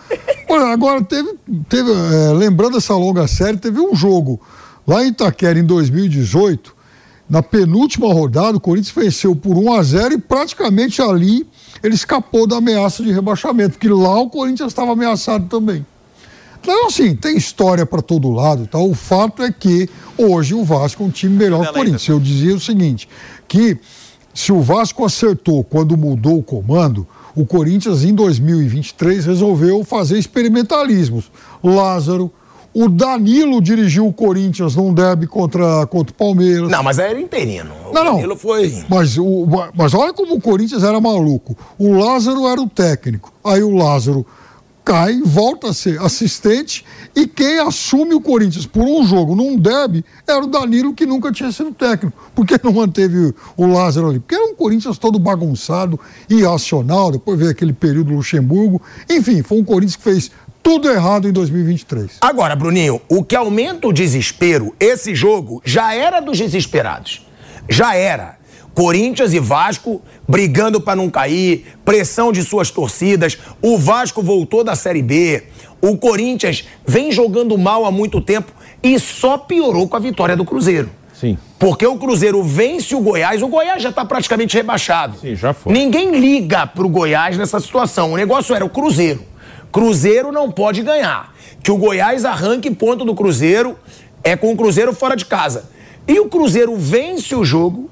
Olha, agora teve... teve é, lembrando essa longa série, teve um jogo lá em Itaquera em dois mil e dezoito. Na penúltima rodada, o Corinthians venceu por um a zero e praticamente ali... ele escapou da ameaça de rebaixamento, porque lá o Corinthians estava ameaçado também. Então, assim, tem história para todo lado, tá? O fato é que hoje o Vasco é um time melhor que o Corinthians. Eu dizia o seguinte, que se o Vasco acertou quando mudou o comando, o Corinthians em dois mil e vinte e três resolveu fazer experimentalismos. Lázaro, o Danilo dirigiu o Corinthians num derby contra, contra o Palmeiras. Não, mas era interino. O não, não. Danilo foi... Mas, o, mas olha como o Corinthians era maluco. O Lázaro era o técnico. Aí o Lázaro cai, volta a ser assistente, e quem assume o Corinthians por um jogo num derby era o Danilo, que nunca tinha sido técnico. Por que não manteve o Lázaro ali? Porque era um Corinthians todo bagunçado, irracional, depois veio aquele período do Luxemburgo. Enfim, foi um Corinthians que fez... tudo errado em dois mil e vinte e três. Agora, Bruninho, o que aumenta o desespero, esse jogo já era dos desesperados. Já era. Corinthians e Vasco brigando para não cair, pressão de suas torcidas, o Vasco voltou da Série B, o Corinthians vem jogando mal há muito tempo e só piorou com a vitória do Cruzeiro. Sim. Porque o Cruzeiro vence o Goiás, o Goiás já está praticamente rebaixado. Sim, já foi. Ninguém liga pro Goiás nessa situação. O negócio era o Cruzeiro. Cruzeiro não pode ganhar. Que o Goiás arranque ponto do Cruzeiro, é com o Cruzeiro fora de casa. E o Cruzeiro vence o jogo,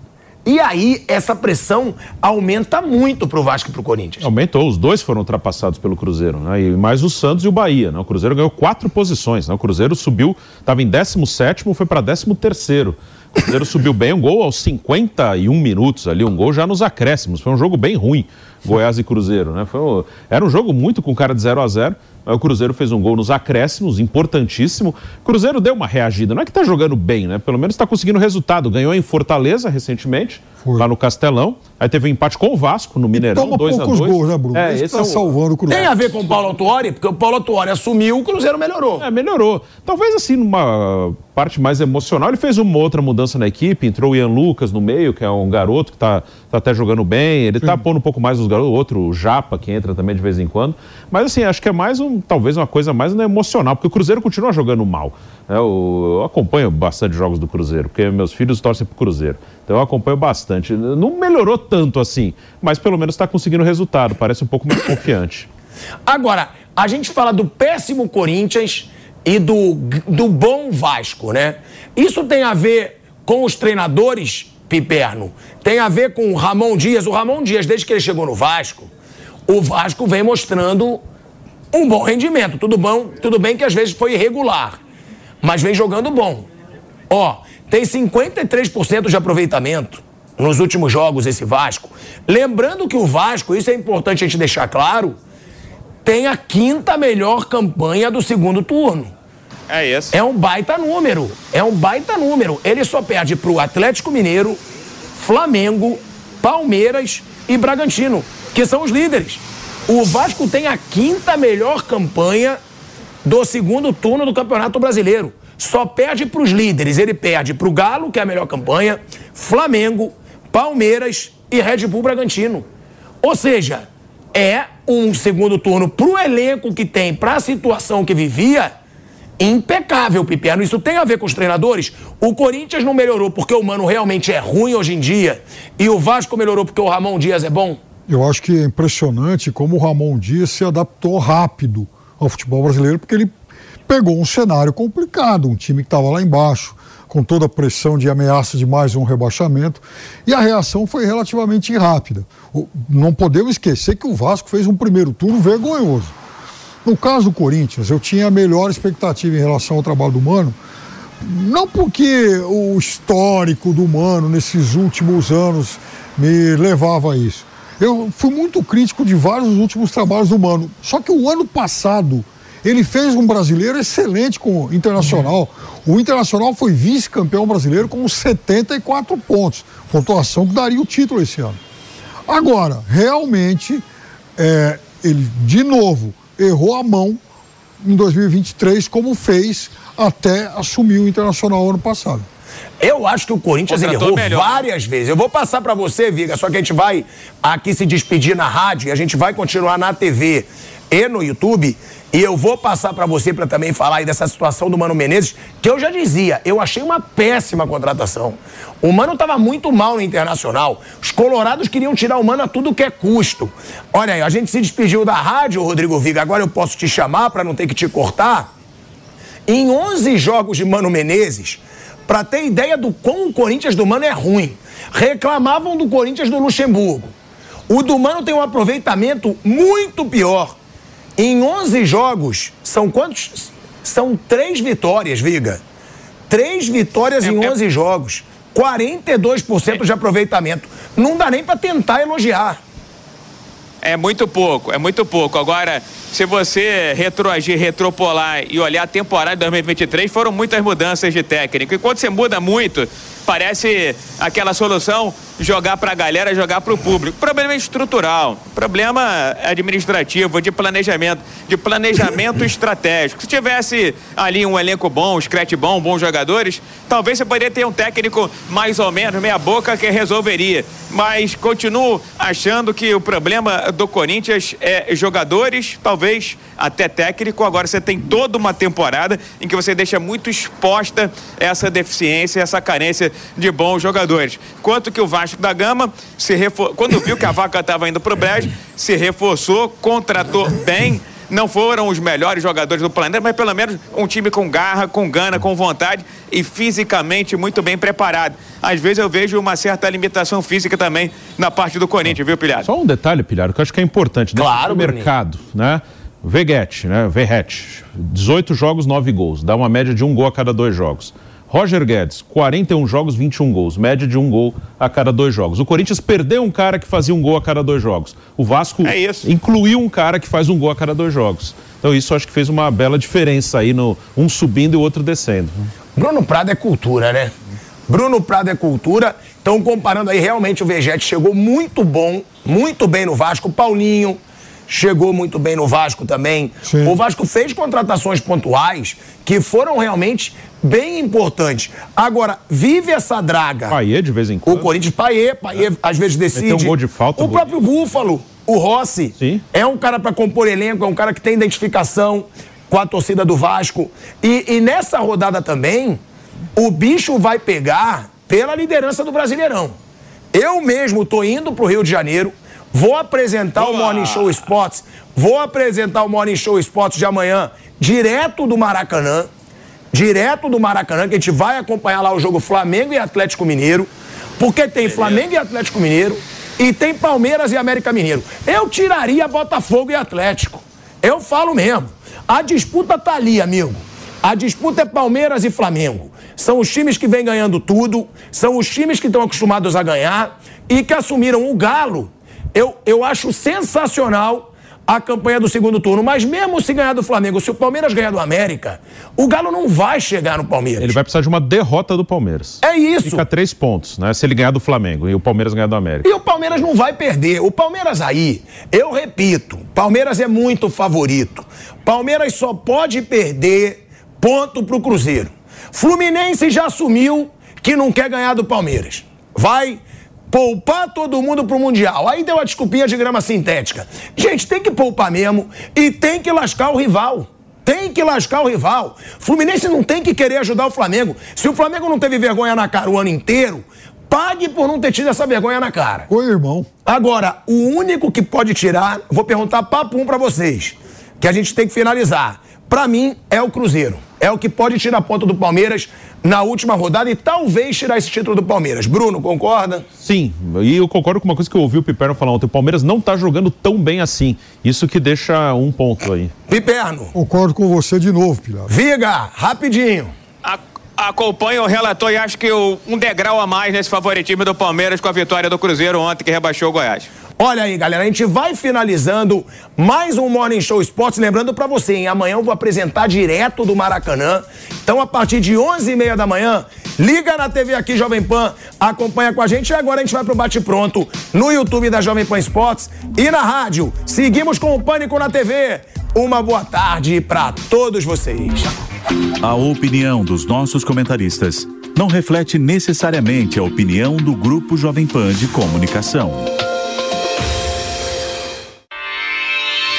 e aí essa pressão aumenta muito pro Vasco e pro Corinthians. Aumentou, os dois foram ultrapassados pelo Cruzeiro, né? E mais o Santos e o Bahia, né? O Cruzeiro ganhou quatro posições, né? O Cruzeiro subiu, estava em décimo sétimo, foi para décimo terceiro. O Cruzeiro subiu bem, um gol aos cinquenta e um minutos ali, um gol já nos acréscimos. Foi um jogo bem ruim, Goiás e Cruzeiro, né? Foi um... Era um jogo muito com cara de zero a zero, mas o Cruzeiro fez um gol nos acréscimos, importantíssimo. O Cruzeiro deu uma reagida, não é que tá jogando bem, né? Pelo menos tá conseguindo resultado. Ganhou em Fortaleza recentemente, foi lá no Castelão. Aí teve um empate com o Vasco no Mineirão, dois a dois. Toma poucos gols, né, Bruno? É, esse tá é o... salvando o Cruzeiro. Tem a ver com o Paulo Autuori, porque o Paulo Autuori assumiu, o Cruzeiro melhorou. É, melhorou. Talvez assim, numa parte mais emocional, ele fez uma outra mudança na equipe, entrou o Ian Lucas no meio, que é um garoto que tá, tá até jogando bem, ele Sim. tá pondo um pouco mais os garotos, outro Japa que entra também de vez em quando, mas assim, acho que é mais um, talvez uma coisa mais né, emocional, porque o Cruzeiro continua jogando mal, né? eu, eu acompanho bastante jogos do Cruzeiro, porque meus filhos torcem pro Cruzeiro, então eu acompanho bastante, não melhorou tanto assim, mas pelo menos tá conseguindo resultado, parece um pouco mais confiante. Agora, a gente fala do péssimo Corinthians e do, do bom Vasco, né? Isso tem a ver com os treinadores, Piperno? Tem a ver com o Ramón Díaz. O Ramón Díaz, desde que ele chegou no Vasco, o Vasco vem mostrando um bom rendimento. Tudo bom, tudo bem que às vezes foi irregular, mas vem jogando bom. Ó, tem cinquenta e três por cento de aproveitamento nos últimos jogos esse Vasco. Lembrando que o Vasco, isso é importante a gente deixar claro, tem a quinta melhor campanha do segundo turno. É isso. É um baita número. É um baita número. Ele só perde pro Atlético Mineiro, Flamengo, Palmeiras e Bragantino, que são os líderes. O Vasco tem a quinta melhor campanha do segundo turno do Campeonato Brasileiro. Só perde pros líderes. Ele perde pro Galo, que é a melhor campanha, Flamengo, Palmeiras e Red Bull Bragantino. Ou seja, é um segundo turno pro elenco que tem, pra situação que vivia, impecável, Piperno. Isso tem a ver com os treinadores? O Corinthians não melhorou porque o Mano realmente é ruim hoje em dia e o Vasco melhorou porque o Ramón Díaz é bom? Eu acho que é impressionante como o Ramón Díaz se adaptou rápido ao futebol brasileiro, porque ele pegou um cenário complicado, um time que estava lá embaixo, com toda a pressão de ameaça de mais um rebaixamento, e a reação foi relativamente rápida. Não podemos esquecer que o Vasco fez um primeiro turno vergonhoso. No caso do Corinthians, eu tinha a melhor expectativa em relação ao trabalho do Mano, não porque o histórico do Mano nesses últimos anos me levava a isso. Eu fui muito crítico de vários dos últimos trabalhos do Mano, só que o ano passado ele fez um brasileiro excelente com o Internacional. O Internacional foi vice-campeão brasileiro com setenta e quatro pontos. Pontuação que daria o título esse ano. Agora, realmente, é, ele, de novo, errou a mão em dois mil e vinte e três, como fez até assumir o Internacional ano passado. Eu acho que o Corinthians ele errou melhor várias vezes. Eu vou passar pra você, Viga, só que a gente vai aqui se despedir na rádio e a gente vai continuar na T V e no YouTube. E eu vou passar pra você pra também falar aí dessa situação do Mano Menezes, que eu já dizia, eu achei uma péssima contratação. O Mano tava muito mal no Internacional. Os colorados queriam tirar o Mano a tudo que é custo. Olha aí, a gente se despediu da rádio, Rodrigo Viga. Agora eu posso te chamar pra não ter que te cortar. Em onze jogos de Mano Menezes, pra ter ideia do quão o Corinthians do Mano é ruim, reclamavam do Corinthians do Luxemburgo. O do Mano tem um aproveitamento muito pior. Em onze jogos, são quantos? São três vitórias, Viga. Três vitórias é, em onze é... jogos. quarenta e dois por cento de aproveitamento. Não dá nem para tentar elogiar. É muito pouco, é muito pouco. Agora, se você retroagir, retropolar e olhar a temporada de dois mil e vinte e três, foram muitas mudanças de técnico. E quando você muda muito, parece aquela solução jogar pra galera, jogar pro público. Problema estrutural, problema administrativo, de planejamento, de planejamento estratégico. Se tivesse ali um elenco bom, um scratch bom, bons jogadores, talvez você poderia ter um técnico mais ou menos, meia boca, que resolveria. Mas continuo achando que o problema do Corinthians é jogadores, talvez até técnico. Agora você tem toda uma temporada em que você deixa muito exposta essa deficiência, essa carência de bons jogadores. Quanto que o Vasco da Gama, se refor... quando viu que a vaca estava indo pro brejo, se reforçou, contratou bem. Não foram os melhores jogadores do planeta, mas pelo menos um time com garra, com gana, com vontade e fisicamente muito bem preparado. Às vezes eu vejo uma certa limitação física também na parte do Corinthians, viu, Pilhado? Só um detalhe, Pilhado, que eu acho que é importante. Claro, Bruninho. Mercado, né? Veguete, né? Verrete, dezoito jogos, nove gols. Dá uma média de um gol a cada dois jogos. Roger Guedes, quarenta e um jogos, vinte e um gols, média de um gol a cada dois jogos. O Corinthians perdeu um cara que fazia um gol a cada dois jogos. O Vasco é incluiu um cara que faz um gol a cada dois jogos. Então isso acho que fez uma bela diferença aí, no um subindo e o outro descendo. Bruno Prado é cultura, né? Bruno Prado é cultura. Estão comparando aí, realmente o Veguete chegou muito bom, muito bem no Vasco. Paulinho chegou muito bem no Vasco também. Sim. O Vasco fez contratações pontuais que foram realmente bem importantes. Agora, vive essa draga. Paiê de vez em quando. O Corinthians, Paiê, Paiê é. às vezes decide. Tem um gol de falta. O próprio Búfalo, o Rossi. Sim. É um cara para compor elenco, é um cara que tem identificação com a torcida do Vasco. E, e nessa rodada também, o bicho vai pegar pela liderança do Brasileirão. Eu mesmo tô indo pro Rio de Janeiro. Vou apresentar Olá. o Morning Show Sports. Vou apresentar o Morning Show Sports de amanhã, direto do Maracanã. Direto do Maracanã, que a gente vai acompanhar lá o jogo Flamengo e Atlético Mineiro. Porque tem Flamengo e Atlético Mineiro e tem Palmeiras e América Mineiro. Eu tiraria Botafogo e Atlético. Eu falo mesmo. A disputa tá ali, amigo. A disputa é Palmeiras e Flamengo. São os times que vêm ganhando tudo, são os times que estão acostumados a ganhar e que assumiram o Galo. Eu, eu acho sensacional a campanha do segundo turno, mas mesmo se ganhar do Flamengo, se o Palmeiras ganhar do América, o Galo não vai chegar no Palmeiras. Ele vai precisar de uma derrota do Palmeiras. É isso. Fica três pontos, né? Se ele ganhar do Flamengo e o Palmeiras ganhar do América. E o Palmeiras não vai perder. O Palmeiras aí, eu repito, Palmeiras é muito favorito. Palmeiras só pode perder ponto pro Cruzeiro. Fluminense já assumiu que não quer ganhar do Palmeiras. Vai poupar todo mundo pro Mundial. Aí deu a desculpinha de grama sintética. Gente, tem que poupar mesmo e tem que lascar o rival. Tem que lascar o rival. Fluminense não tem que querer ajudar o Flamengo. Se o Flamengo não teve vergonha na cara o ano inteiro, pague por não ter tido essa vergonha na cara. Oi, irmão. Agora, o único que pode tirar, vou perguntar papo um pra vocês, que a gente tem que finalizar. Pra mim, é o Cruzeiro. É o que pode tirar a ponta do Palmeiras na última rodada e talvez tirar esse título do Palmeiras. Bruno, concorda? Sim, e eu concordo com uma coisa que eu ouvi o Piperno falar ontem. O Palmeiras não tá jogando tão bem assim. Isso que deixa um ponto aí. Piperno. Concordo com você de novo, Pilar. Viga, rapidinho. A... Acompanha o relator e acho que um degrau a mais nesse favoritismo do Palmeiras com a vitória do Cruzeiro ontem, que rebaixou o Goiás. Olha aí, galera, a gente vai finalizando mais um Morning Show Sports. Lembrando pra você, hein? Amanhã eu vou apresentar direto do Maracanã. Então, a partir de onze e meia da manhã, liga na T V aqui, Jovem Pan, acompanha com a gente. E agora a gente vai pro Bate Pronto no YouTube da Jovem Pan Sports e na rádio. Seguimos com o Pânico na T V. Uma boa tarde pra todos vocês. A opinião dos nossos comentaristas não reflete necessariamente a opinião do Grupo Jovem Pan de Comunicação.